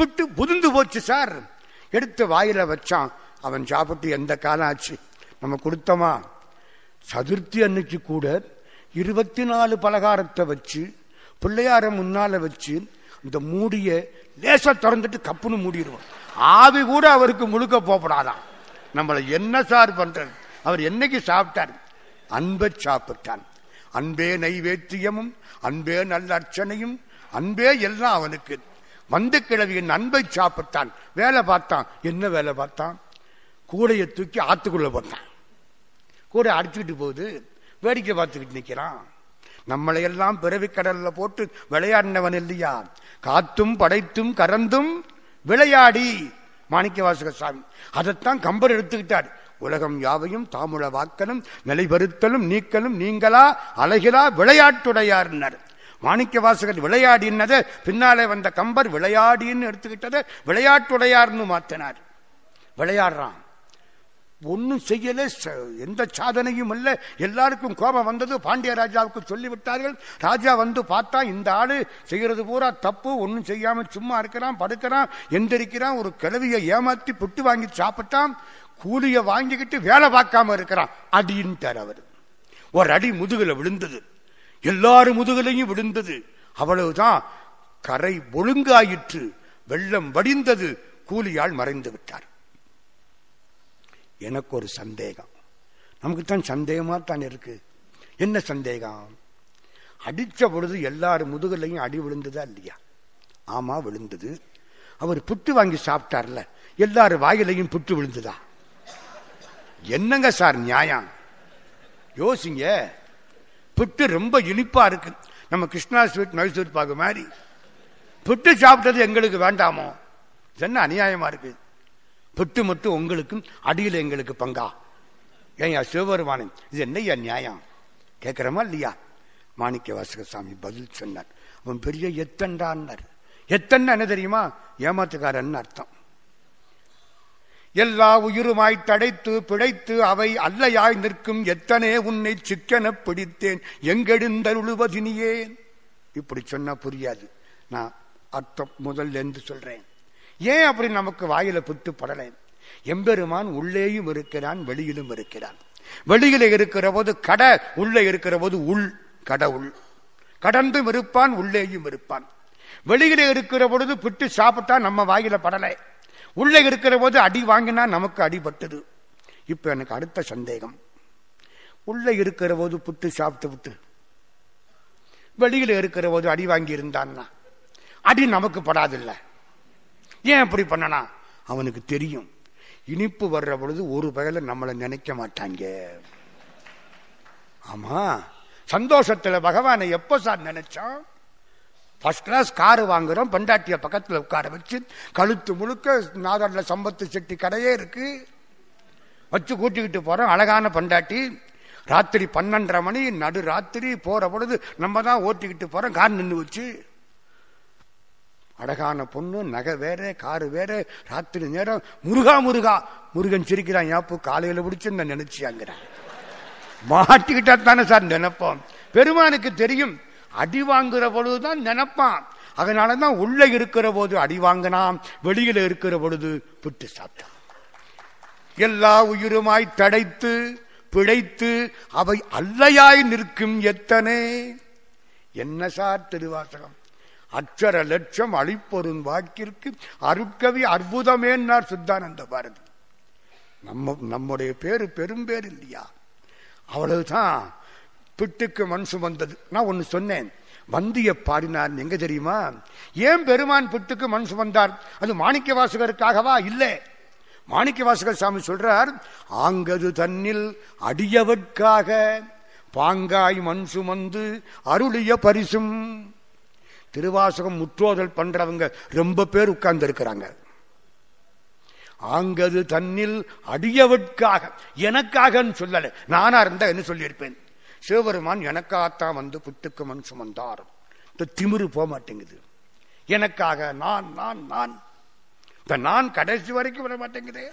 புட்டு புதிர்ந்து போச்சு சார். எடுத்து வாயில வச்சான். அவன் சாப்பிட்டு எந்த காலம் ஆச்சு? நம்ம கொடுத்தமா? சதுர்த்தி அன்னைக்கு கூட இருபத்தி நாலு பலகாரத்தை வச்சு பிள்ளையார முன்னால வச்சு இந்த மூடிய லேச திறந்துட்டு கப்புன்னு மூடிடுவோம். ஆவி கூட அவருக்கு முழுக்க போப்படாதான். நம்மளை என்ன சார் பண்றது? அவர் என்னைக்கு சாப்பிட்டார்? அன்பை சாப்பிட்டான். அன்பே நைவேத்தியமும் அன்பே நல்ல அர்ச்சனையும் அன்பே எல்லாம் அவனுக்கு. வந்து கிழவியின் அன்பை சாப்பிட்டான். வேலை பார்த்தான். என்ன வேலை பார்த்தான்? கூடையை தூக்கி ஆத்துக்குள்ள போட்டான். கூடை அடிச்சுக்கிட்டு போகுது. வேடிக்கை பார்த்துக்கிட்டு நிற்கிறான். நம்மளையெல்லாம் பிறவி கடல்ல போட்டு விளையாடினவன் இல்லையா? காத்தும் படைத்தும் கறந்தும் விளையாடி மாணிக்க வாசகர் சாமி. அதைத்தான் கம்பர் எடுத்துக்கிட்டார். உலகம் யாவையும் தாமுள வாக்கலும் நிலைபெறுத்தலும் நீக்கலும் நீங்களா அழகிலா விளையாட்டுடையார்னார் மாணிக்க வாசகர். விளையாடினதை பின்னாலே வந்த கம்பர் விளையாடின்னு எடுத்துக்கிட்டதை விளையாட்டுடையார்னு மாத்தினார். விளையாடுறான், ஒன்றும் செய்யல, எந்த சாதனையும் இல்லை, எல்லாருக்கும் கோபம் வந்தது. பாண்டியராஜாவுக்கு சொல்லிவிட்டார்கள். ராஜா வந்து பார்த்தா இந்த ஆளு செய்கிறது பூரா தப்பு, ஒன்றும் செய்யாமல் சும்மா இருக்கிறான், படுக்கிறான், எந்திரிக்கிறான், ஒரு கிழவியை ஏமாற்றி புட்டு வாங்கி சாப்பிட்டான், கூலியை வாங்கிக்கிட்டு வேலை பார்க்காம இருக்கிறான் அடின்ட்டார் அவர். ஒரு அடி முதுகில் விழுந்தது, எல்லாரும் முதுகிலையும் விழுந்தது. அவ்வளவுதான், கரை ஒழுங்காயிற்று, வெள்ளம் வடிந்தது, கூலியால் மறைந்து விட்டார். எனக்கு ஒரு சந்தேகம், நமக்குத்தான் சந்தேகமா தான் இருக்கு. என்ன சந்தேகம்? அடித்த பொழுது எல்லாரும் முதுகிலையும் அடி விழுந்ததா இல்லையா? ஆமா விழுந்தது. அவர் புட்டு வாங்கி சாப்பிட்டார்ல, எல்லாரும் வாயிலையும் புட்டு விழுந்ததா? என்னங்க சார் நியாயம்? யோசிங்க. புட்டு ரொம்ப இனிப்பா இருக்கு, நம்ம கிருஷ்ணா ஸ்வீட் மைசூர் பாக்கு மாதிரி. புட்டு சாப்பிட்டது எங்களுக்கு வேண்டாமோ? என்ன அநியாயமா இருக்கு? புட்டு மட்டும் உங்களுக்கும் அடியில் எங்களுக்கு பங்கா? ஏயா சிவபெருமானன், இது என்னையா நியாயம்? கேட்கிறோமா இல்லையா? மாணிக்க வாசகர் சாமி பதில் சொன்னார். அவன் பெரிய எத்தண்டான்னார். எத்தன்னா என்ன தெரியுமா? ஏமாத்துக்காரன்னு அர்த்தம். எல்லா உயிருமாய் தடைத்து பிழைத்து அவை அல்லையாய் நிற்கும் எத்தனே உன்னை சிக்கன பிடித்தேன் எங்கெழுந்தருளுவதினியே. இப்படி சொன்னா புரியாது. நான் அர்த்தம் முதல் என்று சொல்றேன். ஏன் அப்படி நமக்கு வாயில புட்டு படலை? எம்பெருமான் உள்ளேயும் இருக்கிறான், வெளியிலும் இருக்கிறான். வெளியில இருக்கிற போது கட, உள்ளே இருக்கிற போது உள். கட உள், கடந்தும் இருப்பான், உள்ளேயும் இருப்பான். வெளியில இருக்கிற பொழுது புட்டு சாப்பிட்டா நம்ம வாயில படலை, உள்ளே இருக்கிற போது அடி வாங்கினா நமக்கு அடிபட்டது. இப்ப எனக்கு அடுத்த சந்தேகம், உள்ளே இருக்கிற போது புட்டு சாப்பிட்டு விட்டு வெளியில இருக்கிற போது அடி வாங்கி இருந்தான்னா அடி நமக்கு படாதில்லை, ஏன் அப்படி பண்ணனா? அவனுக்கு தெரியும், இனிப்பு வர்ற பொழுது ஒரு பகல நம்மளை நினைக்க மாட்டாங்க. ஆமா, சந்தோஷத்துல பகவானை எப்ப சார் நினைச்சோம்? ஃபர்ஸ்ட் கிளாஸ் காரு வாங்குறோம், பெண்டாட்டிய பக்கத்தில் உட்கார வச்சு கழுத்து முழுக்க நாதர்ல சம்பத்து செட்டி கடையே இருக்கு வச்சு கூட்டிக்கிட்டு போறோம். அழகான பெண்டாட்டி. ராத்திரி பன்னெண்டரை மணி நடு ராத்திரி போற பொழுது நம்ம தான் ஓட்டிக்கிட்டு போறோம், கார் நின்று வச்சு. அழகான பொண்ணு, நகை வேற, காரு வேற, ராத்திரி நேரம் முருகா முருகா முருகன் சிரிக்கிறான், யாப்பு காலையில பிடிச்சு நான் நினைச்சியாங்கிறேன். மாட்டிக்கிட்டா தானே சார் நினைப்போம். பெருமானுக்கு தெரியும், அடி வாங்குற பொழுதுதான் நினைப்பான். அதனாலதான் உள்ளே இருக்கிற போது அடி வாங்கினான், வெளியில இருக்கிற பொழுது புட்டு சாப்பிட்டான். எல்லா உயிருமாய் தடைத்து பிழைத்து அவை அல்லையாய் நிற்கும் எத்தனை. என்ன சார் திருவாசகம்? அச்சர லட்சம் அழிப்பொருள் வாக்கிற்கு அருட்கவி அற்புதமேன்னார் சுத்தானந்த பாரதி. நம்ம நம்முடைய பேரு பெரும் பேர் இல்லையா? அவ்வளவுதான். பிட்டுக்கு மனசு வந்தது. நான் ஒன்னு சொன்னேன், வந்திய பாடினார் எங்க தெரியுமா? ஏன் பெருமான் பிட்டுக்கு மனசு வந்தார்? அது மாணிக்க வாசகருக்காகவா? இல்லை, மாணிக்க வாசகர் சாமி சொல்றார், ஆங்கது தன்னில் அடியவற்காக பாங்காய் மண் சுமந்து அருளிய பரிசும். திருவாசகம் முற்றோதல் பண்றவங்க ரொம்ப பேர் உட்கார்ந்து இருக்கிறாங்க. ஆங்கது தன்னில் அடியவற்காக, எனக்காக சொல்லல, நானா இருந்தா என்ன சொல்லியிருப்பேன்? சிவபெருமான் எனக்காகத்தான் வந்து புட்டுக்கு மண் சுமந்தார். இந்த திமிரு போக மாட்டேங்குது. எனக்காக நான் நான் நான் இப்ப நான் கடைசி வரைக்கும் வர மாட்டேங்குது.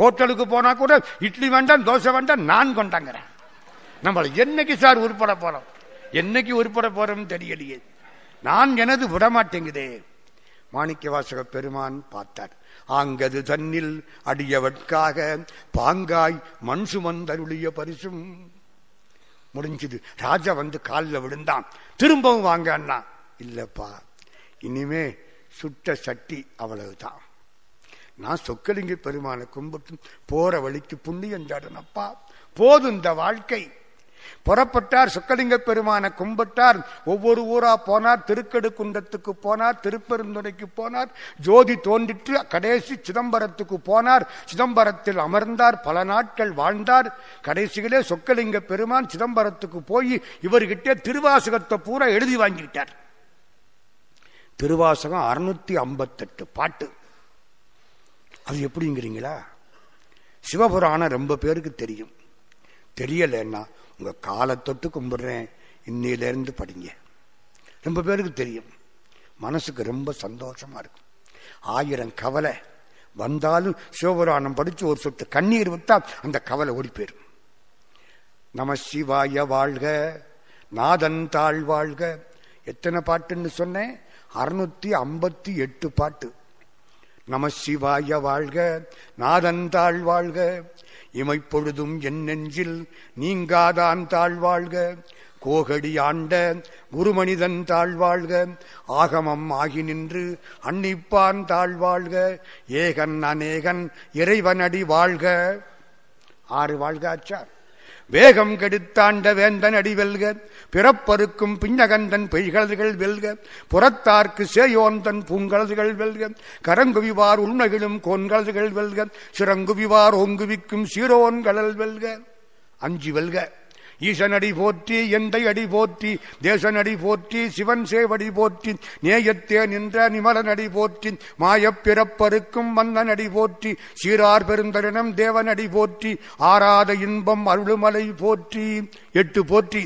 ஹோட்டலுக்கு போனா கூட இட்லி வேண்டாம், தோசை வேண்டாம், நான் கொண்டாங்கிறேன். நம்மளை என்னைக்கு சார் உருப்பட போறோம்? என்னைக்கு உருப்பட போறோம் தெரியலையே. நான் எனது விடமாட்டேங்குதே. மாணிக்க வாசக பெருமான் பார்த்தார், ஆங்கது தன்னில் அடியவற்காக பாங்காய் மண் சுமந்தருளிய பரிசும். முடிஞ்சது. ராஜா வந்து காலில் விழுந்தான், திரும்பவும் வாங்க அண்ணா. இல்லப்பா, இனிமே சுட்ட சட்டி, அவ்வளவுதான். நான் சொக்கலிங்க பெருமானை கும்பிட்டு போற வழிக்கு புண்ணியம் தடனப்பா, போதும் இந்த வாழ்க்கை. புறப்பட்டார், சொக்கலிங்க பெருமானை கும்பிட்டார். ஒவ்வொரு ஊரா போனார், திருக்கடு குண்டத்துக்கு போனார், திருப்பெருந்துறைக்கு போனார், ஜோதி தோன்றிற்று, கடைசி சிதம்பரத்துக்கு போனார். சிதம்பரத்தில் அமர்ந்தார், பல நாட்கள் வாழ்ந்தார். கடைசியிலே சொக்கலிங்க பெருமான் சிதம்பரத்துக்கு போய் இவர்கிட்ட திருவாசகத்தை பூரா எழுதி வாங்கிட்டார். திருவாசகம் அறுநூத்தி ஐம்பத்தெட்டு பாட்டு. அது எப்படிங்கிறீங்களா? சிவபுராணம் ரொம்ப பேருக்கு தெரியும், தெரியலன்னா உங்க காலை தொட்டு கும்பிடுறேன், இன்னிலிருந்து படிங்க. ரொம்ப பேருக்கு தெரியும், மனசுக்கு ரொம்ப சந்தோஷமா இருக்கும். ஆயிரம் கவலை வந்தாலும் சிவபுராணம் படிச்சு ஒரு சொட்டு கண்ணீர் விட்டா அந்த கவலை ஓடி போயிடும். நம சிவாய வாழ்க, நாதன் தாழ் வாழ்க. எத்தனை பாட்டுன்னு சொன்னேன்? அறுநூத்தி ஐம்பத்தி எட்டு பாட்டு. நம சிவாய வாழ்க, நாதன் தாழ் வாழ்க. இமைப்பொழுதும் என் நெஞ்சில் நீங்காதான் தாழ் வாழ்க. கோகடி ஆண்ட குருமனிதன் தாழ்வாழ்க. ஆகமம் ஆகி நின்று அன்னிப்பான் தாழ்வாழ்க. ஏகன் அநேகன் இறைவனடி வாழ்க. ஆறு வாழ்காச்சார். வேகம் கெடுத்தாண்ட வேந்தன் அடி வெல்க. பிறப்பருக்கும் பின்னகந்தன் பெய்கலர்கள் வெல்க. புறத்தார்க்கு சேயோந்தன் பூங்கலர்கள் வெல்க. கரங்குவிவார் உள்நகிலும் கோன்கலர்கள் வெல்க. சிறங்குவிவார் ஓங்குவிக்கும் சீரோன்கலல் வெல்க. அஞ்சு வெல்க. ஈசனடி போற்றி, எந்தை அடி போற்றி, தேசனடி போற்றி, சிவன் சேவடி போற்றி, நேயத்தே நின்ற நிமலனடி போற்றி, மாயப்பிறப்பருக்கும் வந்தனடி போற்றி, சீரார் பெருந்தரினம் தேவனடி போற்றி, ஆராத இன்பம் அருள்மலை போற்றி. எட்டு போற்றி.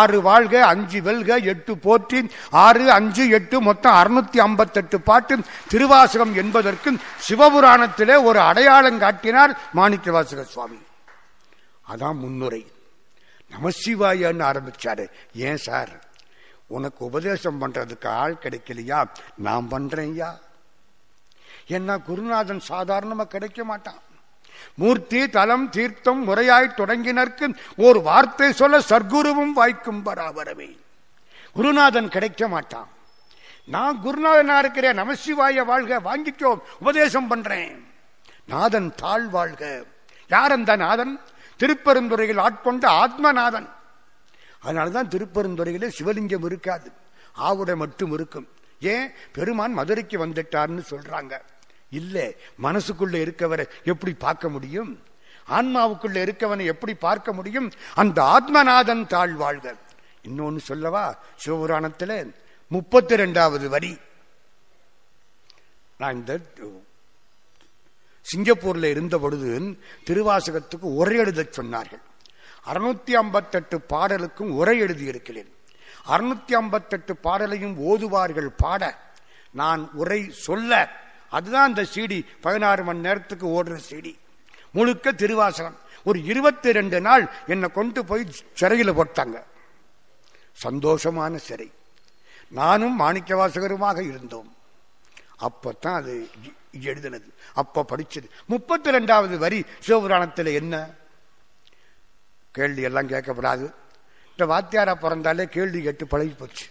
ஆறு வாழ்க, அஞ்சு வெல்க, எட்டு போற்றி. ஆறு அஞ்சு எட்டு மொத்தம் அறுநூத்தி ஐம்பத்தெட்டு பாட்டு. திருவாசகம் என்பதற்கு சிவபுராணத்திலே ஒரு அடையாளம் காட்டினார் மாணிக்க வாசகர் சுவாமி. அதான் முன்னுரை. நமசிவாயன்னு ஆரம்பிச்சாரு. ஏன் சார், உனக்கு உபதேசம் பண்றதுக்கு ஆள் கிடைக்கலையா? நான் பண்றேன்யா. ஏன்னா குருநாதன் சாதாரணமா கிடைக்க மாட்டான். மூர்த்தி தலம் தீர்த்தம் முறையாய் தொடங்கினருக்கு ஒரு வார்த்தை சொல்ல சர்க்குருவும் வாய்க்கும் பராபரமே. குருநாதன் கிடைக்க மாட்டான். நான் குருநாதனா இருக்கிறேன். நமசிவாய வாழ்க, வாங்கிக்கோ, உபதேசம் பண்றேன். நாதன் தாழ் வாழ்க. யார் அந்த நாதன்? திருப்பெருந்துறையில் ஆட்கொண்ட ஆத்மநாதன். அதனால்தான் திருப்பெருந்துறையிலே சிவலிங்கம் இருக்காது, ஆவுடை மட்டும் இருக்கும். ஏன்? பெருமான் மதுரைக்கு வந்துட்டார்னு சொல்றாங்க. இல்ல, மனசுக்குள்ள இருக்கவரை எப்படி பார்க்க முடியும்? ஆன்மாவுக்குள்ள இருக்கவனை எப்படி பார்க்க முடியும்? அந்த ஆத்மநாதன் தாழ்வாழ்க. இன்னொன்னு சொல்லவா? சிவபுராணத்துல முப்பத்தி இரண்டாவது வரி. நான் இந்த சிங்கப்பூர்ல இருந்த பொழுது திருவாசகத்துக்கு உரை எழுத சொன்னார்கள். அறுநூத்தி ஐம்பத்தெட்டு பாடலுக்கும் உரை எழுதியிருக்கிறேன். அறுநூத்தி ஐம்பத்தெட்டு பாடலையும் ஓதுவார்கள் பாட, நான் உரை சொல்ல. அதுதான் அந்த சீடி, பதினாறு மணி நேரத்துக்கு ஓடுற சீடி. முழுக்க திருவாசகம். ஒரு இருபத்தி ரெண்டு நாள் என்னை கொண்டு போய் சிறையில போட்டாங்க. சந்தோஷமான சிறை. நானும் மாணிக்க வாசகருமாக இருந்தோம். அப்பத்தான் அது எழுதினது, அப்ப படிச்சது. முப்பத்தி இரண்டாவது வரி சிவபுராணத்தில் என்ன? கேள்வி எல்லாம் கேட்கப்படாது. இந்த வாத்தியாரா பிறந்தாலே கேள்வி கேட்டு பழகி போச்சு.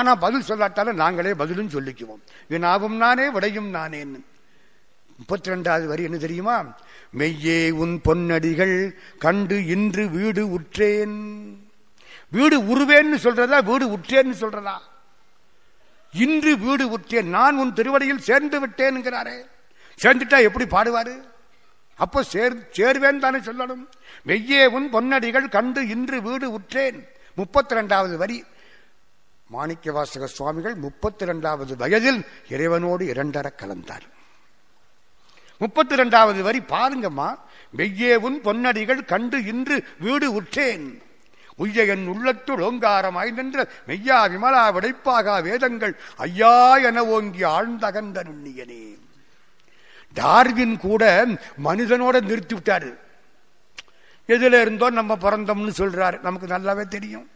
ஆனா பதில் சொல்லாட்டாலும் நாங்களே பதிலும் சொல்லிக்குவோம். வினாவும் நானே விடையும் நானேன்னு. முப்பத்தி இரண்டாவது வரி என்ன தெரியுமா? மெய்யே உன் பொன்னடிகள் கண்டு இன்று வீடு உற்றேன். வீடு உருவேன்னு சொல்றதா, வீடு உற்றேன்னு சொல்றதா? இன்று வீடு உற்றேன், நான் உன் திருவடியில் சேர்ந்து விட்டேன்ங்கிறாரே. சேர்ந்துட்டா எப்படி பாடுவாரு? அப்போ சேர் சேர்வேன் தானே சொல்லணும். மெய்யே உன் பொன்னடிகள் கண்டு இன்று வீடு உற்றேன். முப்பத்தி இரண்டாவது வரி. மாணிக்க வாசக சுவாமிகள் முப்பத்தி இரண்டாவது வயதில் இறைவனோடு இரண்டர கலந்தார். முப்பத்தி இரண்டாவது வரி பாருங்கம்மா. மெய்யே உன் பொன்னடிகள் கண்டு இன்று வீடு உற்றேன். உய்ய என் உள்ளத்துள் ஓங்காரமாய் நின்ற மெய்யா விமலா விடைப்பாகா வேதங்கள் ஐயா என ஓங்கி ஆழ்ந்தகந்த நுண்ணியனே. டார்வின் கூட மனிதனோட நிறுத்தி விட்டாரு. எதுல இருந்தோ நம்ம பிறந்தோம்னு சொல்றாரு, நமக்கு நல்லாவே தெரியும்.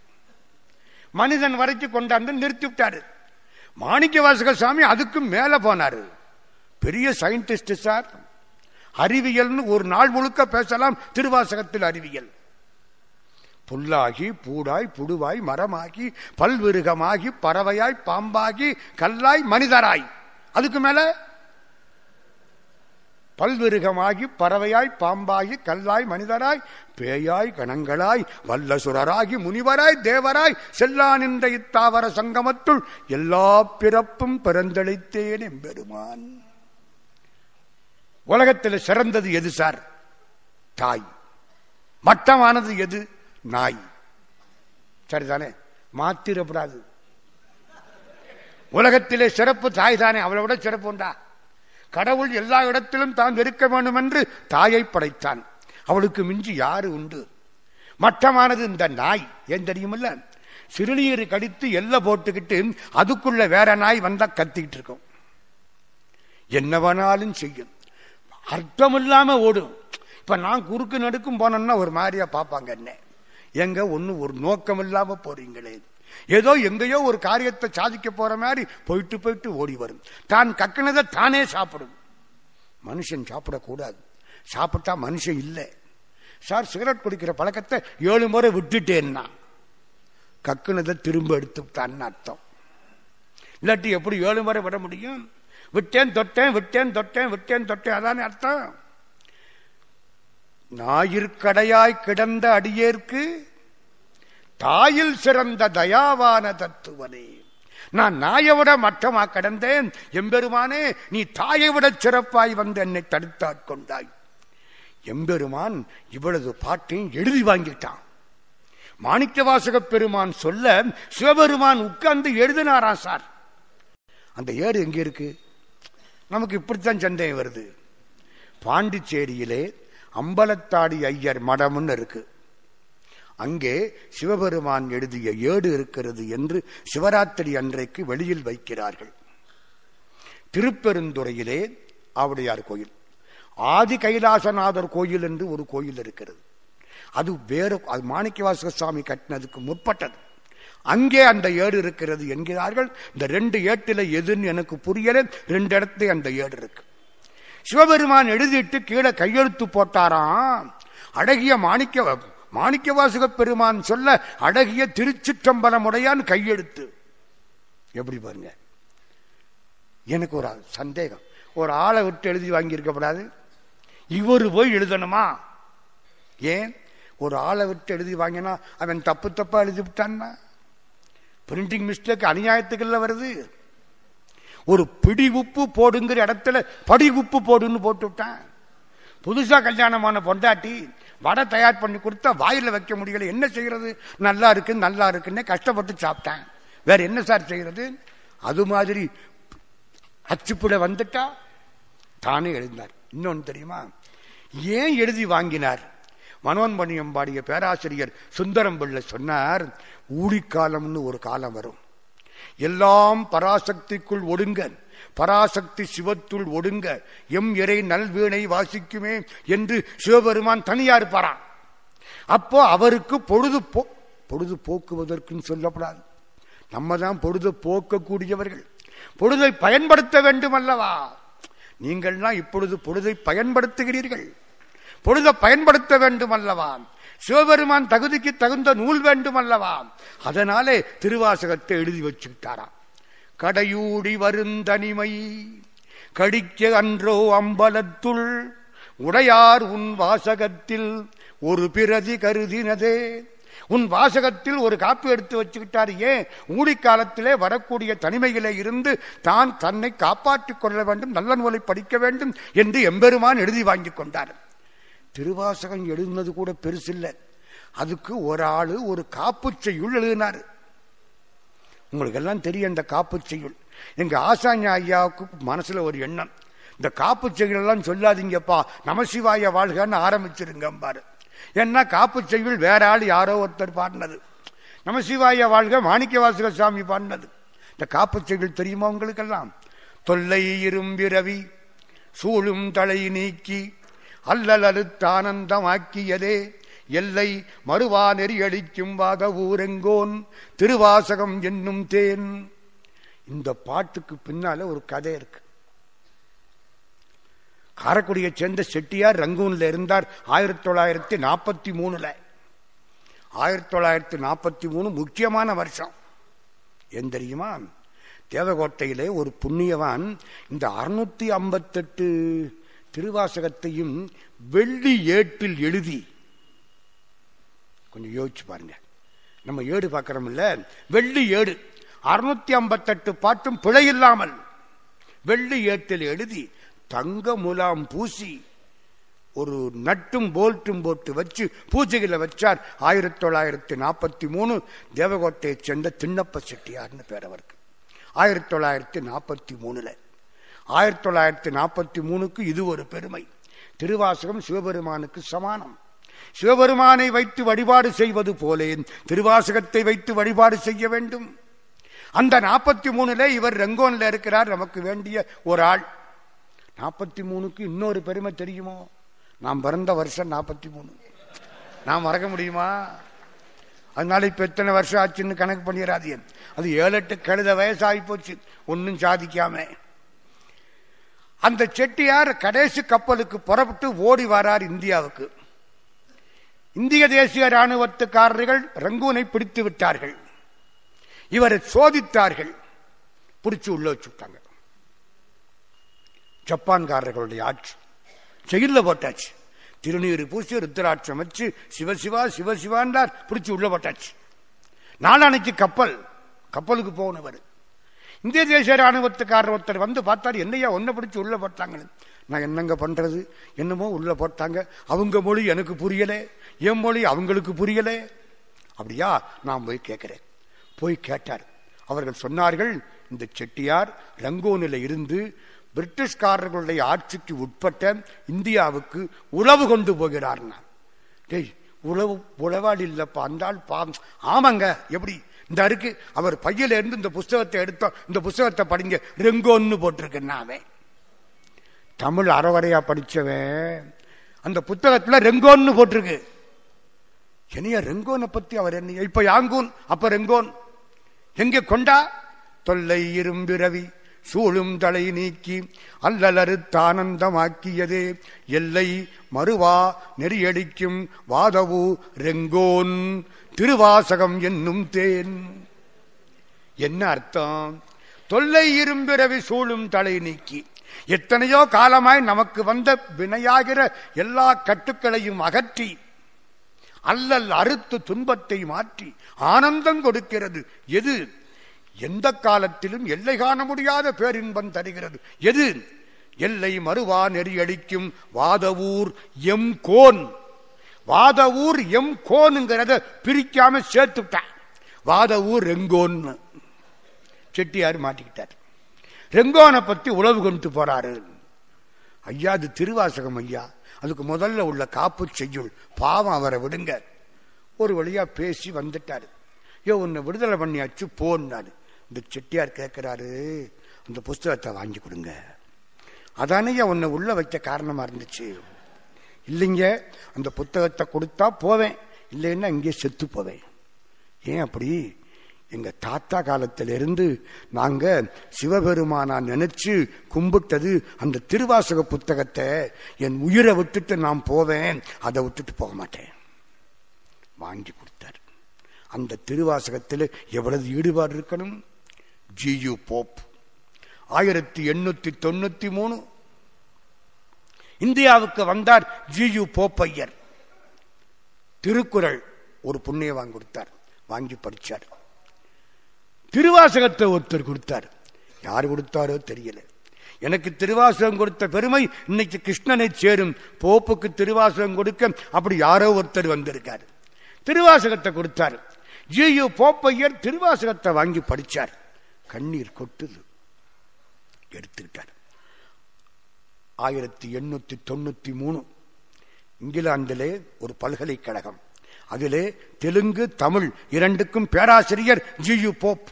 மனிதன் வரைக்கும் கொண்டாந்து நிறுத்தி விட்டாரு. மாணிக்க வாசகர் சுவாமி அதுக்கு மேல போனாரு. பெரிய சயின்டிஸ்ட் சார். அறிவியல்னு ஒரு நாள் முழுக்க பேசலாம். திருவாசகத்தில் அறிவியல். புல்லாகி பூடாய் புடுவாய் மரமாகி பல்விருகமாகி பறவையாய் பாம்பாகி கல்லாய் மனிதராய். அதுக்கு மேல பல்விருகமாகி பறவையாய் பாம்பாகி கல்லாய் மனிதராய் பேயாய் கணங்களாய் வல்லசுரராகி முனிவராய் தேவராய் செல்லான் என்ற இத்தாவர சங்கமத்துள் எல்லா பிறப்பும் பிறந்தளித்தேன் எம்பெருமான். உலகத்தில் சிறந்தது எது சார்? தாய். மட்டமானது எது? நாய். சரிதானே? மாத்திரப்படாது. உலகத்திலே சிறப்பு தாய் தானே, அவளை விட சிறப்பு உண்டா? கடவுள் எல்லா இடத்திலும் தான் இருக்க வேண்டும் என்று தாயை படைத்தான். அவளுக்கு மிஞ்சி யாரு உண்டு? மட்டமானது இந்த நாய், ஏன் தெரியுமில்ல, சிறுநீர் கடித்து எல்லை போட்டுக்கிட்டு அதுக்குள்ள வேற நாய் வந்தா கத்திக்கிட்டு இருக்கும். என்னவனாலும் செய்யும், அர்த்தம் இல்லாம ஓடும். இப்ப நான் குறுக்கு நடுக்கும் போனோம்னா ஒரு மாதிரியா பார்ப்பாங்க, என்ன எங்க ஒன்னு ஒரு நோக்கம் இல்லாம போறீங்களே, ஏதோ எங்கேயோ ஒரு காரியத்தை சாதிக்க போற மாதிரி போயிட்டு போயிட்டு ஓடி வரும். தான் கக்கினதை தானே சாப்பிடும். மனுஷன் சாப்பிடக்கூடாது, சாப்பிட்டா மனுஷன் இல்லை. சார் சிகரெட் குடிக்கிற பழக்கத்தை ஏழு முறை விட்டுட்டேன்னா கக்குனதை திரும்ப எடுத்துட்டான்னு அர்த்தம். இல்லாட்டி எப்படி ஏழு முறை விட முடியும்? விட்டேன் தொட்டேன் விட்டேன் தொட்டேன் விட்டேன் தொட்டேன் அதானே அர்த்தம். ஞாயிற்கடையாய் கிடந்த அடியேற்கு தாயில் சிறந்த தயாவான தத்துவனே, நான் நாயை விட மட்டமா கடந்தேன், எம்பெருமானே நீ தாயை விட சிறப்பாய் வந்து என்னை தடுத்தாட்கொண்டாய். எம்பெருமான் இவ்வளவு பாட்டையும் எழுதி வாங்கிட்டான். மாணிக்க வாசக பெருமான் சொல்ல சிவபெருமான் உட்கார்ந்து எழுதினாரா சார். அந்த ஏறு எங்க இருக்கு? நமக்கு இப்படித்தான் சந்தேகம் வருது. பாண்டிச்சேரியிலே அம்பலத்தாடி ஐயர் மடம்னு இருக்கு, அங்கே சிவபெருமான் எழுதிய ஏடு இருக்கிறது என்று சிவராத்திரி அன்றைக்கு வெளியில் வைக்கிறார்கள். திருப்பெருந்துறையிலே ஆவுடையார் கோயில், ஆதி கைலாசநாதர் கோயில் என்று ஒரு கோயில் இருக்கிறது. அது வேறு, அது மாணிக்க வாசக சுவாமி கட்டினதுக்கு முற்பட்டது. அங்கே அந்த ஏடு இருக்கிறது என்கிறார்கள். இந்த ரெண்டு ஏட்டில் எதுன்னு எனக்கு புரியல, ரெண்டு இடத்துல அந்த ஏடு இருக்கு. சிவபெருமான் எழுதிட்டு கீழே கையெழுத்து போட்டாராம். அழகிய மாணிக்க மாணிக்க வாசக பெருமான் சொல்ல அழகிய திருச்சிற்றம்பலமுடையான்னு கையெழுத்து. எப்படி பாருங்க, எனக்கு ஒரு சந்தேகம், ஒரு ஆளை விட்டு எழுதி வாங்கியிருக்கப்படாது, இவரு போய் எழுதணுமா? ஏன் ஒரு ஆளை விட்டு எழுதி வாங்கினா அவன் தப்பு தப்பா எழுதி விட்டான்னா பிரிண்டிங் மிஸ்டேக் அநியாயத்துக்குள்ள வருது. ஒரு பிடி உப்பு போடுங்கிற இடத்துல படி உப்பு போடுன்னு போட்டு விட்டான். புதுசா கல்யாணமான பொண்டாட்டி வடை தயார் பண்ணி கொடுத்தா வாயில வைக்க முடியல, என்ன செய்யறது? நல்லா இருக்கு நல்லா இருக்குன்னு கஷ்டப்பட்டு சாப்பிட்டேன், வேற என்ன சார் செய்யறது? அது மாதிரி அச்சுப்புட வந்துட்டா தானே எழுதினார். இன்னொன்னு தெரியுமா ஏன் எழுதி வாங்கினார்? மனோன்மணியம் பாடிய பேராசிரியர் சுந்தரம் பிள்ளை சொன்னார், ஊழிக்காலம்னு ஒரு காலம் வரும், எல்லாம் பராசக்திக்குள் ஒடுங்க, பராசக்தி சிவத்துள் ஒடுங்க, எம் இறை நல்வீணை வாசிக்குமே என்று சிவபெருமான் தனியா இருப்பாராம். அப்போ அவருக்கு பொழுது போ பொழுது போக்குவதற்குன்னு சொல்லப்படாது, நம்ம தான் பொழுது போக்கக்கூடியவர்கள், பொழுதை பயன்படுத்த வேண்டும் அல்லவா? நீங்கள்லாம் இப்பொழுது பொழுதை பயன்படுத்துகிறீர்கள், பொழுதை பயன்படுத்த வேண்டும் அல்லவா? சிவபெருமான் தகுதிக்கு தகுந்த நூல் வேண்டும் அல்லவா? அதனாலே திருவாசகத்தை எழுதி வச்சுக்கிட்டாராம். கடையூடி வருந்தனிமை கடிக்க அன்றோ அம்பலத்துள் உடையார் உன் வாசகத்தில் ஒரு பிரதி கருதினதே. உன் வாசகத்தில் ஒரு காப்பு எடுத்து வச்சுக்கிட்டார். ஏன்? ஊழிக்காலத்திலே வரக்கூடிய தனிமையிலே இருந்து தான் தன்னை காப்பாற்றிக் கொள்ள வேண்டும், நல்ல நூலை படிக்க வேண்டும் என்று எம்பெருமான் எழுதி வாங்கி கொண்டார். திருவாசகம் எழுதுனது கூட பெருசில்லை, அதுக்கு ஒரு ஆளு ஒரு காப்பு செய்யுள் எழுதினார். உங்களுக்கு எல்லாம் தெரியும் இந்த காப்பு செய்யுள். எங்க ஆசாஞ ஐயாவுக்கு மனசுல ஒரு எண்ணம், இந்த காப்பு செய்யுள் எல்லாம் சொல்லாதீங்கப்பா, நமசிவாய வாழ்கன்னு ஆரம்பிச்சிருங்க பாரு. ஏன்னா காப்பு செய்யுள் வேற ஆள் யாரோ ஒருத்தர் பாடினது, நமசிவாய வாழ்க மாணிக்க வாசக சுவாமி பாடினது. இந்த காப்பு செய்யுள் தெரியுமா உங்களுக்கெல்லாம்? தொல்லை இரும்பிரவி சூழும் தலை நீக்கி அல்லல் அழுத்தானந்தமாக்கியதே எல்லை மறுவா நெறியளிக்கும் வாத ஊரெங்கோன் திருவாசகம் என்னும் தேன். இந்த பாட்டுக்கு பின்னால ஒரு கதை இருக்கு. காரைக்குடியை சேர்ந்த செட்டியார் ரங்கூன்ல இருந்தார் ஆயிரத்தி தொள்ளாயிரத்தி நாற்பத்தி மூணுல ஆயிரத்தி தொள்ளாயிரத்தி நாற்பத்தி மூணு முக்கியமான வருஷம். ஏன் தெரியுமா, தேவகோட்டையிலே ஒரு புண்ணியவான் இந்த அறுநூத்தி ஐம்பத்தி எட்டு திருவாசகத்தையும் வெள்ளி ஏட்டில் எழுதி, கொஞ்சம் யோசிச்சு பாருங்க, நம்ம ஏடு பார்க்கிறோம் இல்ல, வெள்ளி ஏடு அறுநூத்தி ஐம்பத்தி எட்டு பாட்டும் பிழை இல்லாமல் வெள்ளி ஏட்டில் எழுதி தங்க முலாம் பூசி ஒரு நட்டும் போல்ட்டும் போட்டு வச்சு பூஜைகளை வச்சார். ஆயிரத்தி தொள்ளாயிரத்தி நாற்பத்தி மூணு தேவகோட்டையை சேர்ந்த திண்ணப்ப செட்டியார்னு பேர் அவருக்கு. ஆயிரத்தி தொள்ளாயிரத்தி நாற்பத்தி மூணுல ஆயிரத்தி தொள்ளாயிரத்தி நாற்பத்தி மூணுக்கு இது ஒரு பெருமை. திருவாசகம் சிவபெருமானுக்கு சமானம். சிவபெருமானை வைத்து வழிபாடு செய்வது போலே திருவாசகத்தை வைத்து வழிபாடு செய்ய வேண்டும். அந்த நாற்பத்தி மூணுல இவர் ரங்கூன்ல இருக்கிறார், நமக்கு வேண்டிய ஒரு ஆள். நாற்பத்தி மூணுக்கு இன்னொரு பெருமை தெரியுமோ? நாம் பிறந்த வருஷம் நாற்பத்தி மூணு. நாம் மறக்க முடியுமா? அதனால இப்ப எத்தனை வருஷம் ஆச்சுன்னு கணக்கு பண்ணிடாது. அது ஏழு எட்டு கழுத வயசு ஆகி போச்சு, ஒன்னும் சாதிக்காம. அந்த செட்டியார் கடைசி கப்பலுக்கு புறப்பட்டு ஓடி வரார் இந்தியாவுக்கு. இந்திய தேசிய இராணுவத்துக்காரர்கள் ரங்கூனை பிடித்து விட்டார்கள். இவரை சோதித்தார்கள், பிடிச்சு உள்ள வச்சுட்டாங்க. ஜப்பான்காரர்களுடைய ஆட்சி, ஜெயிலில் போட்டாச்சு. திருநீறு பூசி ருத்ராட்சம் வச்சு சிவசிவா சிவசிவான்றார், பிடிச்சு உள்ள போட்டாச்சு. நாளானைக்கு கப்பல் கப்பலுக்கு போகணும். இந்திய தேசிய இராணுவத்துக்காரர் ஒருத்தர் வந்து பார்த்தாரு, என்னையா ஒன்றை பிடிச்சி உள்ளே போட்டாங்கன்னு. நான் என்னங்க பண்ணுறது, என்னமோ உள்ளே போட்டாங்க, அவங்க மொழி எனக்கு புரியலை, என் மொழி அவங்களுக்கு புரியலை. அப்படியா, நான் போய் கேட்குறேன். போய் கேட்டார். அவர்கள் சொன்னார்கள், இந்த செட்டியார் ரங்கூனில் இருந்து பிரிட்டிஷ்காரர்களுடைய ஆட்சிக்கு உட்பட்ட இந்தியாவுக்கு உளவு கொண்டு போகிறார். நான் டேய், உளவு உளவாளி இல்லைப்பா, அந்தாள் பாவம். ஆமாங்க, எப்படி இந்த அருக்கு அவர் பையில இருந்து இந்த புஸ்தகத்தை எடுத்தோம், இந்த புஸ்தகத்தை படிங்க, ரெங்கோன்னு போட்டிருக்கேன். அவன் தமிழ் அறவரையா படிச்சவன், அந்த புத்தகத்துல ரெங்கோன்னு போட்டிருக்கு. என்னையா ரெங்கோனை பத்தி அவர் என்ன இப்ப யாங்கூன் அப்ப ரெங்கோன் எங்க கொண்டா தொல்லை இரும்பிரவி சூழும் தலை நீக்கி அல்லலறுத்தானந்தமாக்கியதே எல்லை மறுவா நெறியடிக்கும் வாதவு ரெங்கோன் திருவாசகம் என்னும் தேன். என்ன அர்த்தம்? தொல்லை இரும்பிரவி சூழும் தலை நீக்கி, எத்தனையோ காலமாய் நமக்கு வந்த வினையாகிற எல்லா கட்டுக்களையும் அகற்றி அல்லல் அறுத்து துன்பத்தை மாற்றி ஆனந்தம் கொடுக்கிறது. எது? எந்த காலத்திலும் எல்லை காண முடியாத பேரின்பம் தருகிறது. எது? எல்லை மறுவா நெறியடிக்கும் வாதவூர் எம் கோன். வாதவூர் எம் கோனுங்கிறத பிரிக்காம சேர்த்துட்டான். வாதவூர் ரெங்கோன்னு செட்டியார் மாட்டிக்கிட்டார். ரெங்கோனை பத்தி உளவு கொண்டு போறாரு. ஐயா, அது திருவாசகம் ஐயா, அதுக்கு முதல்ல உள்ள காப்பு செய்யுள், பாவம் அவரை விடுங்க. ஒரு வழியா பேசி வந்துட்டாரு. யோ, உன்னை விடுதலை பண்ணியாச்சு போன்னாரு. இந்த செட்டியார் கேட்கிறாரு, அந்த புஸ்தகத்தை வாங்கி கொடுங்க, அதானே உன்னை உள்ள வைக்க காரணமா இருந்துச்சு. இல்லைங்க, அந்த புத்தகத்தை கொடுத்தா போவேன், இல்லைன்னா இங்கே செத்து போவேன். ஏன் அப்படி? எங்க தாத்தா காலத்திலிருந்து நாங்க சிவபெருமானா நினைச்சு கும்பிட்டது அந்த திருவாசக புத்தகத்தை. என் உயிரை விட்டுட்டு நான் போவேன், அதை விட்டுட்டு போக மாட்டேன். வாங்கி கொடுத்தாரு. அந்த திருவாசகத்தில் எவ்வளவு ஈடுபாடு இருக்கணும்! ஜி யு போப் ஆயிரத்தி எண்ணூத்தி தொண்ணூத்தி மூணு இந்தியாவுக்கு வந்தார். G U Pope Iyer Thirukkural ஒரு புண்ணிய வாங்கி கொடுத்தார், வாங்கி படிச்சார். திருவாசகத்தை ஒருத்தர் கொடுத்தார், யார் கொடுத்தாரோ தெரியல. எனக்கு திருவாசகம் கொடுத்த பெருமை இன்னைக்கு கிருஷ்ணனை சேரும். போப்புக்கு திருவாசகம் கொடுக்க அப்படி யாரோ ஒருத்தர் வந்திருக்காரு, திருவாசகத்தை கொடுத்தார். ஜி யு போப்பையர் திருவாசகத்தை வாங்கி படிச்சார். கண்ணீர் கொட்டுது, எடுத்துக்கிட்டார். ஆயிரத்தி எண்ணூத்தி தொண்ணூத்தி மூணு இங்கிலாந்திலே ஒரு பல்கலைக்கழகம், அதிலே தெலுங்கு தமிழ் இரண்டுக்கும் பேராசிரியர் ஜி யு போப்.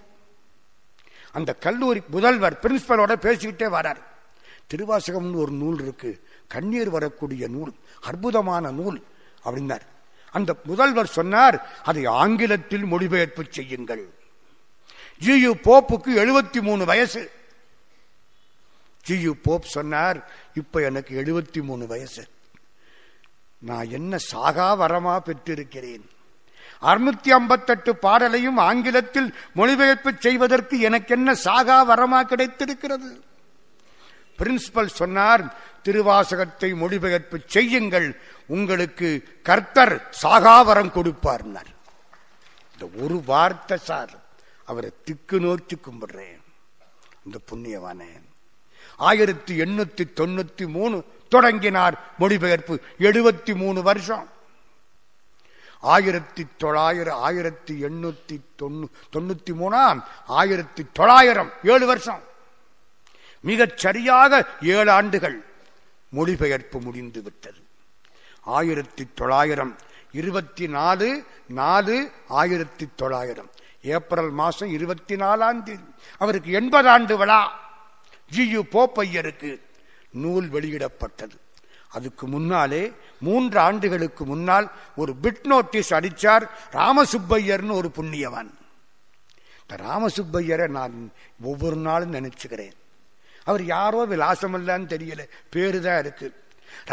அந்த கல்லூரி முதல்வர் பிரின்சிபலோட பேசிக்கிட்டே வரார். திருவாசகம்னு ஒரு நூல் இருக்கு, கண்ணீர் வரக்கூடிய நூல், அற்புதமான நூல் அப்படின்னார். அந்த முதல்வர் சொன்னார், அதை ஆங்கிலத்தில் மொழிபெயர்ப்பு செய்யுங்கள். ஜி யு போப்புக்கு எழுபத்தி மூணு வயசு. ஜி யு போப் சொன்னார், இப்ப எனக்கு எழுபத்தி மூணு வயசு, நான் என்ன சாகா வரமா பெற்றிருக்கிறேன். அறுநூத்தி ஐம்பத்தி எட்டு பாடலையும் ஆங்கிலத்தில் மொழிபெயர்ப்பு செய்வதற்கு எனக்கு என்ன சாகா வரமா கிடைத்திருக்கிறது. பிரின்சிபல் சொன்னார், திருவாசகத்தை மொழிபெயர்ப்பு செய்யுங்கள், உங்களுக்கு கர்த்தர் சாகாவரம் கொடுப்பார். இந்த ஒரு வார்த்தை சார், அவரை திக்கு நோக்கி கும்பிடுறேன். இந்த புண்ணியவானே ஆயிரத்தி எண்ணூத்தி தொண்ணூத்தி மூணு தொடங்கினார் மொழிபெயர்ப்பு, எழுபத்தி மூணு வருஷம். ஆயிரத்தி தொள்ளாயிரம் ஆயிரத்தி எண்ணூத்தி தொண்ணூ தொண்ணூத்தி மூணாம் ஆயிரத்தி தொள்ளாயிரம் ஏழு வருஷம் மிகச் சரியாக ஏழு ஆண்டுகள் மொழிபெயர்ப்பு முடிந்து விட்டது. ஆயிரத்தி தொள்ளாயிரம் இருபத்தி நாலு நாலு ஆயிரத்தி தொள்ளாயிரம் ஏப்ரல் மாதம் இருபத்தி நாலாம் தேதி அவருக்கு எண்பது ஆண்டு விழா. ஜி யு போப் ஐயருக்கு நூல் வெளியிடப்பட்டது. அதுக்கு முன்னாலே மூன்று ஆண்டுகளுக்கு முன்னால் ஒரு பிட் நோட்டீஸ் அடித்தார் ராமசுப்பையர்னு ஒரு புண்ணியவன். இந்த ராமசுப்பையரை நான் ஒவ்வொரு நாளும் நினைச்சுக்கிறேன். அவர் யாரோ விலாசமல்லான்னு தெரியல, பேருதான் இருக்கு.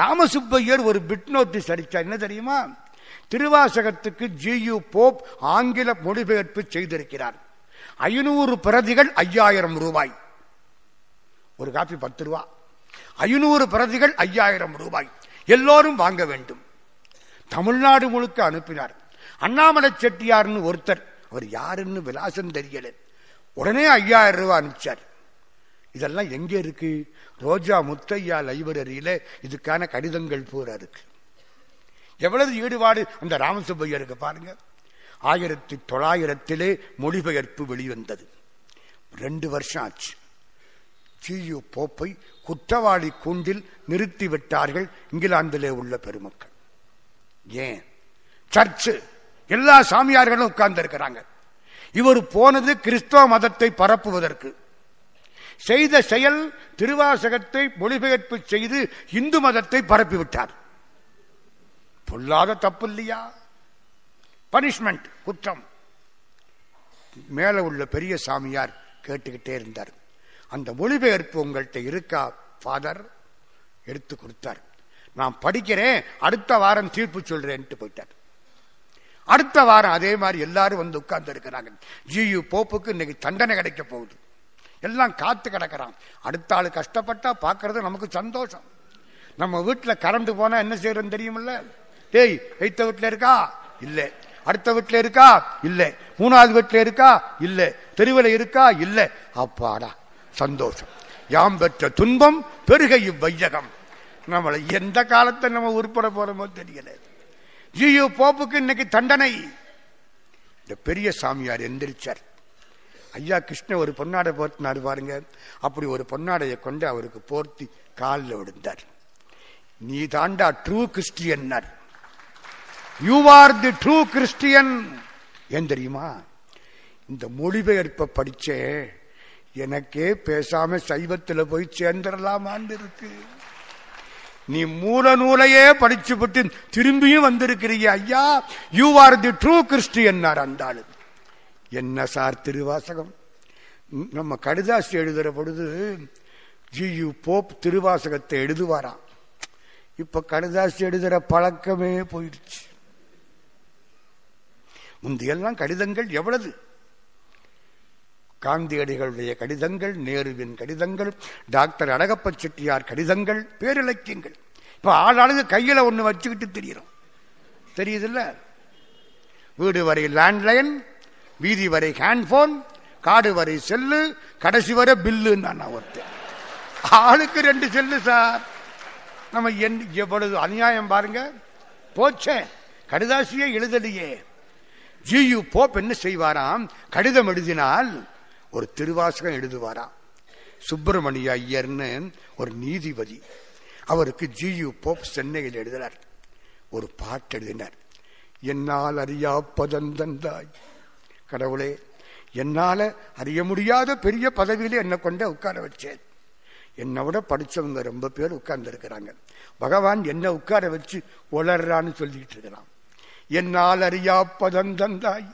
ராமசுப்பையர் ஒரு பிட் நோட்டீஸ் அடித்தார், என்ன தெரியுமா, திருவாசகத்துக்கு ஜி யு போப் ஆங்கில மொழிபெயர்ப்பு செய்திருக்கிறார், ஐநூறு பிரதிகள் ஐயாயிரம் ரூபாய், ஒரு காப்பி பத்து ரூபா, ஐநூறு பிரதிகள் ஐயாயிரம் ரூபாய், எல்லோரும் வாங்க வேண்டும். தமிழ்நாடு முழுக்க அனுப்பினார். அண்ணாமலை செட்டியார்னு ஒருத்தர், அவர் யாருன்னு விலாசம் தெரியல, உடனே ஐயாயிரம் ரூபாய் அனுப்பிச்சார். இதெல்லாம் எங்கே இருக்கு? ரோஜா முத்தையா லைப்ரரியில இதுக்கான கடிதங்கள் பூரா இருக்கு. எவ்வளவு ஈடுபாடு அந்த ராமசுப்பையருக்கு பாருங்க. ஆயிரத்தி தொள்ளாயிரத்திலே மொழிபெயர்ப்பு வெளிவந்தது. ரெண்டு வருஷம் ஆச்சு. ஜி யு போப்பை குற்றவாளி கூண்டில் நிறுத்திவிட்டார்கள் இங்கிலாந்திலே உள்ள பெருமக்கள். ஏன்? சர்ச்சு எல்லா சாமியார்களும் உட்கார்ந்து இருக்கிறாங்க. இவர் போனது கிறிஸ்தவ மதத்தை பரப்புவதற்கு. செய்த செயல் திருவாசகத்தை மொழிபெயர்ப்பு செய்து இந்து மதத்தை பரப்பிவிட்டார். பொல்லாத தப்பு இல்லையா? பனிஷ்மெண்ட், குற்றம். மேல உள்ள பெரிய சாமியார் கேட்டுக்கிட்டே இருந்தார், அந்த மொழிபெயர்ப்பு உங்கள்கிட்ட இருக்கா ஃபாதர்? எடுத்து கொடுத்தார். நான் படிக்கிறேன், அடுத்த வாரம் தீர்ப்பு சொல்றேன்ட்டு போயிட்டார். அடுத்த வாரம் அதே மாதிரி எல்லாரும் வந்து உட்கார்ந்து இருக்கிறாங்க. ஜி யு போப்புக்கு இன்னைக்கு தண்டனை கிடைக்க போகுது, எல்லாம் காத்து கிடக்கிறான். அடுத்த ஆள் கஷ்டப்பட்டா பார்க்கறது நமக்கு சந்தோஷம். நம்ம வீட்டில் கரண்டு போனா என்ன செய்யறோம் தெரியுமில்ல? டேய், வைத்த வீட்டில் இருக்கா? இல்லை. அடுத்த வீட்டில் இருக்கா? இல்லை. மூணாவது வீட்டில் இருக்கா? இல்லை. தெருவில் இருக்கா? இல்லை. அப்பாடா சந்தோஷம். யாம் பெற்ற துன்பம் பெருகை இவ்வையகம். நம்மளை எந்த காலத்தை நம்ம உருப்பட போறோமோ தெரியல. ஜி யு போப்புக்கு இன்னைக்கு தண்டனை. இந்த பெரிய சாமியார் எந்திரிச்சார். ஐயா கிருஷ்ணன் ஒரு பொன்னாடை போர்த்தினாரு பாருங்க, அப்படி ஒரு பொன்னாடையை கொண்டு அவருக்கு போர்த்தி காலில் விழுந்தார். நீ தாண்டா true Christian, you are the true Christian. ஏன் தெரியுமா, இந்த மொழிபெயர்ப்ப படிச்சே எனக்கே பேசாம சைவத்தில் போய் சேர்ந்துடலாமான் இருக்கு. நீ மூல நூலையே படிச்சு விட்டு திரும்பியும் வந்திருக்கிறீங்க ஐயா, you are the true Christian. அந்தாலும் என்ன சார் திருவாசகம்? நம்ம கடிதாசி எழுதுற பொழுது ஜி யு போப் திருவாசகத்தை எழுதுவாராம். இப்ப கடிதாசி எழுதுற பழக்கமே போயிடுச்சு. முந்தையெல்லாம் கடிதங்கள் எவ்வளவு, காந்தியடிகளுடைய கடிதங்கள், நேருவின் கடிதங்கள், டாக்டர் அழகப்ப செட்டியார் கடிதங்கள், பேரிலக்கியங்கள். இப்ப ஆளாளுக்கு கையில ஒண்ணு வச்சுக்கிட்டு தெரியும், தெரியுதுல்ல? வீடு வரை லேண்ட்லைன், வீதி வரை ஹேண்ட்போன், காடு வரை செல்லு, கடைசி வரை பில்லு. நான் ஒருத்தன் ஆளுக்கு ரெண்டு செல்லு சார். நம்ம என் எவ்வளவு அநியாயம் பாருங்க. போச்சே, கடிதாசியே எழுதலையே. ஜி யு போப் என்ன செய்வாராம், கடிதம் எழுதினால் ஒரு திருவாசகம் எழுதுவாராம். சுப்பிரமணிய ஐயர்னு ஒரு நீதிபதி, அவருக்கு ஜி யு போப் சென்னையில் எழுதினார். ஒரு பாட்டு எழுதினார், என்னால் அறியா பதந்தந்தாய். கடவுளே, என்னால் அறிய முடியாத பெரிய பதவியில என்னை கொண்டு உட்கார வச்சேன். என்னை விட படித்தவங்க ரொம்ப பேர் உட்கார்ந்து இருக்கிறாங்க. பகவான் என்னை உட்கார வச்சு உளர்றான்னு சொல்லிக்கிட்டு இருக்கிறான். என்னால் அறியா பதந்தந்தாய்,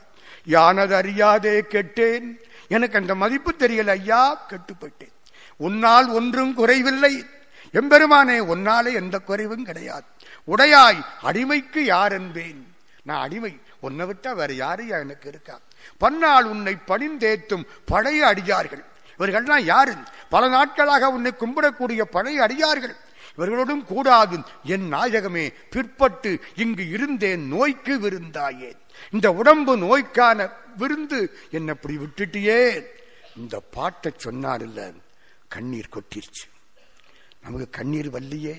யானது அறியாதே கெட்டேன். எனக்கு அந்த மதிப்பு தெரியல ஐயா, கெட்டு போயிட்டேன். உன்னால் ஒன்றும் குறைவில்லை எம்பெருமானே, உன்னாலே எந்த குறைவும் கிடையாது. உடையாய் அடிமைக்கு யார் என்பேன். நான் அடிமை, உன்னை விட்டா வேற யாரையா எனக்கு இருக்கா? பன்னால் உன்னை பணிந்தேத்தும் பழைய அடியார்கள். இவர்கள்லாம் யாரு? பல நாட்களாக உன்னை கும்பிடக்கூடிய பழைய அடியார்கள். இவர்களோடும் கூடாது என் நாயகமே, பிற்பட்டு இங்கு இருந்தேன் நோய்க்கு விருந்தாயே. இந்த உடம்பு நோய்க்கான விருந்து, என்ன இப்படி விட்டுட்டியே. இந்த பாட்டை சொன்னார் இல்ல, கண்ணீர் கொட்டிருச்சு. நமக்கு கண்ணீர் வல்லியே,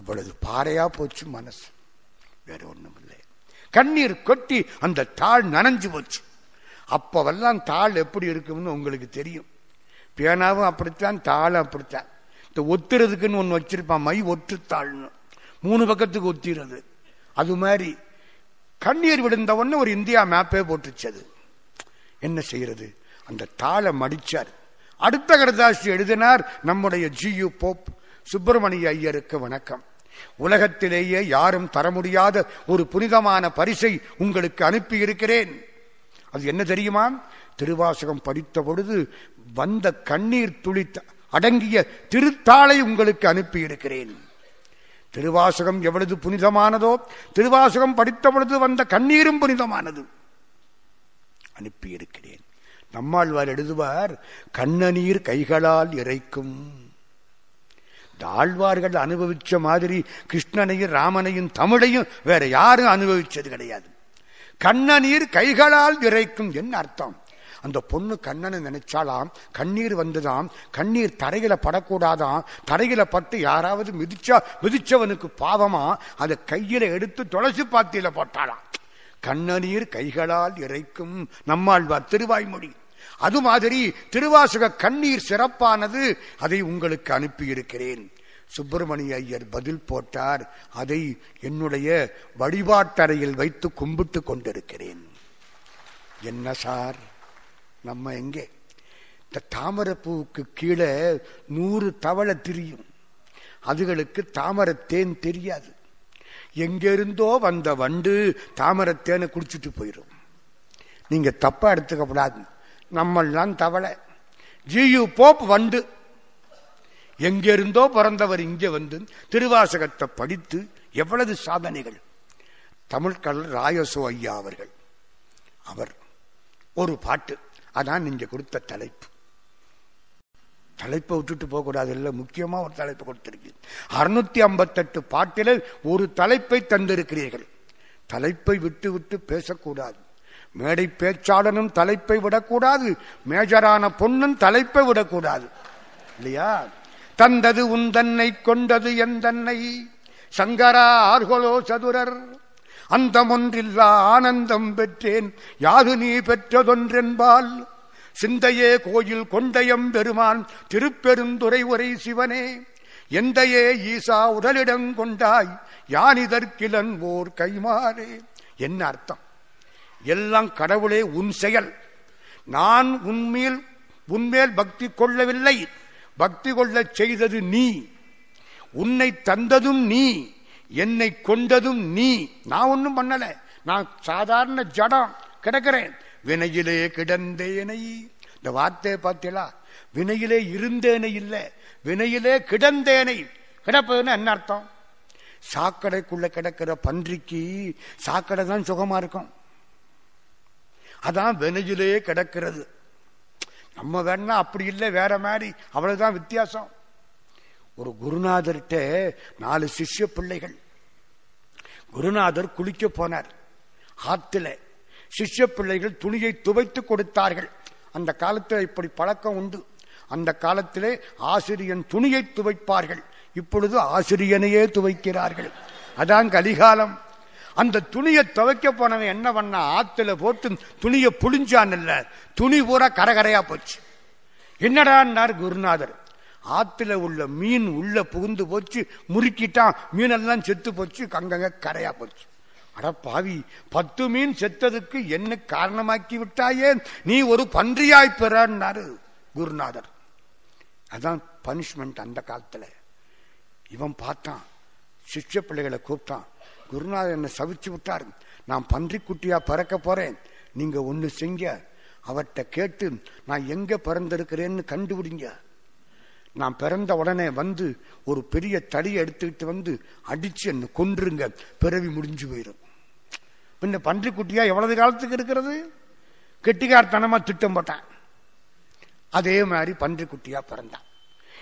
அவ்வளவு பாறையா போச்சு மனசு, வேற ஒண்ணும் இல்லை. கண்ணீர் கொட்டி அந்த தாள் நனைஞ்சு போச்சு. அப்பவெல்லாம் தாள் எப்படி இருக்கும்னு உங்களுக்கு தெரியும். பேனாவும் அப்படித்தான், தாளும் அப்படித்தான். இந்த ஒத்துறதுக்குன்னு ஒன்று வச்சிருப்பான், மை ஒற்றுத்தாள்னு, மூணு பக்கத்துக்கு ஒத்திடுறது. அது மாதிரி கண்ணீர் விழுந்த ஒன்று ஒரு இந்தியா மேப்பே போட்டுச்சது. என்ன செய்யறது? அந்த தாளை மடிச்சார். அடுத்த கருதாசி எழுதினார் நம்முடைய ஜி யு போப். சுப்பிரமணிய ஐயருக்கு வணக்கம். உலகத்திலேயே யாரும் தர முடியாத ஒரு புனிதமான பரிசை உங்களுக்கு அனுப்பியிருக்கிறேன். அது என்ன தெரியுமா? திருவாசகம் படித்த பொழுது வந்த கண்ணீர் துளி அடங்கிய திருத்தாளை உங்களுக்கு அனுப்பியிருக்கிறேன். திருவாசகம் எவ்வளவு புனிதமானதோ, திருவாசகம் படித்த பொழுது வந்த கண்ணீரும் புனிதமானது. அனுப்பியிருக்கிறேன். நம்மாழ்வார் எழுதுவார், கண்ணநீர் கைகளால் இறைக்கும். ஆழ்வார்கள் அனுபவிச்ச மாதிரி கிருஷ்ணனையும் ராமனையும் தமிழையும் வேற யாரும் அனுபவிச்சது கிடையாது. கண்ணநீர் கைகளால் இறைக்கும். என்ன அர்த்தம்? அந்த பொண்ணு கண்ணனை நினைச்சாலாம், கண்ணீர் வந்துதான். கண்ணீர் தரையில படக்கூடாதான், தரையில பட்டு யாராவது மிதிச்சா மிதிச்சவனுக்கு பாவமா, அதை கையில எடுத்து துளசி பாத்தியில போட்டாலாம். கண்ணநீர் கைகளால் இறைக்கும் நம்மாழ்வார் திருவாய்மொழி. அது மாதிரி திருவாசக கண்ணீர் சிறப்பானது, அதை உங்களுக்கு அனுப்பியிருக்கிறேன். சுப்பிரமணிய ஐயர் பதில் போட்டார், அதை என்னுடைய வழிபாட்டறையில் வைத்து கும்பிட்டு கொண்டிருக்கிறேன். என்ன சார், நம்ம எங்கே? இந்த தாமரைப்பூவுக்கு கீழே நூறு தவளை தெரியும், அதுகளுக்கு தாமரத்தேன் தெரியாது. எங்கிருந்தோ வந்த வண்டு தாமரத்தேனை குடிச்சிட்டு போயிடும். நீங்க தப்பா எடுத்துக்கப்படாது. நம்மெல்லாம் தவளை, ஜி யு போப் வண்டு. எங்கிருந்தோ பிறந்தவர் இங்கே வந்து திருவாசகத்தை படித்து எவ்வளவு சாதனைகள். தமிழ்கலர் ராயசோ ஐயா அவர்கள், அவர் ஒரு பாட்டு, அதான் நீங்க கொடுத்த தலைப்பு. தலைப்பை விட்டுட்டு போகக்கூடாது, இல்லை, முக்கியமாக ஒரு தலைப்பு கொடுத்திருக்கு. அறுநூத்தி ஐம்பத்தெட்டு பாட்டில ஒரு தலைப்பை தந்திருக்கிறீர்கள். தலைப்பை விட்டு விட்டு பேசக்கூடாது. மேடை பேச்சாளனும் தலைப்பை விடக்கூடாது, மேஜரான பொண்ணும் தலைப்பை விடக்கூடாது, இல்லையா? தந்தது உந்தன்னை கொண்டது எந்தன்னை சங்கரா ஆர்கொலோ சதுரர் அந்தமொன்றில்லா ஆனந்தம் பெற்றேன் யாது நீ பெற்றதொன்றென்பால் சிந்தையே கோயில் கொண்டயம் பெருமான் திருப்பெருந்துறை உரை சிவனே எந்தையே ஈசா உடலிடம் கொண்டாய் யானிதற்கிலன் ஓர் கைமாறே. என்ன அர்த்தம்? எல்லாம் கடவுளே உன் செயல். நான் உன்மேல் உன்மேல் பக்தி கொள்ளவில்லை, பக்தி கொள்ள செய்தது நீ. உன்னை தந்ததும் நீ, என்னை கொண்டதும் நீ. நான் ஒன்றும் பண்ணல, நான் சாதாரண ஜடம் கிடக்கிறேன். வினையிலே கிடந்தேனை, இந்த வார்த்தையை பார்த்தீங்களா? வினையிலே இருந்தேனை இல்லை, வினையிலே கிடந்தேனை. கிடப்பதுன்னு என்ன அர்த்தம்? சாக்கடைக்குள்ள கிடக்கிற பன்றிக்கு சாக்கடை தான் சுகமா இருக்கும். அதான் வினையிலே கிடக்கிறது. நம்ம வேணா அப்படி இல்லை, வேற மாதிரி, அவ்வளவுதான் வித்தியாசம். ஒரு குருநாதர்கிட்ட நாலு சிஷ்ய பிள்ளைகள். குருநாதர் குளிக்க போனார் ஆத்துல. சிஷ்ய பிள்ளைகள் துணியை துவைத்து கொடுத்தார்கள். அந்த காலத்தில் இப்படி பழக்கம் உண்டு. அந்த காலத்திலே ஆசிரியன் துணியை துவைப்பார்கள், இப்பொழுது ஆசிரியனையே துவைக்கிறார்கள். அதான் கலிகாலம். அந்த துணியை துவைக்க போனவன் என்ன பண்ணா, ஆத்துல போட்டு துணியை புளிஞ்சான். இல்ல, துணி பூரா கரகரையா போச்சு. என்னடான்னார் குருநாதர். ஆத்துல உள்ள மீன் உள்ள புகுந்து போச்சு, முறுக்கிட்டான், மீனெல்லாம் செத்து போச்சு, கங்கங்க கரையா போச்சு. அட பாவி, பத்து மீன் செத்ததுக்கு என்ன காரணமாக்கி விட்டாயே, நீ ஒரு பன்றியாய் பெறான்னாரு குருநாதர். அதான் பனிஷ்மெண்ட் அந்த காலத்துல. இவன் பார்த்தான், சிஷ்ய பிள்ளைகளை கூப்பிட்டான். குருநாதர் என்னை சவிச்சு விட்டார், நான் பன்றிக்குட்டியா பிறக்க போறேன், நீங்க ஒன்று செஞ்ச, அவர்கிட்ட கேட்டு நான் எங்க பிறந்திருக்கிறேன்னு கண்டுபிடிங்க. நான் பிறந்த உடனே வந்து ஒரு பெரிய தடியை எடுத்துக்கிட்டு வந்து அடிச்சு என்னை கொன்றுங்க, பிறவி முடிஞ்சு போயிடும். பின்ன பன்றிக்குட்டியா எவ்வளவு காலத்துக்கு இருக்கிறது? கெட்டிக்காரத்தனமா திட்டம் போட்டான். அதே மாதிரி பன்றிக்குட்டியா பிறந்தான்.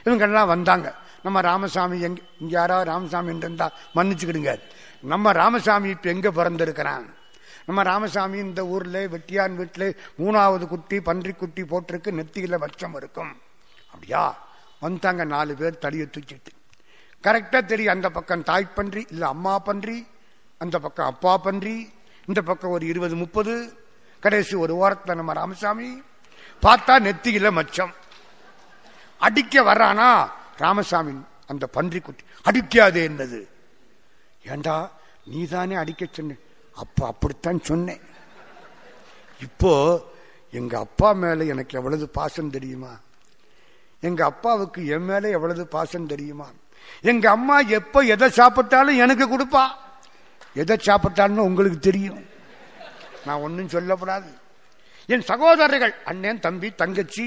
இவங்கெல்லாம் வந்தாங்க. நம்ம ராமசாமி எங்க, இங்க யாராவது ராமசாமி இருந்தா மன்னிச்சுக்கிடுங்க, நம்ம ராமசாமி இப்போ எங்கே பிறந்திருக்கிறான்? நம்ம ராமசாமி இந்த ஊரில் வெட்டியான் வீட்டில் மூணாவது குட்டி பன்றிக்குட்டி போட்டிருக்கு, நெத்தியில் வச்சம் இருக்கும். அப்படியா? வந்தாங்க நாலு பேர் தடியை தூக்கிட்டு. கரெக்டாக தெரியும், அந்த பக்கம் தாய் பன்றி, இல்லை அம்மா பன்றி, அந்த பக்கம் அப்பா பன்றி, இந்த பக்கம் ஒரு இருபது முப்பது, கடைசி ஒரு ஓரத்தில் நம்ம ராமசாமி பார்த்தா நெத்தியில மச்சம். அடிக்க வர்றானா ராமசாமி அந்த பன்றி குட்டி, அடிக்காதே என்னது, ஏண்டா நீ தானே அடிக்க சொன்ன, அப்போ அப்படித்தான் சொன்னேன். இப்போ எங்க அப்பா மேல எனக்கு எவ்வளவு பாசம் தெரியுமா, எங்க அப்பாவுக்கு என் மேல எவ்வளவு பாசம் தெரியுமா. எங்க அம்மா எப்ப எதை சாப்பிட்டாலும் எனக்கு கொடுப்பா, எதை சாப்பிட்டாலும் உங்களுக்கு தெரியும், நான் ஒன்னும் சொல்லப்படாது. என் சகோதரர்கள் அண்ணன் தம்பி தங்கச்சி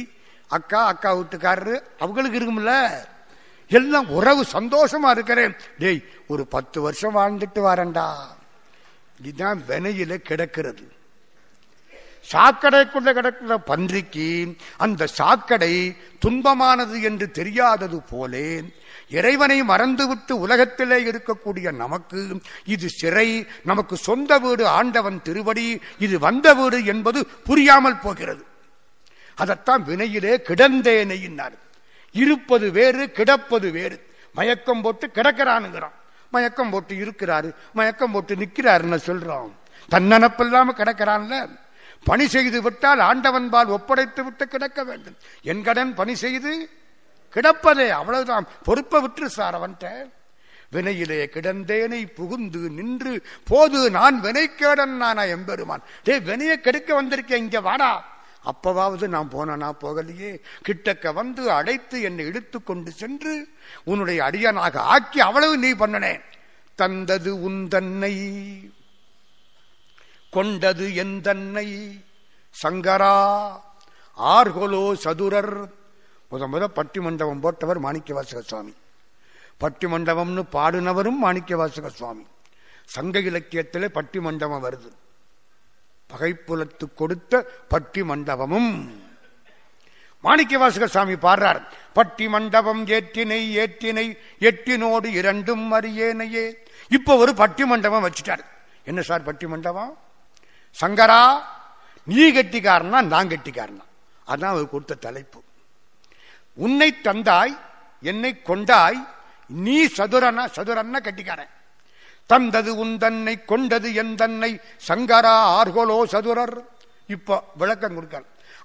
அக்கா அக்கா வீட்டுக்காரரு அவங்களுக்கு இருக்கும்ல எல்லாம் உறவு, சந்தோஷமா இருக்கிறேன். டேய் ஒரு பத்து வருஷம் வாழ்ந்துட்டு வரண்டா, இதுதான் வினையில கிடக்கிறது. சாக்கடைக்குள்ள கிடக்கிற பன்றிக்கு அந்த சாக்கடை துன்பமானது என்று தெரியாதது போலே இறைவனை மறந்துவிட்டு உலகத்திலே இருக்கக்கூடிய நமக்கு இது சிறை, நமக்கு சொந்த வீடு ஆண்டவன் திருவடி, இது வந்த வீடு என்பது புரியாமல் போகிறது. அதத்தான் வினையிலே கிடந்தேனையினார். இருப்பது வேறு கிடப்பது வேறு. மயக்கம் போட்டு கிடக்கிறானுங்கிறோம், மயக்கம் போட்டு இருக்கிறாரு, மயக்கம் போட்டு நிற்கிறாருன்னு சொல்றோம். தன்னனப்பில்லாம கிடக்கிறான்ல, பணி செய்து விட்டால் ஆண்டவன்பால் ஒப்படைத்து விட்டு கிடக்க வேண்டும். என் கடன் பணி செய்து கிடப்பதே, அவ்வளவுதான், பொறுப்பை விட்டு சார் அவன்கிட்ட. வினையிலே கிடந்தேனை புகுந்து நின்று போது நான் வினைக்கேடன் நானா எம்பெருமான். டே வினையை கெடுக்க வந்திருக்கேன், இங்க வாடா. அப்பவாவது நான் போனா போகலையே, கிட்டக்க வந்து அழைத்து என்னை இழுத்து கொண்டு சென்று உன்னுடைய அடியனாக ஆக்கி அவ்வளவு நீ பண்ணனே. தந்தது உன் தன்னை கொண்டது என் தன்னை சங்கரா ஆர்கொலோ சதுரர். முத முத பட்டி மண்டபம் போட்டவர் மாணிக்க வாசகர் சுவாமி, பட்டி மண்டபம்னு பாடினவரும் மாணிக்க வாசகர் சுவாமி. சங்க இலக்கியத்திலே பட்டி மண்டபம் வருது, பகைப்புலத்து கொடுத்த பட்டி மண்டபமும் மாணிக்க வாசகர் சுவாமி பாடுறார். பட்டி மண்டபம் ஏற்றினை ஏற்றினை எட்டினோடு இரண்டும் அறியேனையே. இப்போ ஒரு பட்டி மண்டபம் வச்சுட்டார். என்ன சார் பட்டி மண்டபம், சங்கரா நீ கெட்டிக்காரனா நான் கெட்டிக்காரனா, அதான் அவர் கொடுத்த தலைப்பு. உன்னை தந்தாய் என்னை கொண்டாய், நீ சதுரனா, சதுரன்னா கெட்டிக்காரன். தந்தது உன் தன்னை கொண்டது என் தன்னை சங்கரா ஆர்கோலோ சதுரர். இப்போ விளக்கம் கொடுக்க,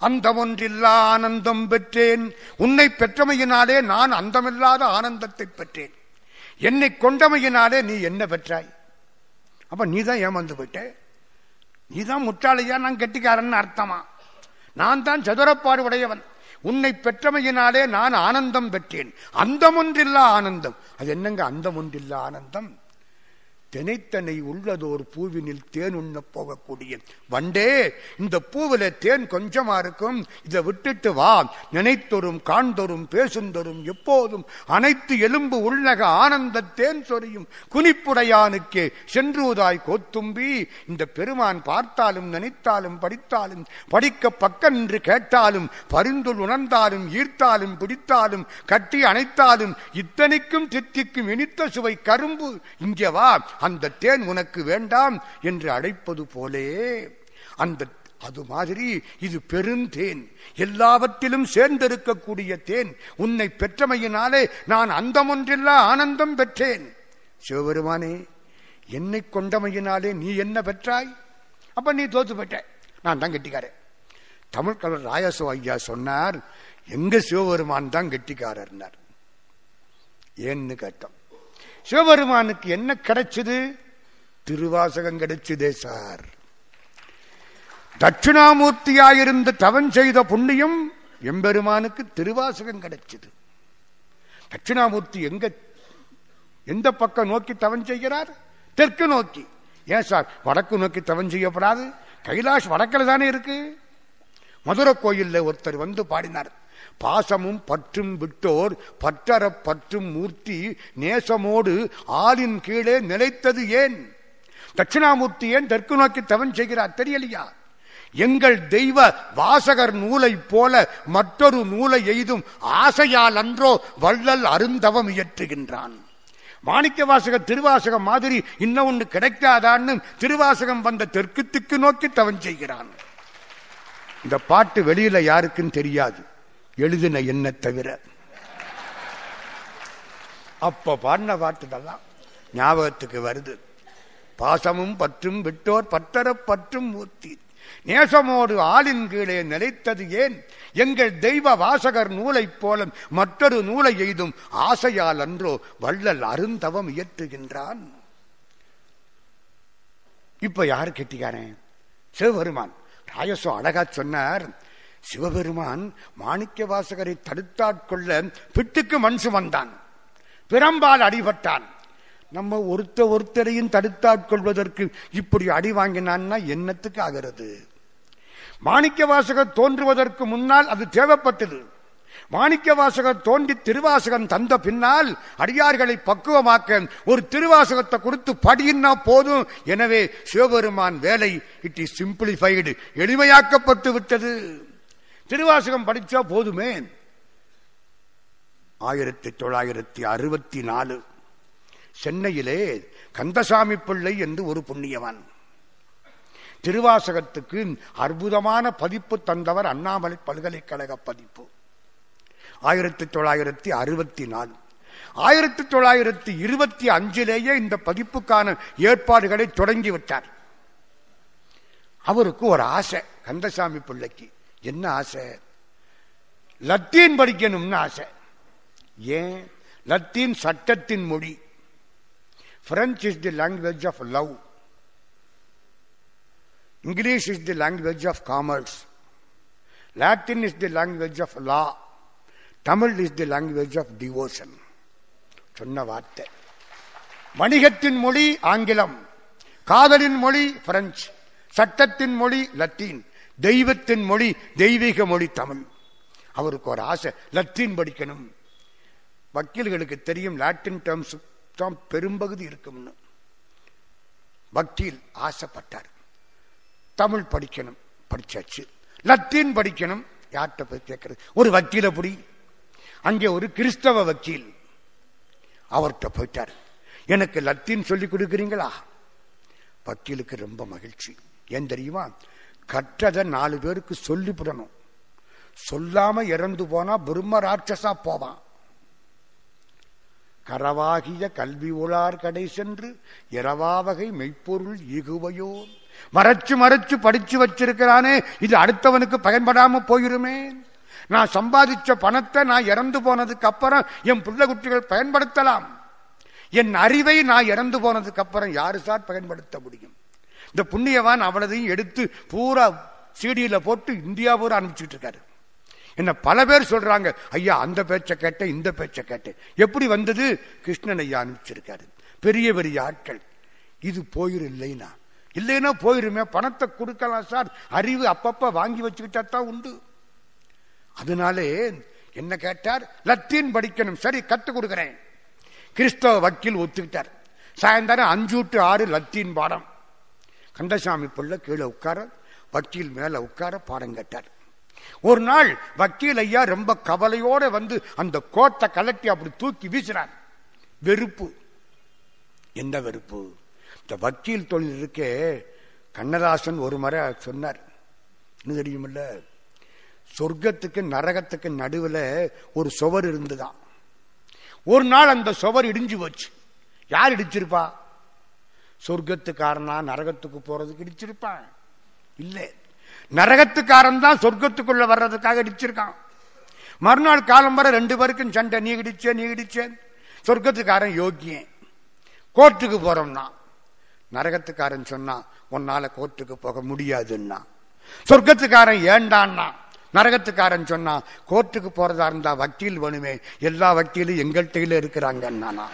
அந்த ஒன்றில்லா ஆனந்தம் பெற்றேன், உன்னை பெற்றமையினாலே நான் அந்தமில்லாத ஆனந்தத்தை பெற்றேன், என்னை கொண்டமையினாலே நீ என்ன பெற்றாய். அப்ப நீ தான் ஏமாந்து போயிட்ட, நீ தான் முற்றாளையா, நான் கெட்டிக்காரன் அர்த்தமா, நான் தான் சதுரப்பாடு உடையவன், உன்னை பெற்றமையினாலே நான் ஆனந்தம் பெற்றேன், அந்தம் ஒன்றில்லா ஆனந்தம். அது என்னங்க அந்தம் ஒன்றில்லா ஆனந்தம், தினைத்தனை உள்ளதோர் பூவினில் தேன் உண்ண போகக்கூடிய வண்டே, இந்த பூவில தேன் கொஞ்சமா இருக்கும், இதை விட்டுட்டு வா, நினைத்தொரும் காண்தொரும் பேசுந்தொரும் எப்போதும் அனைத்து எலும்பு உள்ளக ஆனந்த தேன் சொரியும் குனிப்புடையானுக்கே சென்றுதாய் கோத்தும்பி. இந்த பெருமான் பார்த்தாலும் நினைத்தாலும் படித்தாலும் படிக்க பக்கம் என்று கேட்டாலும் பரிந்துள் உணர்ந்தாலும் ஈர்த்தாலும் பிடித்தாலும் கட்டி அணைத்தாலும் இத்தனைக்கும் தித்திக்கும் இனித்த சுவை கரும்பு, இங்கே வா, அந்த தேன் உனக்கு வேண்டாம் என்று அழைப்பது போலே அந்த அது மாதிரி இது பெருந்தேன், எல்லாவற்றிலும் சேர்ந்திருக்கக்கூடிய தேன். உன்னை பெற்றமையினாலே நான் அந்தமொன்றில்லா ஆனந்தம் பெற்றேன். சிவபெருமானே என்னை கொண்டமையினாலே நீ என்ன பெற்றாய், அப்ப நீ தோத்து பெற்றாய், நான் தான் கெட்டிக்காரன். தமிழ் கலர் ராயசோ ஐயா சொன்னார், எங்க சிவபெருமான் தான் கெட்டிக்காரர்னார். ஏன்னு கேட்டோம், சிவபெருமானுக்கு என்ன கிடைச்சது, திருவாசகம் கிடைச்சதே சார். தட்சிணாமூர்த்தியாயிருந்து தவன் செய்த புண்ணியம் எம்பெருமானுக்கு திருவாசகம் கிடைச்சது. தட்சிணாமூர்த்தி எங்க எந்த பக்கம் நோக்கி தவன் செய்கிறார், தெற்கு நோக்கி. ஏன் சார் வடக்கு நோக்கி தவன் செய்யப்படாது, கைலாஷ் வடக்கில் தானே இருக்கு. மதுரை கோயிலில் ஒருத்தர் வந்து பாடினார், பாசமும் பற்றும் விட்டோர் பற்றற பற்றும் மூர்த்தி நேசமோடு ஆளின் கீழே நிலைத்தது ஏன். தட்சிணாமூர்த்தி ஏன் தெற்கு நோக்கி தவன் செய்கிறார் தெரியலையா. எங்கள் தெய்வ வாசகர் நூலை போல மற்றொரு நூலை எய்தும் ஆசையால் அன்றோ வள்ளல் அருந்தவம் இயற்றுகின்றான். மாணிக்க வாசகர் திருவாசகம் மாதிரி இன்னும் ஒன்று கிடைக்காதான்னு திருவாசகம் வந்த தெற்கு திக்கு நோக்கி தவன் செய்கிறான். இந்த பாட்டு வெளியில யாருக்குன்னு தெரியாது, எழுதின என்ன தவிர. அப்ப பாடின பாட்டுதெல்லாம் ஞாபகத்துக்கு வருது. பாசமும் பற்றும் விட்டோர் பற்றறப் பற்றும் ஊர்த்தி நேசமோடு ஆளின் கீழே நிலைத்தது ஏன்? எங்கள் தெய்வ வாசகர் நூலைப் போல மற்றொரு நூலை எய்தும் ஆசையால் அன்றோ வள்ளல் அருந்தவம் இயற்றுகின்றான். இப்ப யாரு கேட்டியானே? சிவபெருமான். ராயசோ அழகா சொன்னார், சிவபெருமான் மாணிக்க வாசகரை தடுத்தாட்கொள்ள பிட்டுக்கு மண் சுமந்தான், பிரம்பால் அடிபட்டான். நம்ம ஒருத்த ஒருத்தரையும் தடுத்தாட்கொள்வதற்கு இப்படி அடி வாங்கினான்னா என்னத்துக்கு ஆகிறது? மாணிக்க வாசகர் தோன்றுவதற்கு முன்னால் அது தேவைப்பட்டது. மாணிக்க வாசகர் தோன்றி திருவாசகம் தந்த பின்னால் அடியார்களை பக்குவமாக்க ஒரு திருவாசகத்தை கொடுத்து படியினா போதும். எனவே சிவபெருமான் வேலை இட் இஸ் சிம்பிளிஃபைடு, எளிமையாக்கப்பட்டு விட்டது. திருவாசகம் படித்தா போதுமே. ஆயிரத்தி தொள்ளாயிரத்தி அறுபத்தி நாலு சென்னையிலே கந்தசாமி பிள்ளை என்று ஒரு புண்ணியவான் திருவாசகத்துக்கு அற்புதமான பதிப்பு தந்தவர். அண்ணாமலை பல்கலைக்கழக பதிப்பு ஆயிரத்தி தொள்ளாயிரத்தி அறுபத்தி நாலு ஆயிரத்தி தொள்ளாயிரத்தி இருபத்தி அஞ்சிலேயே இந்த பதிப்புக்கான ஏற்பாடுகளை தொடங்கிவிட்டார். அவருக்கு ஒரு ஆசை, கந்தசாமி பிள்ளைக்கு. என்ன ஆசை? லத்தீன் படிக்கணும்னு ஆசை. ஏன்? லத்தீன் சட்டத்தின் மொழி. French is the language of love. English is the language of commerce. Latin is the language of law. Tamil is the language of devotion. சொன்ன வார்த்தை. வணிகத்தின் மொழி ஆங்கிலம், காதலின் மொழி பிரெஞ்சு, சட்டத்தின் மொழி லத்தீன், தெய்வத்தின் மொழி தெய்வீக மொழி தமிழ். அவருக்கு ஒரு ஆசை, லத்தீன் படிக்கணும். வக்கீல்களுக்கு தெரியும் லாட்டின் டேர்ம்ஸ் தான் பெரும்பகுதி இருக்கும்னு. வக்கீல் ஆசைப்பட்டார், தமிழ் படிக்கணும். படிச்சாச்சு. லத்தீன் படிக்கணும். யார்கிட்ட போய் கேட்கறது? ஒரு வக்கீல புடி. அங்கே ஒரு கிறிஸ்தவ வக்கீல், அவர்கிட்ட போயிட்டார். எனக்கு லத்தீன் சொல்லி கொடுக்குறீங்களா? வக்கீலுக்கு ரொம்ப மகிழ்ச்சி. ஏன் தெரியுமா? கற்றதை நாலு பேருக்கு சொல்லிவிடணும். சொல்லாம இறந்து போனா பிரம்ம ராட்சசா போவான். கரவாகிய கல்வி உளார் கடை சென்று இரவாவகை மெய்ப்பொருள் இகுவையோ. மறைச்சு மறைச்சு படிச்சு வச்சிருக்கிறானே, இது அடுத்தவனுக்கு பயன்படாம போயிருமே. நான் சம்பாதிச்ச பணத்தை நான் இறந்து போனதுக்கு அப்புறம் என் பிள்ளை குட்டிகள் பயன்படுத்தலாம். என் அறிவை நான் இறந்து போனதுக்கு அப்புறம் யாரு சார் பயன்படுத்த முடியும்? இந்த புண்ணியவான் அவளதையும் எடுத்து பூரா சீடியில போட்டு இந்தியா பூரா அனுப்பிச்சுட்டு இருக்காரு. என்ன பல பேர் சொல்றாங்க, ஐயா அந்த பேச்ச கேட்டேன் இந்த பேச்ச கேட்டேன். எப்படி வந்தது? கிருஷ்ணன் ஐயா அனுப்பிச்சிருக்காரு, பெரிய பெரிய ஆட்கள். இது போயிரு. இல்லைன்னா இல்லைன்னா போயிருமே. பணத்தை கொடுக்கலாம் சார், அறிவு அப்பப்ப வாங்கி வச்சுக்கிட்டா தான் உண்டு. அதனாலே என்ன கேட்டார்? லத்தீன் படிக்கணும். சரி, கற்றுக் கொடுக்குறேன். கிறிஸ்தவ வக்கீல் ஒத்துக்கிட்டார். சாயந்தரம் அஞ்சு டு ஆறு லத்தீன் பாடம். கந்தசாமி பிள்ளை கீழே உட்கார, வக்கீல் மேல உட்கார பாடம் கேட்டார். ஒரு நாள் வக்கீல் ஐயா ரொம்ப கவலையோட வந்து அந்த கோட்டை கலட்டி அப்படி தூக்கி வீசினார். வெறுப்பு. எந்த வெறுப்பு? இந்த வக்கீல் தொழில் இருக்கே. கண்ணதாசன் ஒரு முறை சொன்னார், என்ன தெரியுமில்ல, சொர்க்கத்துக்கு நரகத்துக்கு நடுவில் ஒரு சுவர் இருந்துதான். ஒரு நாள் அந்த சுவர் இடிஞ்சு போச்சு. யார் இடிச்சிருப்பா? சொர்க்கத்துக்காரனா நரகத்துக்கு போறதுக்கு இடிச்சிருப்பான்? இல்லை, நரகத்துக்காரன் தான் சொர்க்கத்துக்குள்ள வர்றதுக்காக இடிச்சிருக்கான். மறுநாள் காலம் வர ரெண்டு பேருக்கும் சண்டை, நீ இடிச்சேன் நீ இடிச்சேன். சொர்க்கத்துக்காரன் யோக்கியன், கோர்ட்டுக்கு போறோம்னா. நரகத்துக்காரன் சொன்னா உன்னால கோர்ட்டுக்கு போக முடியாதுன்னா. சொர்க்கத்துக்காரன் ஏண்டான்னா. நரகத்துக்காரன் சொன்னா கோர்ட்டுக்கு போறதா இருந்தா வக்கீல் வேணுமே, எல்லா வக்கீலும் எங்கள்கிட்ட இருக்கிறாங்கன்னா.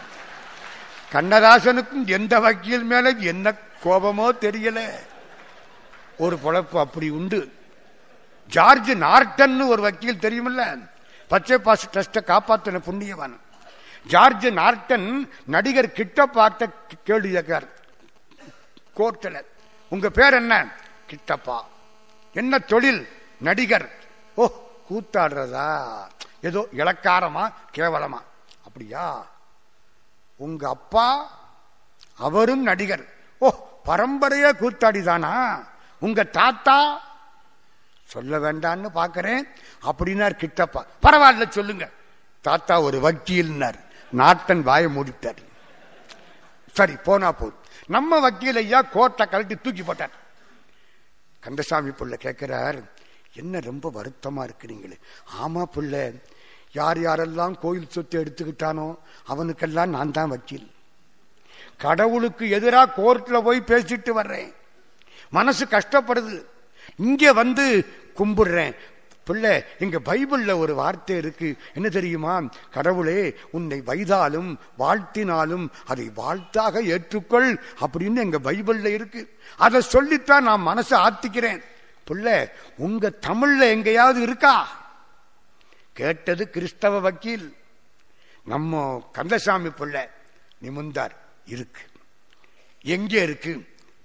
கண்ணதாசனுக்கும் எந்த வக்கீல் மேல என்ன கோபமோ தெரியல, ஒரு பொழப்பு அப்படி உண்டு. ஜார்ஜ் நார்டன் ஒரு வக்கீல் தெரியுமில்ல, பச்சை பாசு ட்ரஸ்ட காப்பாத்தின புண்ணியவான். ஜார்ஜ் நார்டன் நடிகர் கிட்ட பார்த்த கேள்வி கேட்கிறார் கோர்ட்ல, உங்க பேர் என்ன? கிட்டப்பா. என்ன தொழில்? நடிகர். ஓ, கூத்தாடுறதா? ஏதோ இளக்காரமா கேவலமா? அப்படியா? உங்க அப்பா? அவரும் நடிகர். ஓ, பரம்பரையா கூத்தாடிதானா? உங்க தாத்தா? சொல்ல வேண்டான்னு பாக்கிறேன் அப்படின்னார் கிட்டப்பா. பரவாயில்ல சொல்லுங்க, தாத்தா ஒரு வக்கீல்னார். நாட்டன் வாய மூடிட்டார். சரி, போனா போதும். நம்ம வக்கீலையா கோர்ட்டை கழட்டி தூக்கி போட்டார். கந்தசாமி பிள்ளை கேட்கிறார், என்ன ரொம்ப வருத்தமா இருக்கு நீங்களே? ஆமா பிள்ளை, யார் யாரெல்லாம் கோயில் சொத்து எடுத்துக்கிட்டானோ அவனுக்கெல்லாம் நான் தான் வக்கீல். கடவுளுக்கு எதிராக கோர்ட்ல போய் பேசிட்டு வர்றேன், மனசு கஷ்டப்படுது. இங்க வந்து கும்பிடுறேன். பிள்ளை, இங்க பைபிள்ல ஒரு வார்த்தை இருக்கு, என்ன தெரியுமா? கடவுளே உன்னை வைதாலும் வாழ்த்தினாலும் அதை வாழ்த்தாக ஏற்றுக்கொள் அப்படின்னு எங்க பைபிள்ல இருக்கு. அதை சொல்லித்தான் நான் மனசை ஆத்திக்கிறேன். பிள்ளை, உங்க தமிழ்ல எங்கேயாவது இருக்கா? கேட்டது கிறிஸ்தவ வக்கீல். நம்ம கந்தசாமி பிள்ளை நிமிந்தார். இருக்கு. எங்கே இருக்கு?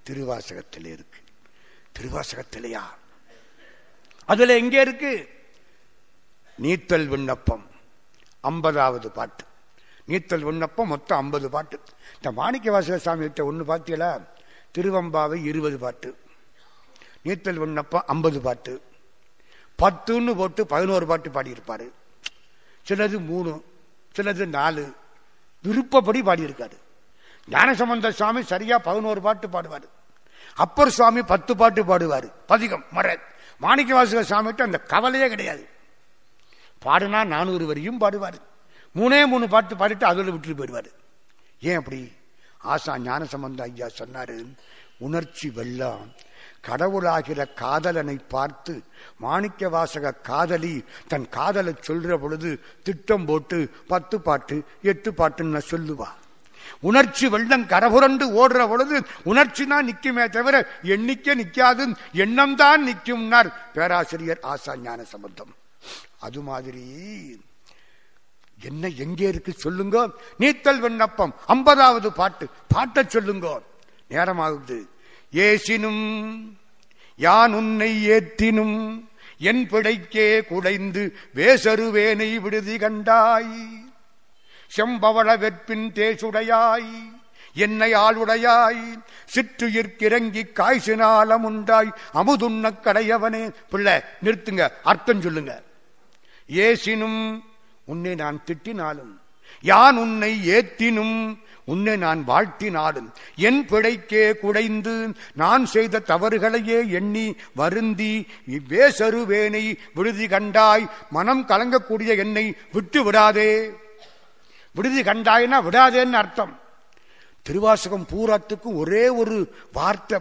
திருவாசகத்தில் இருக்கு. திருவாசகத்திலையா? அதுல எங்கே இருக்கு? நீத்தல் விண்ணப்பம் ஐம்பதாவது பாட்டு. நீத்தல் விண்ணப்பம் மொத்தம் ஐம்பது பாட்டு. இந்த மாணிக்க வாசகர் சாமி கிட்ட ஒன்று பார்த்தீங்களா? திருவம்பாவை இருபது பாட்டு, நீத்தல் விண்ணப்பம் ஐம்பது பாட்டு, பத்துன்னு போட்டு பதினோரு பாட்டு பாடியிருப்பாரு. சிலது மூணு, சிலது நாலு, விருப்பப்படி பாடியிருக்காரு. ஞானசம்பந்த சுவாமி சரியா பதினோரு பாட்டு பாடுவார். அப்பர் சுவாமி பத்து பாட்டு பாடுவார். பதிகம் மர மாணிக்க வாசகர் சாமிகிட்ட அந்த கவலையே கிடையாது. பாடுனா நானூறு வரையும் பாடுவார். மூணே மூணு பாட்டு பாடிட்டு அதில் விட்டுட்டு போயிடுவார். ஏன் அப்படி? ஆசா ஞானசம்பந்த ஐயா சொன்னாரு, உணர்ச்சி வெள்ளம் கடவுளாகிற காதலனை பார்த்து மாணிக்க வாசக காதலி தன் காதலை சொல்ற பொழுது திட்டம் போட்டு பத்து பாட்டு எட்டு பாட்டுன்னு சொல்லுவா. உணர்ச்சி வெள்ளம் கரபுரண்டு ஓடுற பொழுது உணர்ச்சினா நிற்குமே தவிர எண்ணிக்க நிற்காது, எண்ணம் தான் நிற்கும்னார் பேராசிரியர் ஆசா ஞான சம்பந்தம். அது மாதிரி என்ன எங்கே இருக்கு சொல்லுங்க? நீத்தல் விண்ணப்பம் ஐம்பதாவது பாட்டு. பாட்டை சொல்லுங்க. நேரமாகுது. ஏசினும் யான் உன்னை ஏத்தினும் என் பிழைக்கே குடைந்து வேசருவேனை விடுதி கண்டாய் செம்பவள வெற்பின் தேசுடையாய் என்னை ஆளுடையாய் சிற்றுயிர்கிறங்கி காய்ச்சினாலம் உண்டாய் அமுதுண்ண கடையவனே. பிள்ளை நிறுத்துங்க, அர்த்தம் சொல்லுங்க. ஏசினும் உன்னை நான் திட்டினாலும், யான் உன்னை ஏத்தினும் உன்னை நான் வாழ்த்தினாலும், என் பிழைக்கே குடைந்து நான் செய்த தவறுகளையே எண்ணி வருந்தி வேசருவேனை விடுதி கண்டாய் மனம் கலங்கக்கூடிய என்னை விட்டு விடாதே. விடுதி கண்டாயினா விடாதேன்னு அர்த்தம். திருவாசகம் பூராத்துக்கும் ஒரே ஒரு வார்த்தை.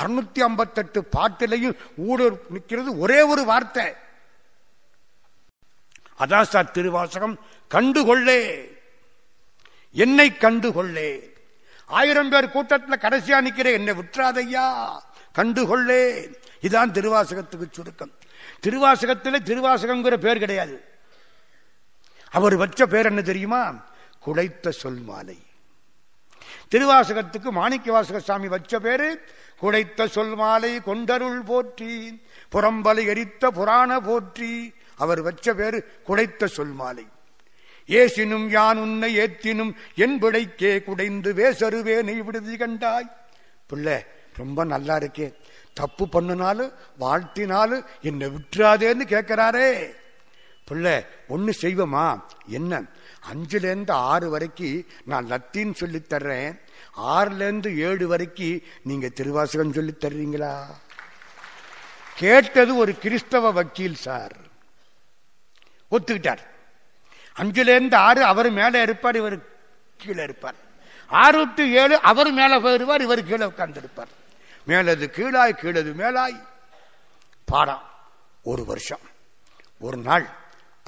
அறுநூத்தி ஐம்பத்தி எட்டு பாட்டிலையும் ஊடுரு நிற்கிறது ஒரே ஒரு வார்த்தை. அதான் சார் திருவாசகம். கண்டுகொள்ளே, என்னை கண்டுகொள்ளே. ஆயிரம் பேர் கூட்டத்தில் கடைசியா நிற்கிறேன், என்னை விற்றாதையா, கண்டுகொள்ளே. இதான் திருவாசகத்துக்கு சுருக்கம். திருவாசகத்தில் திருவாசகம்ங்கிற பேர் கிடையாது. அவர் வச்ச பேர் என்ன தெரியுமா? குடைத்த சொல் மாலை. திருவாசகத்துக்கு மாணிக்க வாசகர் சாமி வச்ச பேரு குடைத்த சொல் மாலை கொண்டருள் போற்றி புறம்பலை எரித்த புராண போற்றி. அவர் வச்ச பேரு குடைத்த சொல் மாலை. ஏசினும் யான் உன்னை ஏத்தினும் என் பிழைக்கே குடைந்து வேசருவே நீ விடுதி கண்டாய். பிள்ளை ரொம்ப நல்லா இருக்கே. தப்பு பண்ணினாலும் வாழ்த்தினாலும் என்னை விட்டுறாதேன்னு கேட்கிறாரே. பிள்ளை ஒன்று செய்வோமா? என்ன? அஞ்சுலேருந்து ஆறு வரைக்கும் நான் லத்தீன் சொல்லித்தர்றேன், ஆறுலேருந்து ஏழு வரைக்கும் நீங்கள் திருவாசகம் சொல்லித்தர்றீங்களா? கேட்டது ஒரு கிறிஸ்தவ வக்கீல் சார். ஒத்துக்கிட்டார். அஞ்சுலேருந்து ஆறு அவர் மேலே இருப்பார், இவர் கீழே இருப்பார். ஆறு டு ஏழு அவர் மேலே போயிருவார், இவர் கீழே உட்கார்ந்துருப்பார். மேலது கீழாய் கீழது மேலாய் பாடம். ஒரு வருஷம் ஒரு நாள்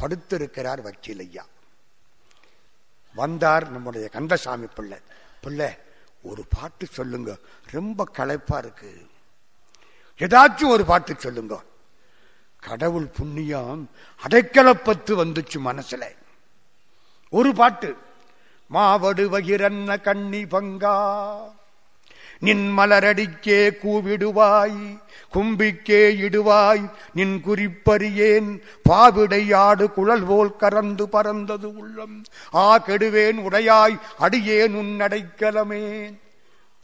படுத்திருக்கிறார் வக்கீல் ஐயா. வந்தார் நம்முடைய கந்தசாமி பிள்ளை. பிள்ளை ஒரு பாட்டு சொல்லுங்க, ரொம்ப களைப்பா இருக்கு, ஏதாச்சும் ஒரு பாட்டு சொல்லுங்க. கடவுள் புண்ணியம் அடைக்கலப்பத்து வந்துச்சு மனசுல. ஒரு பாட்டு, மாவடு வகிரன்ன கண்ணி பங்கா நின் மலரடிக்கே கூவிடுவாய் கும்பிக்கே இடுவாய் நின் குறிப்பறியேன் பாவிடையாடு குழல் போல் கறந்து பறந்தது உள்ளம் ஆ கெடுவேன் உடையாய் அடியேன் உன்னடைக்கலமேன்.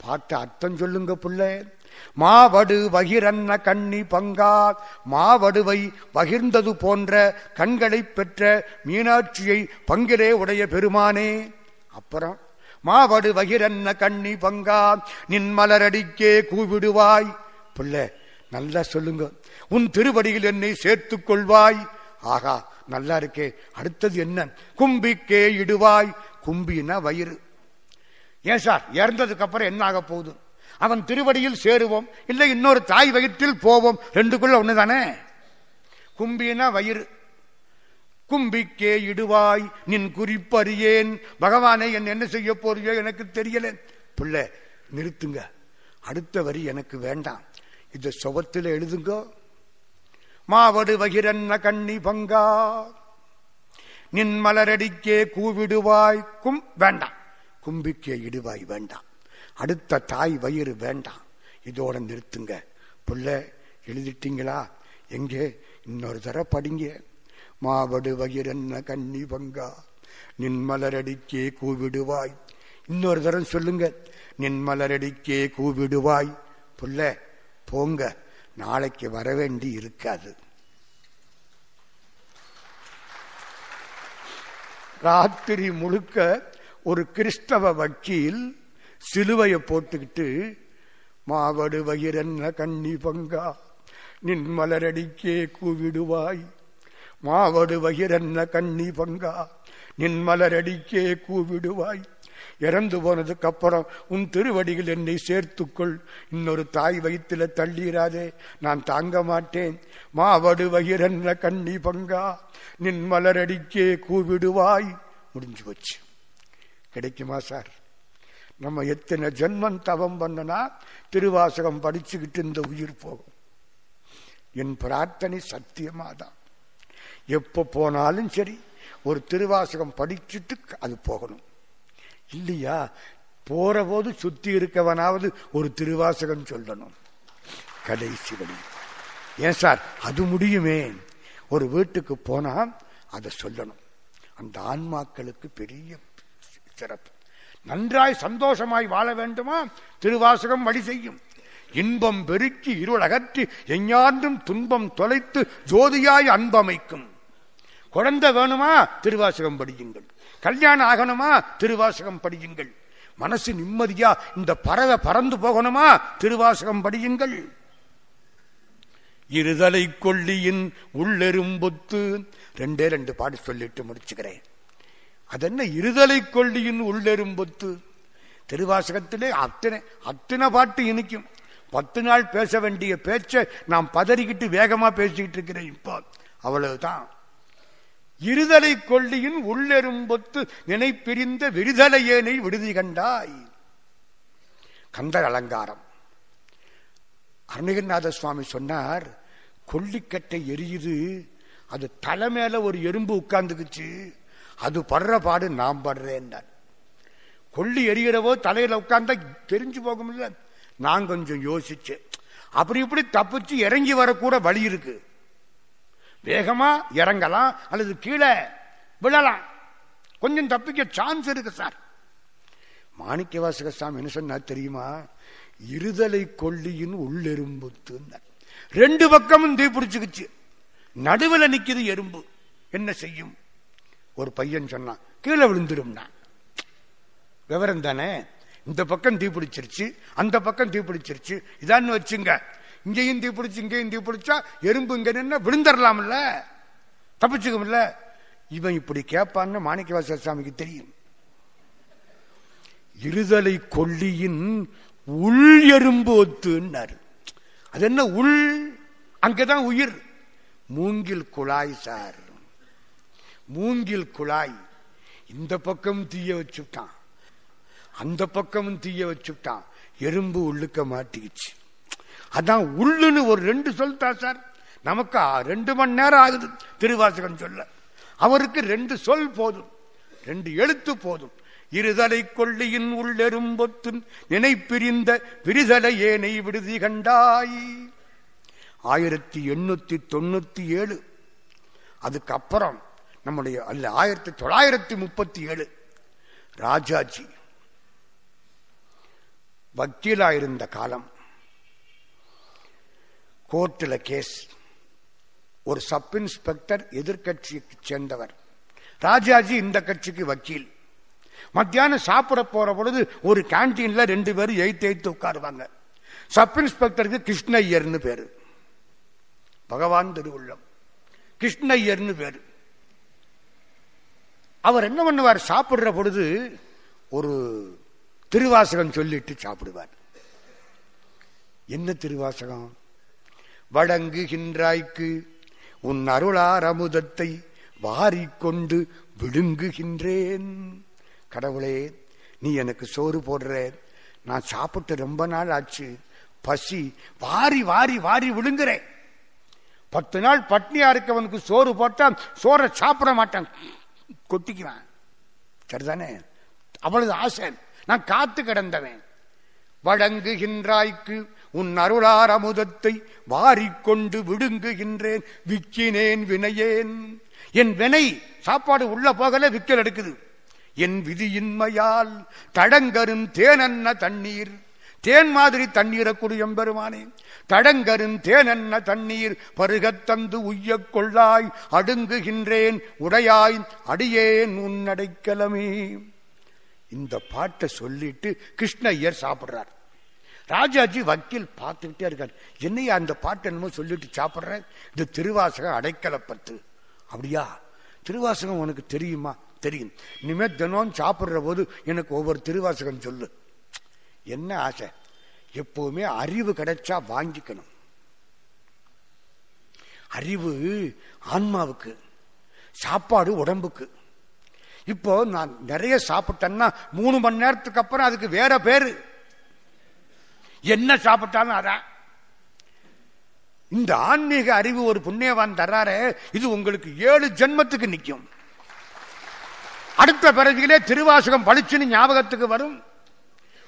பாட்டு அர்த்தம் சொல்லுங்க பிள்ளை. மாவடு வகிரன்ன கண்ணி பங்கா, மாவடுவை பகிர்ந்தது போன்ற கண்களை பெற்ற மீனாட்சியை பங்கிலே உடைய பெருமானே. அப்புறம் மாவடு வகிரன்ன கண்ணி பங்கா நின் மலரடிக்கே கூவிடுவாய். பிள்ளை நல்லா சொல்லுங்க, உன் திருவடியில் என்னை சேர்த்துக் கொள்வாய். ஆகா நல்லா இருக்கே. அடுத்தது என்ன? கும்பிக்கே இடுவாய். கும்பின்னா வயிறு. ஏன் சார், இறந்ததுக்கு அப்புறம் என்ன ஆக போகுது? அவன் திருவடியில் சேருவோம், இல்லை இன்னொரு தாய் வயிற்றில் போவோம், ரெண்டுக்குள்ள ஒண்ணுதானே. கும்பினா வயிறு. கும்பிக்கே இடுவாய் நின் குறிப்பறியேன். பகவானை என் என்ன செய்ய போறியோ எனக்கு தெரியல. பிள்ளை நிறுத்துங்க, அடுத்த வரி எனக்கு வேண்டாம், இதை சுவத்தில் எழுதுங்க. மாவடு வகிரன்ன கண்ணி பங்கா நின் மலரடிக்கே கூவிடுவாய். கும் வேண்டாம், கும்பிக்கே இடுவாய் வேண்டாம், அடுத்த தாய் வயிறு வேண்டாம், இதோட நிறுத்துங்க. பிள்ளை எழுதிட்டீங்களா? எங்கே? இன்னொரு தர படிங்க. மாவடு வகிரன்ன கண்ணி பங்கா நின் மலரடிக்கே கூவிடுவாய். இன்னொரு தரம் சொல்லுங்க, நின் மலரடிக்கே கூவிடுவாய். பிள்ளை போங்க, நாளைக்கு வரவேண்டி இருக்காது. ராத்திரி முழுக்க ஒரு கிறிஸ்தவ வக்கீல் சிலுவையை போட்டுக்கிட்டு மாவடு வகிரன்ன கண்ணி பங்கா நின் மலரடிக்கே கூவிடுவாய், மாவடு வகிரன்ன கண்ணி பங்கா நின் மலரடிக்கே கூவிடுவாய், இறந்து போனதுக்கு அப்புறம் உன் திருவடிகள் என்னை சேர்த்துக்கொள், இன்னொரு தாய் வயிற்றுல தள்ளிராதே, நான் தாங்க மாட்டேன். மாவடு வகிரன்ன கண்ணி பங்கா நின் மலரடிக்கே கூவிடுவாய். முடிஞ்சு போச்சு. கிடைக்குமா சார்? நம்ம எத்தனை ஜென்மம் தவம் பண்ணனா திருவாசகம் படிச்சுக்கிட்டு இந்த உயிர் போகும். என் பிரார்த்தனை சத்தியமாதான், எப்போ போனாலும் சரி ஒரு திருவாசகம் படிச்சுட்டு அது போகணும். இல்லையா? போற போது சுத்தி இருக்கவனாவது ஒரு திருவாசகம் சொல்லணும். கடைசி வழி ஏன் சார் அது முடியுமே? ஒரு வீட்டுக்கு போனா அதை சொல்லணும். அந்த ஆன்மாக்களுக்கு பெரிய சிறப்பு. நன்றாய் சந்தோஷமாய் வாழ வேண்டுமா? திருவாசகம் வழி செய்யும். இன்பம் பெருக்கி இருளகற்றி எஞ்ஞாண்டும் துன்பம் தொலைத்து ஜோதியாய் அன்பமைக்கும். குழந்தை வேணுமா? திருவாசகம் படியுங்கள். கல்யாணம் ஆகணுமா? திருவாசகம் படியுங்கள். மனசு நிம்மதியா இந்த பறவை பறந்து போகணுமா? திருவாசகம் படியுங்கள். இருதலை கொள்ளியின் உள்ளெரும்பொத்து, ரெண்டே ரெண்டு பாட்டு சொல்லிட்டு முடிச்சுக்கிறேன். அதென்ன இருதலை கொள்ளியின் உள்ளெரும்பொத்து? திருவாசகத்திலே அத்தனை அத்தனை பாட்டு இனிக்கும். பத்து நாள் பேச வேண்டிய பேச்சை நாம் பதறிக்கிட்டு வேகமா பேசிக்கிட்டு இருக்கிறேன் இப்போ. அவ்வளவுதான். இருதலை கொள்ளியின் உள்ளெரும்பொத்து நினைப்பிரிந்த விடுதலையேனை விடுதி கண்டாய். கந்தர் அலங்காரம். அருணகிரிநாத சுவாமி சொன்னார், கொள்ளிக்கட்டை எரியுது, அது தலை மேல ஒரு எறும்பு உட்கார்ந்துக்குச்சு, அது படுற பாடு நான் படுறேன். கொள்ளி எரிகிறவோ தலையில உட்கார்ந்தா தெரிஞ்சு போகும் இல்ல? நான் கொஞ்சம் யோசிச்சு அப்படி இப்படி தப்பிச்சு இறங்கி வரக்கூட வழி இருக்கு. வேகமா இறங்கலாம், அல்லது கீழே விழலாம், கொஞ்சம் தப்பிக்க சான்ஸ் இருக்கு சார். மாணிக்க வாசகர் சாமி என்ன சொன்னா தெரியுமா? இருதலை கொள்ளியின் உள்ளெரும்புத்து, ரெண்டு பக்கமும் தீ பிடிச்சுக்குச்சு, நடுவில் நிக்குது எறும்பு, என்ன செய்யும்? ஒரு பையன் சொன்னான், கீழே விழுந்துடும். நான் விவரம் தானே. இந்த பக்கம் தீப்பிடிச்சிருச்சு, அந்த பக்கம் தீப்பிடிச்சிருச்சு, இதான்னு வச்சுங்க, இங்கேயும் தீப்பிடிச்சு இங்கேயும் தீப்பிடிச்சா எறும்பு இங்க நின்று விழுந்துடலாம்ல, தப்பிச்சுக்கும்ல. இவன் இப்படி கேட்பான்னு மாணிக்க வாசகர் சாமிக்கு தெரியும். இருதலை கொள்ளியின் உள் எறும்பு ஒத்துன்னாரு. அது என்ன உள்? அங்கதான் உயிர். மூங்கில் குழாய் சார், மூங்கில் குழாய். இந்த பக்கம் தீய வச்சுட்டான், அந்த பக்கமும் தீய வச்சுட்டான், எறும்பு உள்ளுக்க மாட்டிக்கிச்சு. அதான் உள்ளுன்னு ஒரு ரெண்டு சொல்லிட்டா சார். நமக்கு ரெண்டு மணி நேரம் ஆகுது திருவாசகம் சொல்ல, அவருக்கு ரெண்டு சொல் போதும், ரெண்டு எழுத்து போதும். இருதலை கொள்ளியின் உள்ளெரும்பொத்து நினைப்பிரிந்த விரிதலை ஏனை விடுதி கண்டாய். ஆயிரத்தி எண்ணூத்தி தொண்ணூத்தி ஏழு அதுக்கப்புறம் நம்முடைய அல்ல ஆயிரத்தி தொள்ளாயிரத்தி முப்பத்தி ஏழு ராஜாஜி வக்கீலாயிருந்த காலம். கோர்ட்டில் கேஸ். ஒரு சப் இன்ஸ்பெக்டர் எதிர்கட்சிக்கு சேர்ந்தவர். ராஜாஜி இந்த கட்சிக்கு வக்கீல். மத்தியானம் சாப்பிட போற பொழுது ஒரு கேன்டீன்ல ரெண்டு பேரும் எய்த்து எய்த்து உட்காருவாங்க. சப் இன்ஸ்பெக்டருக்கு கிருஷ்ணய்யர்னு பேரு, பகவான் திருவுள்ளம், கிருஷ்ணய்யர்னு பேரு. அவர் என்ன பண்ணுவார், சாப்பிடுற பொழுது ஒரு திருவாசகம் சொல்லிட்டு சாப்பிடுவார். என்ன திருவாசகம்? வழங்குகின்றாய்க்கு உன் அருளார் அமுதத்தை வாரிக்கொண்டு விழுங்குகின்றேன். கடவுளே, நீ எனக்கு சோறு போடுற, நான் சாப்பிட்டு ரொம்ப நாள் ஆச்சு, பசி வாரி வாரி வாரி விழுங்குறேன். பத்து நாள் பட்னியா இருக்கவனுக்கு சோறு போட்டான், சோறை சாப்பிட மாட்டான், கொட்டிக்குவான். சரிதானே? அவளது ஆசை, நான் காத்து கிடந்தவன். வழங்குகின்றாய்க்கு உன் அருளார் அமுதத்தை வாரிக்கொண்டு விடுங்குகின்றேன், விக்கினேன் வினையேன். என் வினை சாப்பாடு உள்ள போகல, விக்கல் எடுக்குது. என் விதியின்மையால் தடங்கரும் தேனன்ன தண்ணீர், தேன் மாதிரி தண்ணீரை குடியும் பெருமானே, தடங்கரும் தேனன்ன தண்ணீர் பருகத்தந்து உய்ய கொள்ளாய் அடுங்குகின்றேன் உடையாய் அடியேன் உன்னடைக்கலமே. இந்த பாட்டை சொல்லிட்டு கிருஷ்ணய்யர் சாப்பிடுறார். ராஜாஜி வக்கீல் பார்த்துக்கிட்டே இருக்கார், என்னையா அந்த பாட்டு என்னமோ சொல்லிட்டு சாப்பிட்ற, இது திருவாசகம் அடைக்கலப்பத்து. அப்படியா, திருவாசகம் உனக்கு தெரியுமா? தெரியும். இனிமேல் தினம் சாப்பிட்ற போது எனக்கு ஒவ்வொரு திருவாசகம் சொல்லு. என்ன ஆசை, எப்பவுமே அறிவு கிடைச்சா வாங்கிக்கணும். அறிவு ஆன்மாவுக்கு, சாப்பாடு உடம்புக்கு. இப்போ நான் நிறைய சாப்பிட்டேன்னா மூணு மணி நேரத்துக்கு அப்புறம் அதுக்கு வேற பேரு, என்ன சாப்பிட்டாலும் அதான். இந்த ஆன்மீக அறிவு ஒரு புண்ணியவான் தர்றாரு, இது உங்களுக்கு ஏழு ஜென்மத்துக்கு நிற்கும். அடுத்த பிறவியிலே திருவாசகம் பளிச்சுன்னு ஞாபகத்துக்கு வரும்.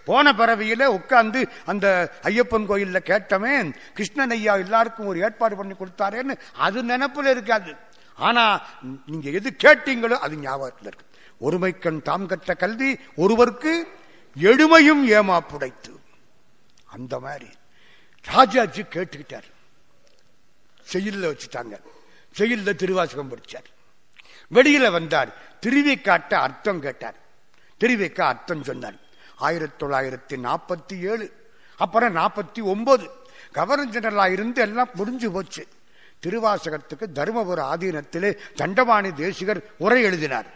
போன பிறவியில உட்கார்ந்து அந்த ஐயப்பன் கோயில்ல கேட்டமே, கிருஷ்ணன் ஐயா எல்லாருக்கும் ஒரு ஏற்பாடு பண்ணி கொடுத்தாரேன்னு அது நினைப்புல இருக்காது. ஆனா நீங்க எது கேட்டீங்களோ அது ஞாபகத்தில் இருக்கு. ஒருமைக்கண் தாம் கற்ற கல்வி ஒருவருக்கு எழுமையும் ஏமாப்புடைத்து. அந்த மாதிரி ராஜாஜி கேட்டுக்கிட்டார். செயலில் வச்சுட்டாங்க, செயலில் திருவாசகம் படிச்சார். வெளியில வந்தார், திருவிக்காட்ட அர்த்தம் கேட்டார். திருவிக்கா அர்த்தம் சொன்னார். ஆயிரத்தி தொள்ளாயிரத்தி நாற்பத்தி ஏழு அப்புறம் நாற்பத்தி ஒன்பது கவர்னர் ஜெனரலா இருந்து எல்லாம் முடிஞ்சு போச்சு. திருவாசகத்துக்கு தருமபுர ஆதீனத்திலே தண்டபாணி தேசிகர் உரை எழுதினார்.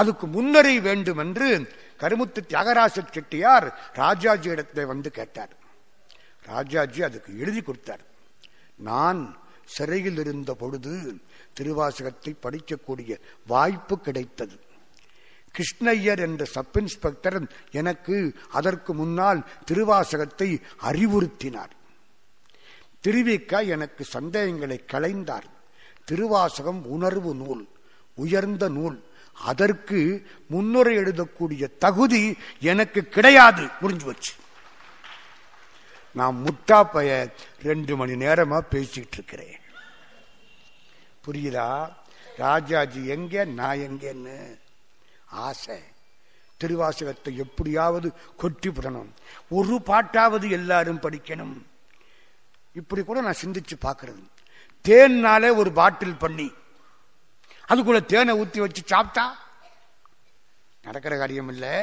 அதுக்கு முன்னரை வேண்டும் என்று கருமுத்து தியாகராச செட்டியார் ராஜாஜி இடத்தை வந்து கேட்டார். ராஜாஜி அதுக்கு எழுதி கொடுத்தார். நான் சிறையில் இருந்த பொழுது திருவாசகத்தை படிக்கக்கூடிய வாய்ப்பு கிடைத்தது. கிருஷ்ணய்யர் என்ற சப் இன்ஸ்பெக்டர் எனக்கு அதற்கு முன்னால் திருவாசகத்தை அறிவுறுத்தினார். திருவிக்க எனக்கு சந்தேகங்களை களைந்தார். திருவாசகம் உணர்வு நூல், உயர்ந்த நூல், அதற்கு முன்னுரை எழுதக்கூடிய தகுதி எனக்கு கிடையாது. புரிஞ்சு வச்சு நான் முட்டாப்பைய ரெண்டு மணி நேரமா பேசிட்டு இருக்கிறேன். புரியுதா? ராஜாஜி எங்க, நான் எங்கன்னு ஆசை. திருவாசகத்தை எப்படியாவது கொட்டி புடணும், ஒரு பாட்டாவது எல்லாரும் படிக்கணும். இப்படி கூட நான் சிந்திச்சு பார்க்கறது. தேன்னாலே ஒரு பாட்டில் பண்ணி அதுக்குள்ள தேனை ஊற்றி வச்சு சாப்பிட்டா நடக்கிற காரியம் இல்லை.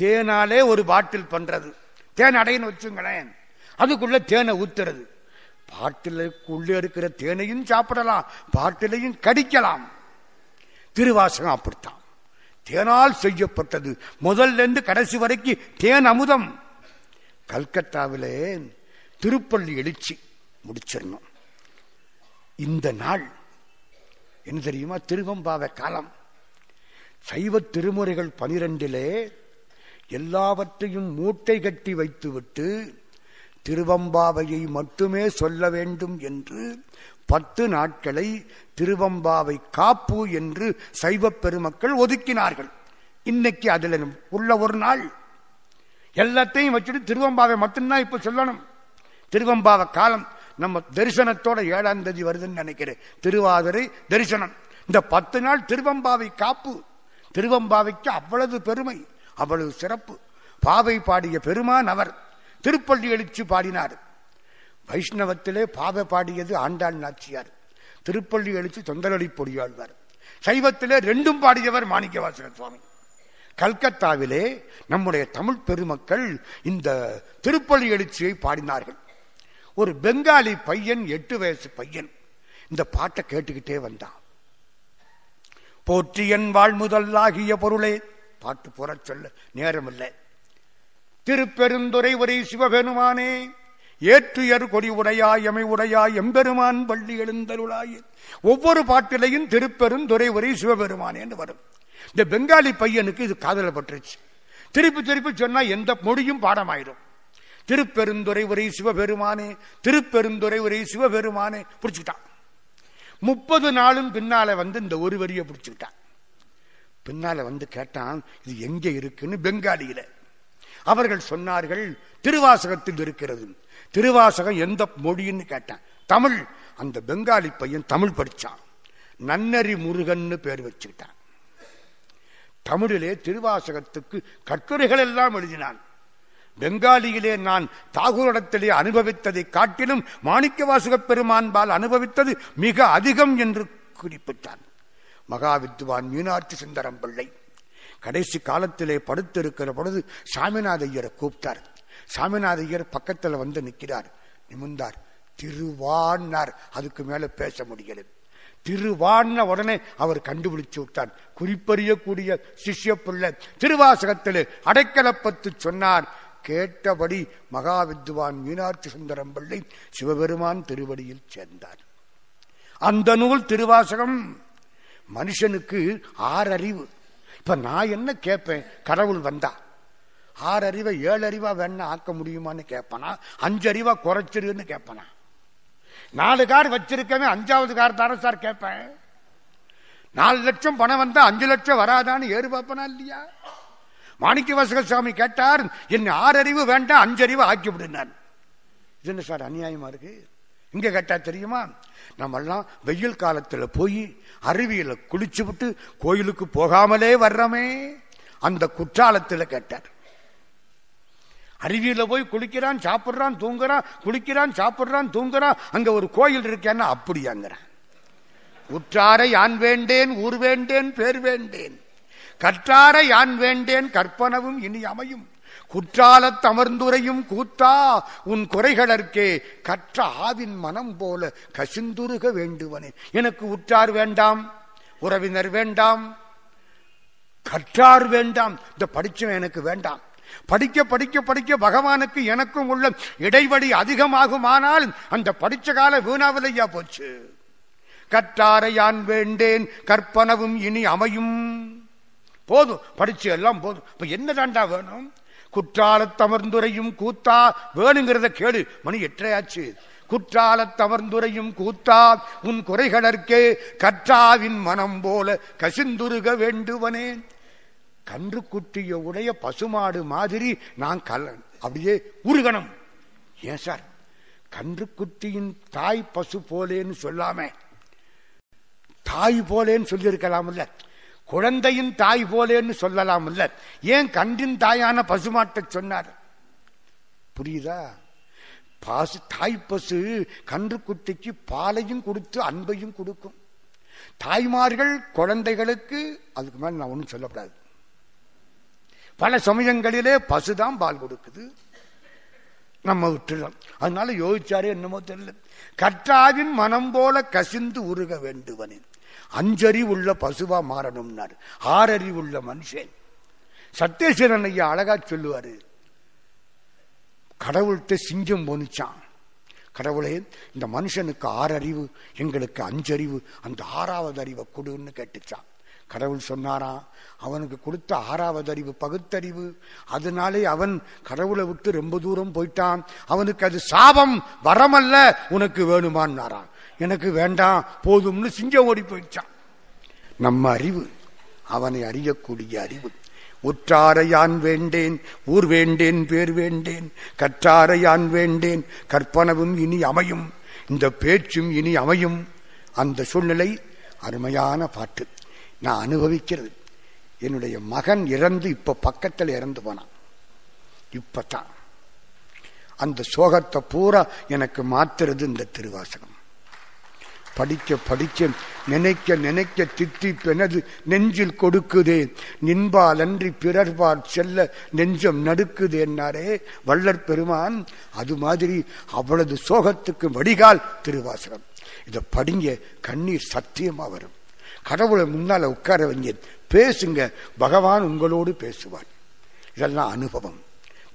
தேனாலே ஒரு பாட்டில் பண்றது, தேன் அடையின்னு வச்சுங்களேன், அதுக்குள்ள தேனை ஊத்துறது. பாட்டிலுக்குள்ளே இருக்கிற தேனையும் சாப்பிடலாம், பாட்டிலையும் கடிக்கலாம். திருவாசகம் அப்படித்தான், தேனால் செய்யப்பட்டது. முதல்லிருந்து கடைசி வரைக்கும் தேன் அமுதம். கல்கத்தாவிலே திருப்பள்ளி எழுச்சி முடிச்சிடணும். இந்த நாள் என்ன தெரியுமா? திருவம்பாவை காலம். சைவ திருமுறைகள் பனிரெண்டிலே எல்லாவற்றையும் மூட்டை கட்டி வைத்துவிட்டு திருவம்பாவையை மட்டுமே சொல்ல வேண்டும் என்று பத்து நாட்களை திருவம்பாவை காப்பு என்று சைவ பெருமக்கள் ஒதுக்கினார்கள். இன்னைக்கு அதில் உள்ள ஒரு நாள் எல்லாத்தையும் வச்சுட்டு திருவம்பாவை மட்டும்தான் இப்ப சொல்லணும். திருவம்பாவை காலம் நம்ம தரிசனத்தோட ஏழாம் தேதி வருதுன்னு நினைக்கிறேன். திருவாதிரை தரிசனம். இந்த பத்து நாள் திருவம்பாவை காப்பு. திருவம்பாவைக்கு அவ்வளவு பெருமை, அவ்வளவு சிறப்பு. பாவை பாடிய பெருமான் அவர். திருப்பள்ளி எழுச்சி பாடினார். வைஷ்ணவத்திலே பாவை பாடியது ஆண்டாள் நாச்சியார். திருப்பள்ளி எழுச்சி தொந்தரடி பொடியாழ்வார். சைவத்திலே ரெண்டும் பாடியவர் மாணிக்க வாசகர் சுவாமி. கல்கத்தாவிலே நம்முடைய தமிழ் பெருமக்கள் இந்த திருப்பள்ளி எழுச்சியை பாடினார்கள். ஒரு பெங்காலி பையன், எட்டு வயசு பையன், இந்த பாட்டை கேட்டுக்கிட்டே வந்தான். போற்றியன் வாழ்முதல்லாகிய பொருளே, பாட்டு போற சொல்ல நேரமில்லை. திருப்பெருந்துறை உரை சிவபெருமானே, ஏற்றுயர் கொடி உடையாய் எமை உடையாய் எம்பெருமான் பள்ளி எழுந்தருளாய். ஒவ்வொரு பாட்டிலையும் திருப்பெருந்துறை உரை சிவபெருமானே என்று வரும். இந்த பெங்காலி பையனுக்கு இது காதலப்பட்டுருச்சு. திருப்பி திருப்பி சொன்னா எந்த மொழியும் பாடமாயிடும். திருப்பெருந்துறை உரை சிவபெருமானே, திருப்பெருந்துறை உரை சிவபெருமானே பிடிச்சுக்கிட்டான். முப்பது நாளும் பின்னால வந்து இந்த ஒரு வரியை பிடிச்சுக்கிட்டான். பின்னால வந்து கேட்டான், இது எங்க இருக்குன்னு. பெங்காலியில அவர்கள் சொன்னார்கள், திருவாசகத்தில் இருக்கிறது. திருவாசகம் எந்த மொழின்னு கேட்டான். தமிழ். அந்த பெங்காலி பையன் தமிழ் படிச்சான். நன்னறி முருகன்னு பேர் வச்சுக்கிட்டான். தமிழிலே திருவாசகத்துக்கு கட்டுரைகள் எல்லாம் எழுதினான். பெங்காலியிலே நான் தாகூரிடத்திலே அனுபவித்ததை காட்டிலும் மாணிக்க வாசக பெருமான்பால் அனுபவித்தது மிக அதிகம் என்று குறிப்பிட்டான். மகாவித்வான் மீனாட்சி சுந்தரம் பிள்ளை கடைசி காலத்திலே படுத்திருக்கிற பொழுது சாமிநாதையரை கூப்பிட்டார். சாமிநாதையர் பக்கத்தில் வந்து நிற்கிறார். நிமிந்தார். திருவான்னார். அதுக்கு மேல பேச முடியல. திருவான்ன உடனே அவர் கண்டுபிடிச்சு விட்டார். குறிப்பறியக்கூடிய சிஷ்ய பிள்ளை. திருவாசகத்திலே அடைக்கலப்பத்து சொன்னார். கேட்டபடி மகாவித்வான் மீனாட்சி சுந்தரம் பிள்ளை சிவபெருமான் திருவடியில் சேர்ந்தார். அந்த நூல் திருவாசகம். மனுஷனுக்கு ஆறறிவு. இப்ப நான் என்ன கேட்பேன்? கடவுள் வந்தா ஆறறிவை ஏழறிவா வேணா ஆக்க முடியுமான்னு கேட்பனா? அஞ்சறிவா குறைச்சிருன்னு கேட்பனா? நாலு கார் வச்சிருக்கவே அஞ்சாவது கார் தானே சார் கேட்பேன். நாலு லட்சம் பணம் வந்தா அஞ்சு லட்சம் வராதான்னு ஏறு பாப்பனா இல்லையா? மாணிக்க வாசகர் சுவாமி கேட்டார், என்ன ஆறறிவு வேண்டாம், அஞ்சறிவு ஆக்கி விடுனார். இது என்ன சார் அநியாயமா இருக்கு? இங்க கேட்டா தெரியுமா, நம்மெல்லாம் வெயில் காலத்துல போய் அருவியில குளிச்சு விட்டு கோயிலுக்கு போகாமலே வர்றமே அந்த குற்றாலத்துல கேட்டார். அருவியில போய் குளிக்கிறான், சாப்பிடுறான், தூங்குறான், குளிக்கிறான், சாப்பிடுறான், தூங்குறான், அங்க ஒரு கோயில் இருக்கேன்னா அப்படியாங்கிறான். உற்றாரை யான் வேண்டேன் ஊர் வேண்டேன் பேர் வேண்டேன், கற்றாரை யான் வேண்டேன் கற்பனவும் இனி அமையும், குற்றாலத் அமர்ந்துரையும் கூத்தா உன் குறைகளற்கே கற்ற ஆவின் மனம் போல கசிந்துருக வேண்டுவனே. எனக்கு உற்றார் வேண்டாம், உறவினர் வேண்டாம், கற்றார் வேண்டாம், இந்த படிச்சவன் எனக்கு வேண்டாம். படிக்க படிக்க படிக்க பகவானுக்கு எனக்கும் உள்ள இடைவெளி அதிகமாகுமானால் அந்த படிச்ச கால வீணாவிலையா போச்சு. கற்றாரை யான் வேண்டேன் கற்பனவும் இனி அமையும். போதும், படிச்சு எல்லாம் போதும். இப்ப என்னதாண்டா வேணும்? குற்றாலத்தமர்ந்துரையும் கூத்தா வேணுங்கிறத கேடு. மணி எட்டரையாச்சு. குற்றாலத்தமர்ந்துரையும் கூத்தா உன் குறைகளற்கே கற்றாவின் மனம் போல கசிந்துருக வேண்டுவனே. கன்று குட்டிய உடைய பசுமாடு மாதிரி நான் கலன் அப்படியே உருகணம். ஏன் சார் கன்று குட்டியின் தாய் பசு போலேன்னு சொல்லாம தாய் போலேன்னு சொல்லியிருக்கலாம்ல, குழந்தையின் தாய் போலேன்னு சொல்லலாம் இல்ல, ஏன் கன்றின் தாயான பசுமாட்டை சொன்னார்? புரியுதா? பசு தாய் பசு கன்று குட்டிக்கு பாலையும் கொடுத்து அன்பையும் கொடுக்கும். தாய்மார்கள் குழந்தைகளுக்கு அதுக்கு மேல நான் ஒன்றும் சொல்லப்படாது. பல சமயங்களிலே பசுதான் பால் கொடுக்குது. நம்ம விட்டுறோம். அதனால யோசிச்சாரே என்னமோ தெரியல. கற்றாவின் மனம் போல கசிந்து உருக வேண்டுவனே. அஞ்சறிவுள்ள பசுவா மாறணும்னாரு. ஆறறிவுள்ள மனுஷன். சத்யசீலன் ஐயா அழகா சொல்லுவாரு, கடவுள்கிட்ட சிங்கம் போனிச்சான். கடவுளே, இந்த மனுஷனுக்கு ஆறறிவு, எங்களுக்கு அஞ்சறிவு, அந்த ஆறாவது அறிவை கொடுன்னு கேட்டுச்சான். கடவுள் சொன்னாராம், அவனுக்கு கொடுத்த ஆறாவது அறிவு பகுத்தறிவு, அதனாலே அவன் கடவுளை விட்டு ரொம்ப தூரம் போயிட்டான். அவனுக்கு அது சாபம், வரமல்ல. உனக்கு வேணுமான்னாராம். எனக்கு வேண்டாம் போதும்னு சிங்கம் ஓடி போயிடுச்சான். நம்ம அறிவு அவனை அறியக்கூடிய அறிவு. உற்றாரை யான் வேண்டேன் ஊர் வேண்டேன் பேர் வேண்டேன், கற்றாரை யான் வேண்டேன் கற்பனவும் இனி அமையும், இந்த பேச்சும் இனி அமையும். அந்த சூழ்நிலை அருமையான பாட்டு நான் அனுபவிக்கிறது. என்னுடைய மகன் இறந்து இப்ப பக்கத்தில் இறந்து போனான். இப்பத்தான் அந்த சோகத்தை பூரா எனக்கு மாத்துறது இந்த திருவாசகம். படிக்க படிக்க நினைக்க நினைக்க தித்திப்பெனது நெஞ்சில் கொடுக்குதே, நின்பாலன்றி பிறர்பால் செல்ல நெஞ்சம் நடுக்குது என்னாரே வள்ளற் பெருமான். அது மாதிரி அவளது சோகத்துக்கு வடிகால் திருவாசகம். இதை படிங்க, கண்ணீர் சத்தியமா வரும். கடவுளை முன்னால உட்காரவங்க பேசுங்க, பகவான் உங்களோடு பேசுவார். இதெல்லாம் அனுபவம்.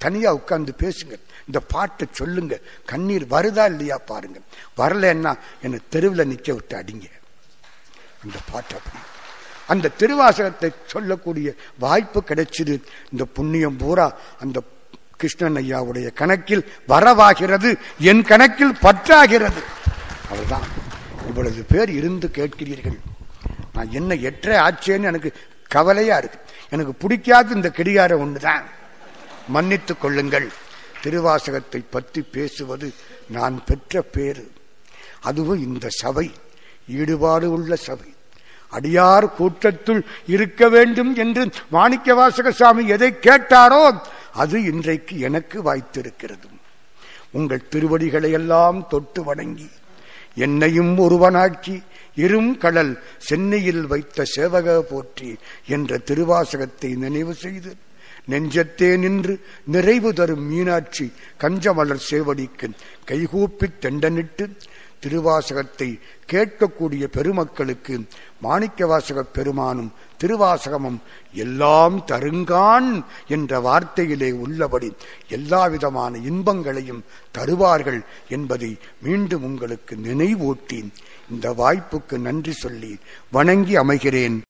தனியா உட்கார்ந்து பேசுங்க, இந்த பாட்டை சொல்லுங்க, கண்ணீர் வருதா இல்லையா பாருங்க. வரலன்னா என்னை தெருவில் நிற்க விட்டு அடிங்க. அந்த பாட்டை அப்படி அந்த திருவாசகத்தை சொல்லக்கூடிய வாய்ப்பு கிடைச்சது. இந்த புண்ணியம் பூரா அந்த கிருஷ்ணன் ஐயாவுடைய கணக்கில் வரவாகிறது, என் கணக்கில் பற்றாகிறது. அவர்தான் இவ்வளவு பேர் இருந்து கேட்கிறீர்கள். நான் என்ன எற்ற ஆச்சேன்னு எனக்கு கவலையா இருக்கு. எனக்கு பிடிக்காது இந்த கெடிகாரம் ஒன்றுதான். மன்னித்து கொள்ளுங்கள். திருவாசகத்தை பற்றி பேசுவது நான் பெற்ற பேரு. அதுவும் இந்த சபை ஈடுபாடு உள்ள சபை, அடியார் கூட்டத்துள் இருக்க வேண்டும் என்று மாணிக்க வாசகர் சாமி எதை கேட்டாரோ அது இன்றைக்கு எனக்கு வாய்த்திருக்கிறது. உங்கள் திருவடிகளை எல்லாம் தொட்டு வணங்கி என்னையும் ஒருவனாக்கி இரும் கடல் சென்னையில் வைத்த சேவக போற்றி என்ற திருவாசகத்தை நினைவு செய்து நெஞ்சத்தே நின்று நிறைவு தரும் மீனாட்சி கஞ்சமலர் சேவடிக்கு கைகூப்பி தெண்டனிட்டு திருவாசகத்தை கேட்கக்கூடிய பெருமக்களுக்கு மாணிக்க வாசக பெருமானும் திருவாசகமும் எல்லாம் தருங்கான் என்ற வார்த்தையிலே உள்ளபடி எல்லா விதமான இன்பங்களையும் தருவார்கள் என்பதை மீண்டும் உங்களுக்கு நினைவூட்டி இந்த வாய்ப்புக்கு நன்றி சொல்லி வணங்கி அமைகிறேன்.